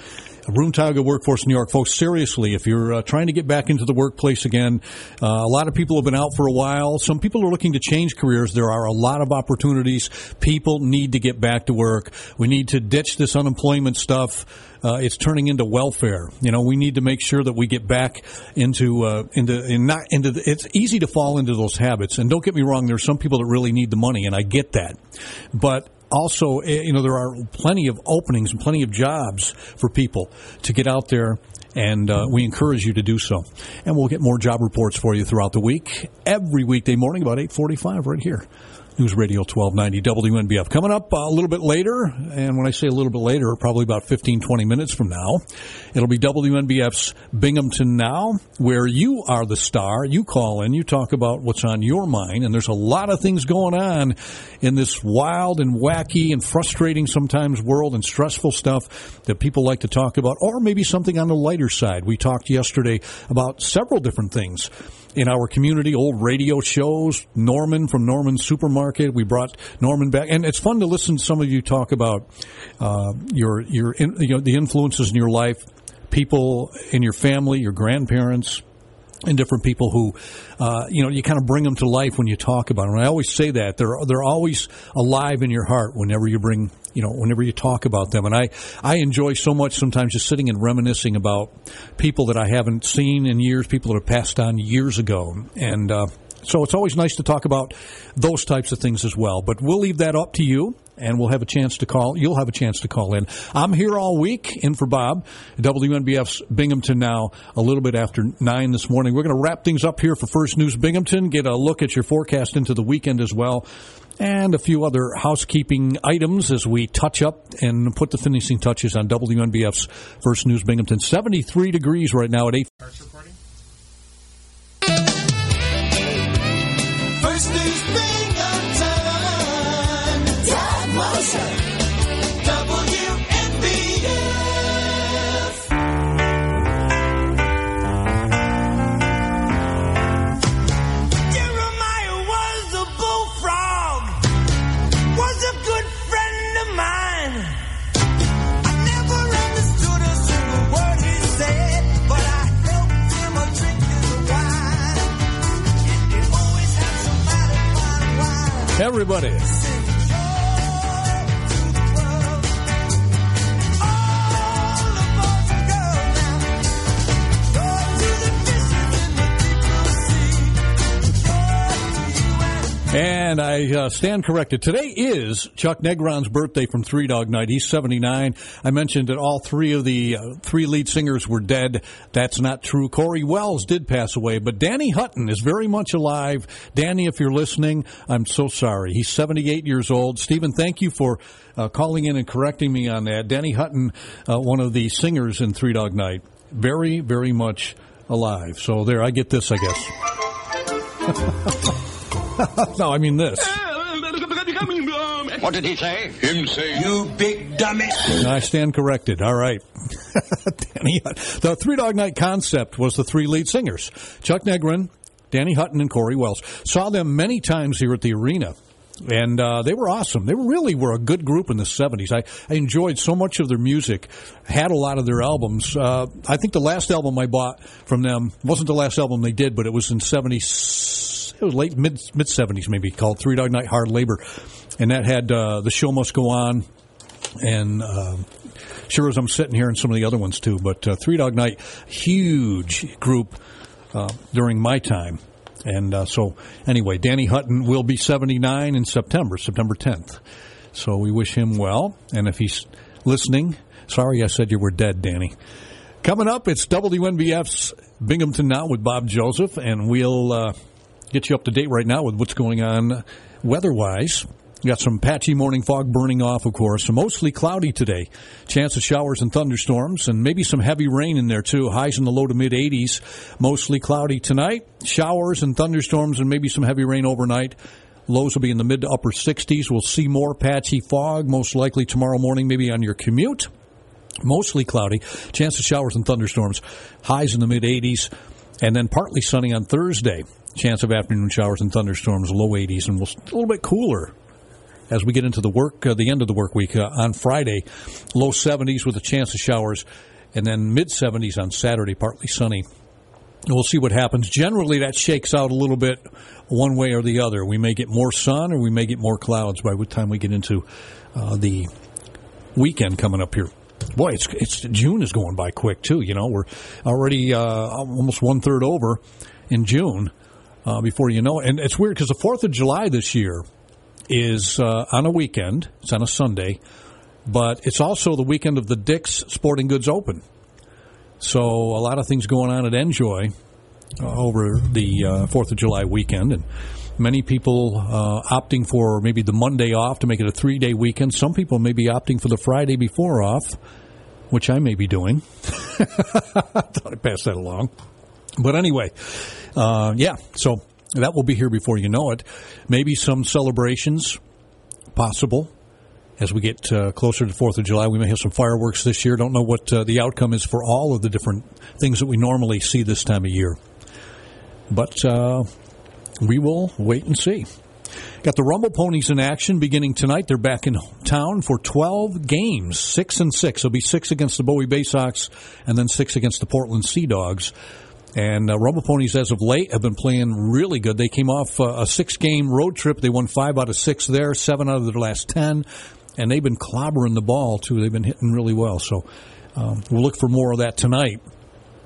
Broome Tioga Workforce New York. Folks, seriously, if you're uh, trying to get back into the workplace again, uh, a lot of people have been out for a while. Some people are looking to change careers. There are a lot of opportunities. People need to get back to work. We need to ditch this unemployment stuff. Uh, it's turning into welfare. You know, we need to make sure that we get back into uh, into in not into. The, it's easy to fall into those habits. And don't get me wrong, there's some people that really need the money, and I get that. But also, you know, there are plenty of openings and plenty of jobs for people to get out there, and uh, we encourage you to do so. And we'll get more job reports for you throughout the week, every weekday morning about eight forty-five right here. News Radio twelve ninety W N B F. Coming up a little bit later, and when I say a little bit later, probably about fifteen, twenty minutes from now, it'll be W N B F's Binghamton Now, where you are the star. You call in, you talk about what's on your mind, and there's a lot of things going on in this wild and wacky and frustrating sometimes world and stressful stuff that people like to talk about, or maybe something on the lighter side. We talked yesterday about several different things in our community, old radio shows, Norman from Norman's Supermarket. We brought Norman back. And it's fun to listen to some of you talk about uh, your your in, you know, the influences in your life, people in your family, your grandparents, and different people who, uh, you know, you kind of bring them to life when you talk about them. And I always say that. They're, they're always alive in your heart whenever you bring, you know, whenever you talk about them. And I, I enjoy so much sometimes just sitting and reminiscing about people that I haven't seen in years, people that have passed on years ago. And uh, so it's always nice to talk about those types of things as well. But we'll leave that up to you. And we'll have a chance to call. You'll have a chance to call in. I'm here all week, in for Bob. W N B F's Binghamton Now, a little bit after nine this morning. We're going to wrap things up here for First News Binghamton, get a look at your forecast into the weekend as well, and a few other housekeeping items as we touch up and put the finishing touches on W N B F's First News Binghamton. seventy-three degrees right now at eight. Mosher, W N B F. Jeremiah was a bullfrog, was a good friend of mine. I never understood a single word he said, but I helped him a drink his wine. And he always had somebody fine wine. Everybody. And I uh, stand corrected. Today is Chuck Negron's birthday from Three Dog Night. He's seventy-nine. I mentioned that all three of the uh, three lead singers were dead. That's not true. Corey Wells did pass away, but Danny Hutton is very much alive. Danny, if you're listening, I'm so sorry. He's seventy-eight years old. Stephen, thank you for uh, calling in and correcting me on that. Danny Hutton, uh, one of the singers in Three Dog Night, very, very much alive. So there, I get this, I guess. No, I mean this. What did he say? Him say, you big dummy. And I stand corrected. All right. Danny Hutton. The Three Dog Night concept was the three lead singers, Chuck Negron, Danny Hutton, and Corey Wells. Saw them many times here at the arena. And uh, they were awesome. They really were a good group in the seventies. I, I enjoyed so much of their music, had a lot of their albums. Uh, I think the last album I bought from them wasn't the last album they did, but it was in seventy-six. It was late, mid, mid-seventies maybe, called Three Dog Night Hard Labor. And that had uh, The Show Must Go On and uh, Sure As I'm Sitting Here and some of the other ones too. But uh, Three Dog Night, huge group uh, during my time. And uh, so, anyway, Danny Hutton will be seventy-nine in September, September tenth. So we wish him well. And if he's listening, sorry I said you were dead, Danny. Coming up, it's W N B F's Binghamton Now with Bob Joseph. And we'll uh, get you up to date right now with what's going on weather-wise. We've got some patchy morning fog burning off, of course. Mostly cloudy today. Chance of showers and thunderstorms and maybe some heavy rain in there, too. Highs in the low to mid-eighties. Mostly cloudy tonight. Showers and thunderstorms and maybe some heavy rain overnight. Lows will be in the mid to upper sixties. We'll see more patchy fog, most likely tomorrow morning, maybe on your commute. Mostly cloudy. Chance of showers and thunderstorms. Highs in the mid-eighties. And then partly sunny on Thursday. Chance of afternoon showers and thunderstorms, low eighties. And we'll, a little bit cooler as we get into the work, uh, the end of the work week uh, on Friday, low seventies with a chance of showers, and then mid-seventies on Saturday, partly sunny. And we'll see what happens. Generally, that shakes out a little bit one way or the other. We may get more sun or we may get more clouds by the time we get into uh, the weekend coming up here. Boy, it's, it's June is going by quick, too. You know, we're already uh, almost one-third over in June uh, before you know it. And it's weird because the fourth of July this year is uh, on a weekend. It's on a Sunday. But it's also the weekend of the Dick's Sporting Goods Open. So a lot of things going on at Enjoy uh, over the uh, fourth of July weekend. And many people uh, opting for maybe the Monday off to make it a three-day weekend. Some people may be opting for the Friday before off, which I may be doing. I thought I'd pass that along. But anyway, uh, yeah, so that will be here before you know it. Maybe some celebrations possible as we get uh, closer to the fourth of July. We may have some fireworks this year. Don't know what uh, the outcome is for all of the different things that we normally see this time of year. But uh, we will wait and see. Got the Rumble Ponies in action beginning tonight. They're back in town for twelve games, six and six. It'll be six against the Bowie Bay Sox and then six against the Portland Sea Dogs. And uh, Rumble Ponies, as of late, have been playing really good. They came off uh, a six-game road trip. They won five out of six there, seven out of their last ten. And they've been clobbering the ball, too. They've been hitting really well. So um, we'll look for more of that tonight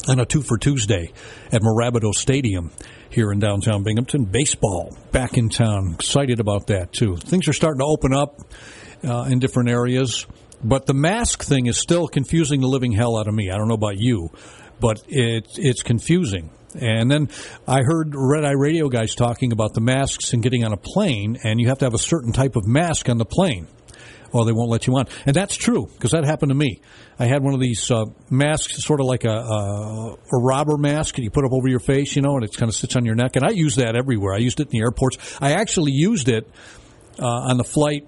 on a two for Tuesday at Morabito Stadium here in downtown Binghamton. Baseball back in town. Excited about that, too. Things are starting to open up uh, in different areas. But the mask thing is still confusing the living hell out of me. I don't know about you. But it, it's confusing. And then I heard Red Eye Radio guys talking about the masks and getting on a plane, and you have to have a certain type of mask on the plane or they won't let you on. And that's true, because that happened to me. I had one of these uh, masks, sort of like a, a, a robber mask that you put up over your face, you know, and it kind of sits on your neck. And I use that everywhere. I used it in the airports. I actually used it uh, on the flight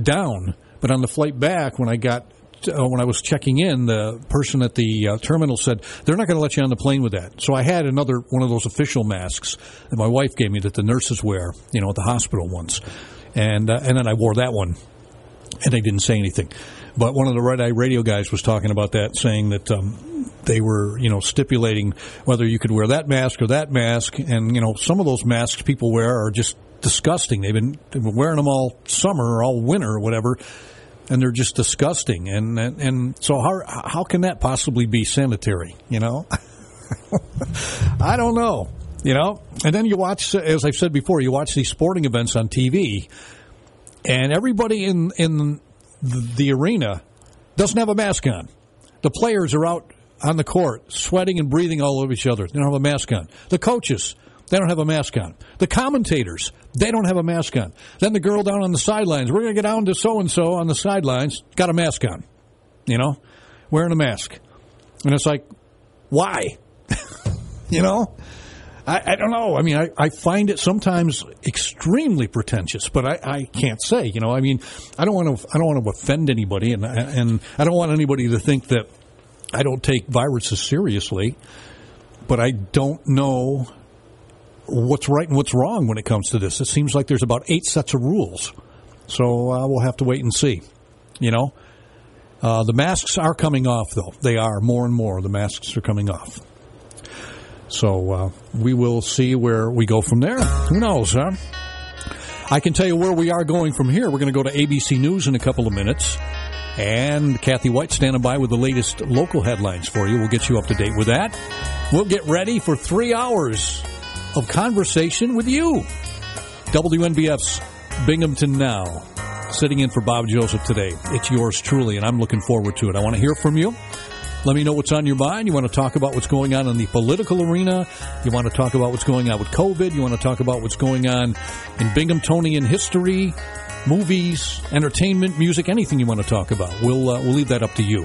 down. But on the flight back, when I got uh, when I was checking in, the person at the uh, terminal said, they're not going to let you on the plane with that. So I had another one of those official masks that my wife gave me that the nurses wear, you know, at the hospital once. And, uh, and then I wore that one, and they didn't say anything. But one of the Red Eye Radio guys was talking about that, saying that um, they were, you know, stipulating whether you could wear that mask or that mask. And, you know, some of those masks people wear are just disgusting. They've been, they've been wearing them all summer or all winter or whatever, and they're just disgusting. And and, and so how how can that possibly be sanitary, you know? I don't know, you know? And then you watch, as I've said before, you watch these sporting events on T V, and everybody in in the arena doesn't have a mask on. The players are out on the court sweating and breathing all over each other. They don't have a mask on. The coaches, they don't have a mask on. The commentators, they don't have a mask on. Then the girl down on the sidelines, we're going to get down to so-and-so on the sidelines, got a mask on, you know, wearing a mask. And it's like, why? You know? I, I don't know. I mean, I, I find it sometimes extremely pretentious, but I, I can't say. You know, I mean, I don't want to. I don't want to offend anybody, and and I don't want anybody to think that I don't take viruses seriously. But I don't know what's right and what's wrong when it comes to this. It seems like there's about eight sets of rules, so uh, we'll have to wait and see. You know, uh, the masks are coming off, though. They are more and more. The masks are coming off. So uh, we will see where we go from there. Who knows, huh? I can tell you where we are going from here. We're going to go to A B C News in a couple of minutes. And Kathy Whyte standing by with the latest local headlines for you. We'll get you up to date with that. We'll get ready for three hours of conversation with you. W N B F's Binghamton Now. Sitting in for Bob Joseph today. It's yours truly, and I'm looking forward to it. I want to hear from you. Let me know what's on your mind. You want to talk about what's going on in the political arena. You want to talk about what's going on with COVID. You want to talk about what's going on in Binghamtonian history, movies, entertainment, music, anything you want to talk about. We'll uh, we'll leave that up to you.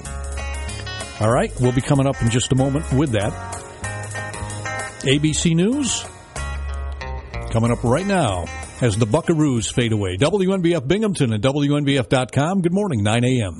All right? We'll be coming up in just a moment with that. A B C News coming up right now as the Buckaroos fade away. W N B F Binghamton and W N B F dot com. Good morning, nine a m